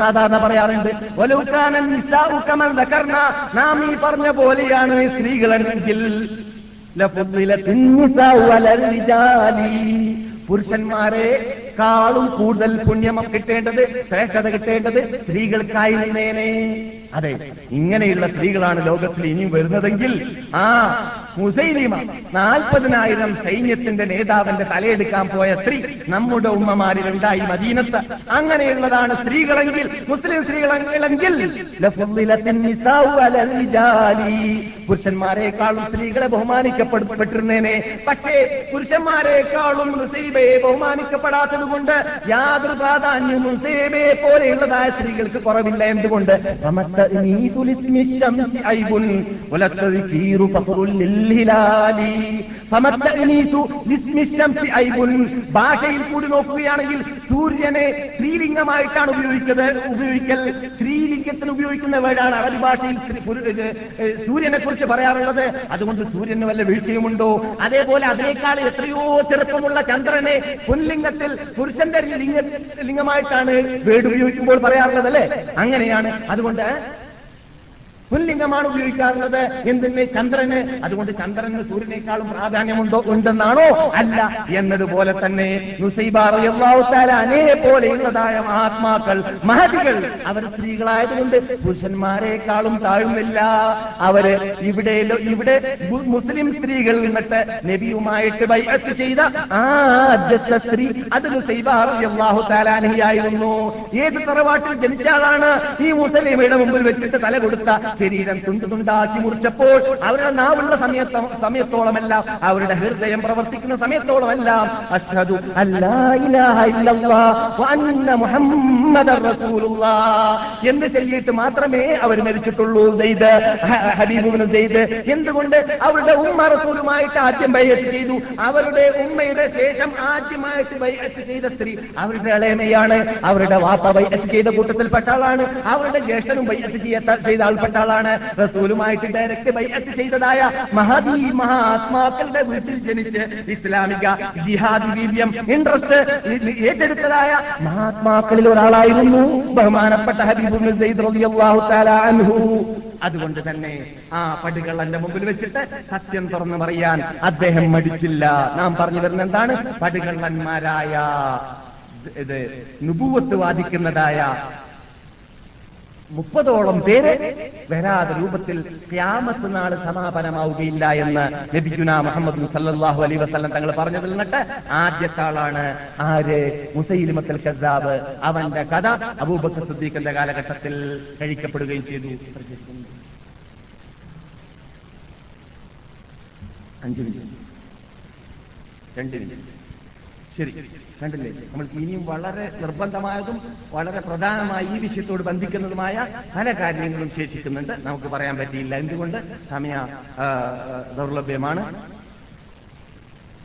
സാധാരണ പറയാറുണ്ട്, നാം ഈ പറഞ്ഞ പോലെയാണ് സ്ത്രീകളെങ്കിൽ പുരുഷന്മാരെ കാളും കൂടുതൽ പുണ്യം കിട്ടേണ്ടത്, ശ്രേഷ്ഠത കിട്ടേണ്ടത് സ്ത്രീകൾക്കായി നിന്നേനെ. അതെ, ഇങ്ങനെയുള്ള സ്ത്രീകളാണ് ലോകത്തിൽ ഇനിയും വരുന്നതെങ്കിൽ ആ മുസൈലിമ നാൽപ്പതിനായിരം സൈന്യത്തിന്റെ നേതാവിന്റെ തലയെടുക്കാൻ പോയ സ്ത്രീ നമ്മുടെ ഉമ്മമാരിലുണ്ടായി മദീനത്ത്. അങ്ങനെയുള്ളതാണ് സ്ത്രീകളെങ്കിൽ, മുസ്ലിം സ്ത്രീകളെങ്കിൽ പുരുഷന്മാരെക്കാളും സ്ത്രീകളെ ബഹുമാനിക്കപ്പെട്ടിരുന്നേനെ. പക്ഷേ പുരുഷന്മാരെക്കാളും മുസൈബയെ ബഹുമാനിക്കപ്പെടാത്തത് കൊണ്ട് യാതൊരു പ്രാധാന്യം മുസൈബയെ പോലെയുള്ളതായ സ്ത്രീകൾക്ക് കുറവില്ല. എന്തുകൊണ്ട്? والتأنيث لاسم الشمس عيب ولا التذكير فخر للهلال فما التأنيث لاسم الشمس عيب ഭാഷയിൽ കൂടി നോക്കുകയാണെങ്കിൽ സൂര്യനെ സ്ത്രീലിംഗമായിട്ടാണ് ഉപയോഗിച്ചത് ഉപയോഗിക്കൽ സ്ത്രീലിംഗത്തിന് ഉപയോഗിക്കുന്ന വേർഡാണ് അറബി ഭാഷയിൽ സൂര്യനെ കുറിച്ച് പറയാറുള്ളത്. അതുകൊണ്ട് സൂര്യന് വല്ല വീഴ്ചയുമുണ്ടോ? അതേപോലെ അതിനേക്കാൾ എത്രയോ ചെറുപ്പമുള്ള ചന്ദ്രനെ പുൻലിംഗത്തിൽ പുരുഷന്റെ ലിംഗ ലിംഗമായിട്ടാണ് വേർഡ് ഉപയോഗിക്കുമ്പോൾ പറയാറുള്ളത് അല്ലേ? അങ്ങനെയാണ്. അതുകൊണ്ട് പുല്ലിംഗമാണ് ഉപയോഗിക്കാറുള്ളത്. എന്തിന്? ചന്ദ്രന്. അതുകൊണ്ട് ചന്ദ്രന് സൂര്യനേക്കാളും പ്രാധാന്യമുണ്ടോ ഉണ്ടെന്നാണോ? അല്ല എന്നതുപോലെ തന്നെ നുസൈബ റളിയല്ലാഹു തആല അനേക പോലെയുള്ളതായ മഹാത്മാക്കൾ മഹതികൾ അവർ സ്ത്രീകളായതുകൊണ്ട് പുരുഷന്മാരെക്കാളും താഴ്ന്നില്ല. അവര് ഇവിടെ ഇവിടെ മുസ്ലിം സ്ത്രീകൾ എന്നിട്ട് നബിയുമായിട്ട് ബൈഅത്ത് ചെയ്ത ആദ്യത്തെ സ്ത്രീ അത് നുസൈബ റളിയല്ലാഹു തആല അൻഹയായിരുന്നു. ഏത് തറവാട്ടിൽ ജനിച്ച ആളാണ് ഈ മുസൈബയുടെ മുമ്പിൽ വെച്ചിട്ട് തല കൊടുത്ത ശരീരം തുണ്ടു തുണ്ടാക്കി മുറിച്ചപ്പോൾ അവരുടെ നാവുള്ള സമയത്ത് സമയത്തോളമല്ല, അവരുടെ ഹൃദയം പ്രവർത്തിക്കുന്ന സമയത്തോളമല്ല അഷ്ഹദു അല്ലാ ഇലാഹ ഇല്ലല്ലാഹ് വ അന്ന മുഹമ്മദർ റസൂലുള്ളാഹ് എന്ന് ചൊല്ലിയിട്ട് മാത്രമേ അവർ മരിച്ചിട്ടുള്ളൂ. സയ്യിദ് ഹബീബ് ഇബ്നു സയ്യിദ് എന്തുകൊണ്ട് അവരുടെ ഉമ്മ റസൂലുമായിട്ട് ആദ്യം ബൈഅത്ത് ചെയ്തു? അവരുടെ ഉമ്മയുടെ ശേഷം ആദ്യമായിട്ട് ബൈഅത്ത് ചെയ്ത സ്ത്രീ അവരുടെ ഇളയമയാണ്. അവരുടെ വാപ്പ ബൈഅത്ത് ചെയ്ത കൂട്ടത്തിൽപ്പെട്ട ആളാണ്. അവരുടെ ജ്യേഷ്ഠനും ബൈഅത്ത് ചെയ്ത ആൾപ്പെട്ട ാണ് റസൂലുമായിട്ട് ഡയറക്റ്റ് ബൈഅത്ത് ചെയ്തതായ മഹദീ മഹാത്മാക്കളുടെ വീട്ടിൽ ജനിച്ച് ഇസ്ലാമിക ജിഹാദി വീര്യം ഇൻട്രസ്റ്റ് ഏറ്റെടുത്തതായ മഹാത്മാക്കളിൽ ഒരാളായിരുന്നു ബഹുമാനപ്പെട്ട ഹബീബ് ഇബ്നു സയ്യിദ് റളിയല്ലാഹു തആല അൻഹു. അതുകൊണ്ട് തന്നെ ആ പടുകള്ളന്റെ മുമ്പിൽ വെച്ചിട്ട് സത്യം തുറന്നു പറയാൻ അദ്ദേഹം മടിച്ചില്ല. നാം പറഞ്ഞു വരുന്ന എന്താണ്? പടുകള്ളന്മാരായ ഇത് നുബുവത്ത് വാദിക്കുന്നതായ മുപ്പതോളം പേരെ വരാതെ രൂപത്തിൽ ഖിയാമത്ത് നാൾ സമാപനമാവുകയില്ല എന്ന് നബിയുനാ മുഹമ്മദ് സല്ലല്ലാഹു അലൈഹി വസല്ലം തങ്ങൾ പറഞ്ഞതിൽ നിന്നിട്ട് ആദ്യത്തെ ആളാണ് ആര്? മുസൈലിമത്തുൽ കസ്സാബ്. അവന്റെ കഥ അബൂബക്കർ സിദ്ദീഖിന്റെ കാലഘട്ടത്തിൽ കഴിക്കപ്പെടുകയും ചെയ്തു. അഞ്ചു മിനിറ്റ് രണ്ട് മിനിറ്റ് ശരി കണ്ടില്ലേ? നമ്മൾക്ക് ഇനിയും വളരെ നിർബന്ധമായതും വളരെ പ്രധാനമായ ഈ വിഷയത്തോട് ബന്ധിക്കുന്നതുമായ പല കാര്യങ്ങളും ശേഷിക്കുന്നുണ്ട്. നമുക്ക് പറയാൻ പറ്റിയില്ല. എന്തുകൊണ്ട്? സമയ ദൗർലഭ്യമാണ്.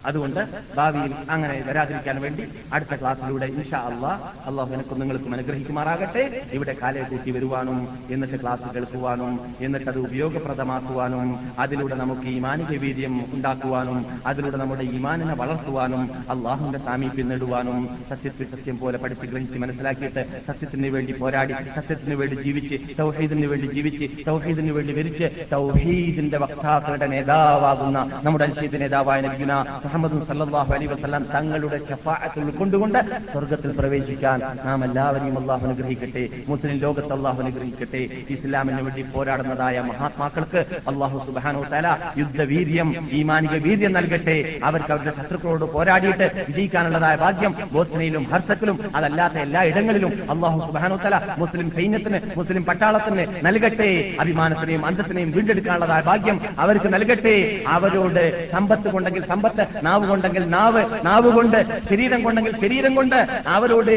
അതുകൊണ്ട് ഭാവിയിൽ അങ്ങനെ വരാതിരിക്കാൻ വേണ്ടി അടുത്ത ക്ലാസ്സിലൂടെ ഇൻഷാ അല്ലാഹ് അള്ളാഹു എനക്കും നിങ്ങൾക്കും അനുഗ്രഹിക്കുമാറാകട്ടെ. ഇവിടെ കാലേ കൂട്ടി വരുവാനും എന്നിട്ട് ക്ലാസ് കേൾക്കുവാനും എന്നിട്ട് അത് ഉപയോഗപ്രദമാക്കുവാനും അതിലൂടെ നമുക്ക് ഈമാനിക വീര്യം ഉണ്ടാക്കുവാനും അതിലൂടെ നമ്മുടെ ഈമാനിനെ വളർത്തുവാനും അള്ളാഹുവിന്റെ സാമീപ്യം നേടുവാനും സത്യത്തിൽ സത്യം പോലെ പഠിച്ച് ഗ്രഹിച്ച് മനസ്സിലാക്കിയിട്ട് സത്യത്തിന് വേണ്ടി പോരാടി സത്യത്തിന് വേണ്ടി ജീവിച്ച് തൗഹീദിന് വേണ്ടി ജീവിച്ച് തൗഹീദിന് വേണ്ടി മരിച്ച് തൗഹീദിന്റെ വക്താക്കളുടെ നേതാവാകുന്ന നമ്മുടെ അൽഷീദ് നേതാവായ നബിയുനാ മുഹമ്മദ് സല്ലല്ലാഹു അലൈഹി വസല്ലം തങ്ങളുടെ ശഫാഅത്ത് ഉൾക്കൊണ്ടുകൊണ്ട് സ്വർഗ്ഗത്തിൽ പ്രവേശിക്കാൻ നാം എല്ലാവരെയും അല്ലാഹു അനുഗ്രഹിക്കട്ടെ. മുസ്ലിം ലോകത്ത് അല്ലാഹു അനുഗ്രഹിക്കട്ടെ. ഇസ്ലാമിന് വേണ്ടി പോരാടുന്നതായ മഹാത്മാക്കൾക്ക് അല്ലാഹു സുബ്ഹാനഹു തആല യുദ്ധവീര്യം ഈമാനിക വീര്യം നൽകട്ടെ. അവർക്ക് അവരുടെ ശത്രുക്കളോട് പോരാടിയിട്ട് വിജയിക്കാനുള്ളതായ ഭാഗ്യം ബോസ്നിയയിലും ഹർസക്കിലും അതല്ലാത്ത എല്ലാ ഇടങ്ങളിലും അല്ലാഹു സുബ്ഹാനഹു തആല മുസ്ലിം സൈന്യത്തിന് മുസ്ലിം പട്ടാളത്തിന് നൽകട്ടെ. അഭിമാനത്തിനെയും അന്തസ്സിനെയും വീണ്ടെടുക്കാനുള്ളതായ ഭാഗ്യം അവർക്ക് നൽകട്ടെ. അവരോട് സമ്പത്ത് കൊണ്ടെങ്കിൽ സമ്പത്ത്, നാവ് കൊണ്ടെങ്കിൽ നാവ് നാവ് കൊണ്ട്, ശരീരം കൊണ്ടെങ്കിൽ ശരീരം കൊണ്ട് അവരോട്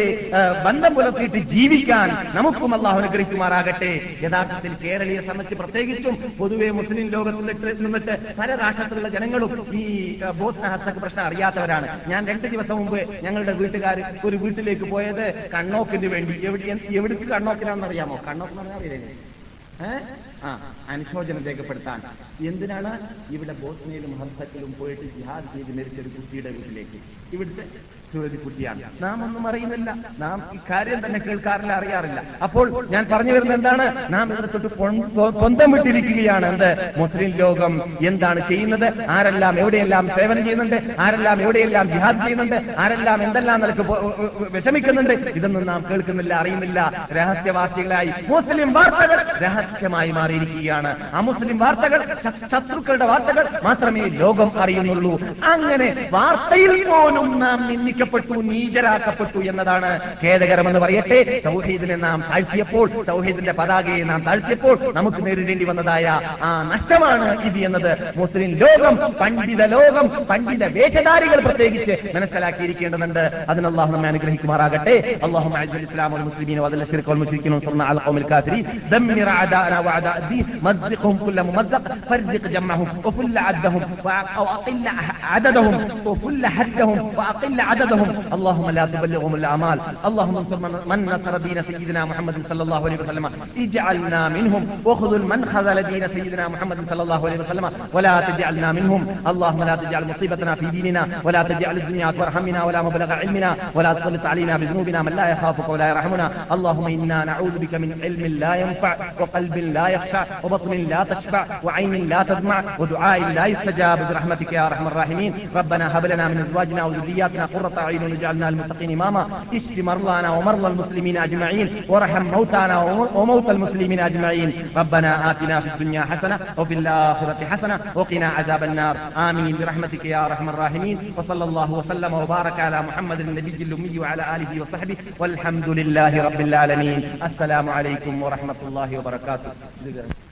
ബന്ധം പുലർത്തിയിട്ട് ജീവിക്കാൻ നമുക്കും അല്ലാഹു അനുഗ്രഹിക്കുമാറാകട്ടെ. യഥാർത്ഥത്തിൽ കേരളീയ സംബന്ധിച്ച് പ്രത്യേകിച്ചും പൊതുവെ മുസ്ലിം ലോകത്തിൽ നിന്നിട്ട് പല രാഷ്ട്രത്തിലുള്ള ജനങ്ങളും ഈ ബോസ്ന ഹർസക്ക് പ്രശ്നം അറിയാത്തവരാണ്. ഞാൻ രണ്ട് ദിവസം മുമ്പ് ഞങ്ങളുടെ വീട്ടുകാർ ഒരു വീട്ടിലേക്ക് പോയത് കണ്ണോക്കിന് വേണ്ടി. എവിടേക്ക് കണ്ണോക്കിനാണെന്ന് അറിയാമോ? കണ്ണോക്കെന്ന് പറഞ്ഞാൽ അറിയില്ലേ? ആ അനുശോചനം രേഖപ്പെടുത്താൻ. എന്തിനാണ്? ഇവിടെ ബോസ്നിയയിലും ഹർസക്കിലും പോയിട്ട് ജിഹാദ് ചെയ്ത് മരിച്ച ഒരു കുട്ടിയുടെ വീട്ടിലേക്ക്. ഇവിടുത്തെ സുരതി കുട്ടിയാണ്. നാം ഒന്നും അറിയുന്നില്ല. നാം ഇക്കാര്യം തന്നെ കേൾക്കാറില്ല, അറിയാറില്ല. അപ്പോൾ ഞാൻ പറഞ്ഞു വരുന്ന എന്താണ്? നാം ഇവിടെ തൊട്ട് പൊന്തം വിട്ടിരിക്കുകയാണ്. എന്ത് മുസ്ലിം ലോകം എന്താണ് ചെയ്യുന്നത്? ആരെല്ലാം എവിടെയെല്ലാം സേവനം ചെയ്യുന്നുണ്ട്? ആരെല്ലാം എവിടെയെല്ലാം ജിഹാദ് ചെയ്യുന്നുണ്ട്? ആരെല്ലാം എന്തെല്ലാം നിലക്ക് വിഷമിക്കുന്നുണ്ട്? ഇതൊന്നും നാം കേൾക്കുന്നില്ല, അറിയുന്നില്ല. രഹസ്യവാസികളായി മുസ്ലിം വാർത്തകൾ പരസ്യമായി മാറിയിരിക്കുകയാണ്. അമുസ്ലിം വാർത്തകൾ, ശത്രുക്കളുടെ വാർത്തകൾ മാത്രമേ ലോകം അറിയുന്നുള്ളൂ. അങ്ങനെ വാർത്തയിൽ പോലും നാം നിന്ദിക്കപ്പെട്ടു, നീചരാക്കപ്പെട്ടു എന്നതാണ് ഖേദകരമെന്ന് പറയട്ടെ. തൗഹീദിനെ നാം താഴ്ത്തിയപ്പോൾ, തൗഹീദിന്റെ പതാകയെ നാം താഴ്ത്തിയപ്പോൾ നമുക്ക് നേരിടേണ്ടി വന്നതായ ആ നഷ്ടമാണ് ഇത് എന്നത് മുസ്ലിം ലോകം, പണ്ഡിത ലോകം, പണ്ഡിത വേഷധാരികൾ പ്രത്യേകിച്ച് മനസ്സിലാക്കിയിരിക്കേണ്ടതുണ്ട്. അതിന് അല്ലാഹു നമ്മെ അനുഗ്രഹിക്കുമാറാകട്ടെ. അല്ലാഹു അഅ്സൽ ഇസ്ലാം വൽ മുസ്ലിമീന വദല്ല ശിർക വൽ മുശ്രികീന വൻസർന അൽ ഖൗമിൽ കാഫിരീ ദമ്മിർ അഅദാന വഅദാ ദീൻ മസ്ഖും കുല്ല മുമസ്ഖ ഫർദിഖ് ജമഅഹും വഫുല്ല അദദഹും വഅഖില്ല അദദഹും വഫുല്ല ഹദ്ദഹും വഅഖില്ല അദദഹും അല്ലാഹുമ്മ ലാ തുബല്ലിഗും അൽ അമാൽ അല്ലാഹുമ്മ നസ്റ മൻ നസ്റ ദീന സയ്യിദിനാ മുഹമ്മദ് സല്ലല്ലാഹു അലൈഹി വസല്ലം ഇജ്അൽനാ മിൻഹും വഖുദ് മൻ ഖദല ദീന സയ്യിദിനാ മുഹമ്മദ് സല്ലല്ലാഹു അലൈഹി വസല്ലം വലാ تجعلنا منهم اللهم لا تجعل مصيبتنا في ديننا ولا تجعل الدنيا أكبر همنا ولا مبلغ علمنا ولا تسلط علينا بذنوبنا من لا يخافك ولا يرحمنا اللهم إنا نعوذ بك من علم لا ينفع وقلب لا يخشع وبطن لا تشبع وعين لا تدمع ودعاء لا يستجاب برحمتك يا أرحم الراحمين ربنا هب لنا من أزواجنا وذرياتنا قرة أعين واجعلنا للمتقين إماما اشف مرضانا ومرضى المسلمين أجمعين وارحم موتانا وموتى المسلمين أجمعين ربنا آتنا في الدنيا حسنة وفي الآخرة حسنة وقنا عذاب النار آمين برحمتك يا أرحم الراحمين وصلى الله وسلم وبارك على محمد النبي الأمي وعلى آله وصحبه والحمد لله رب العالمين السلام عليكم ورحمة الله وبركاته.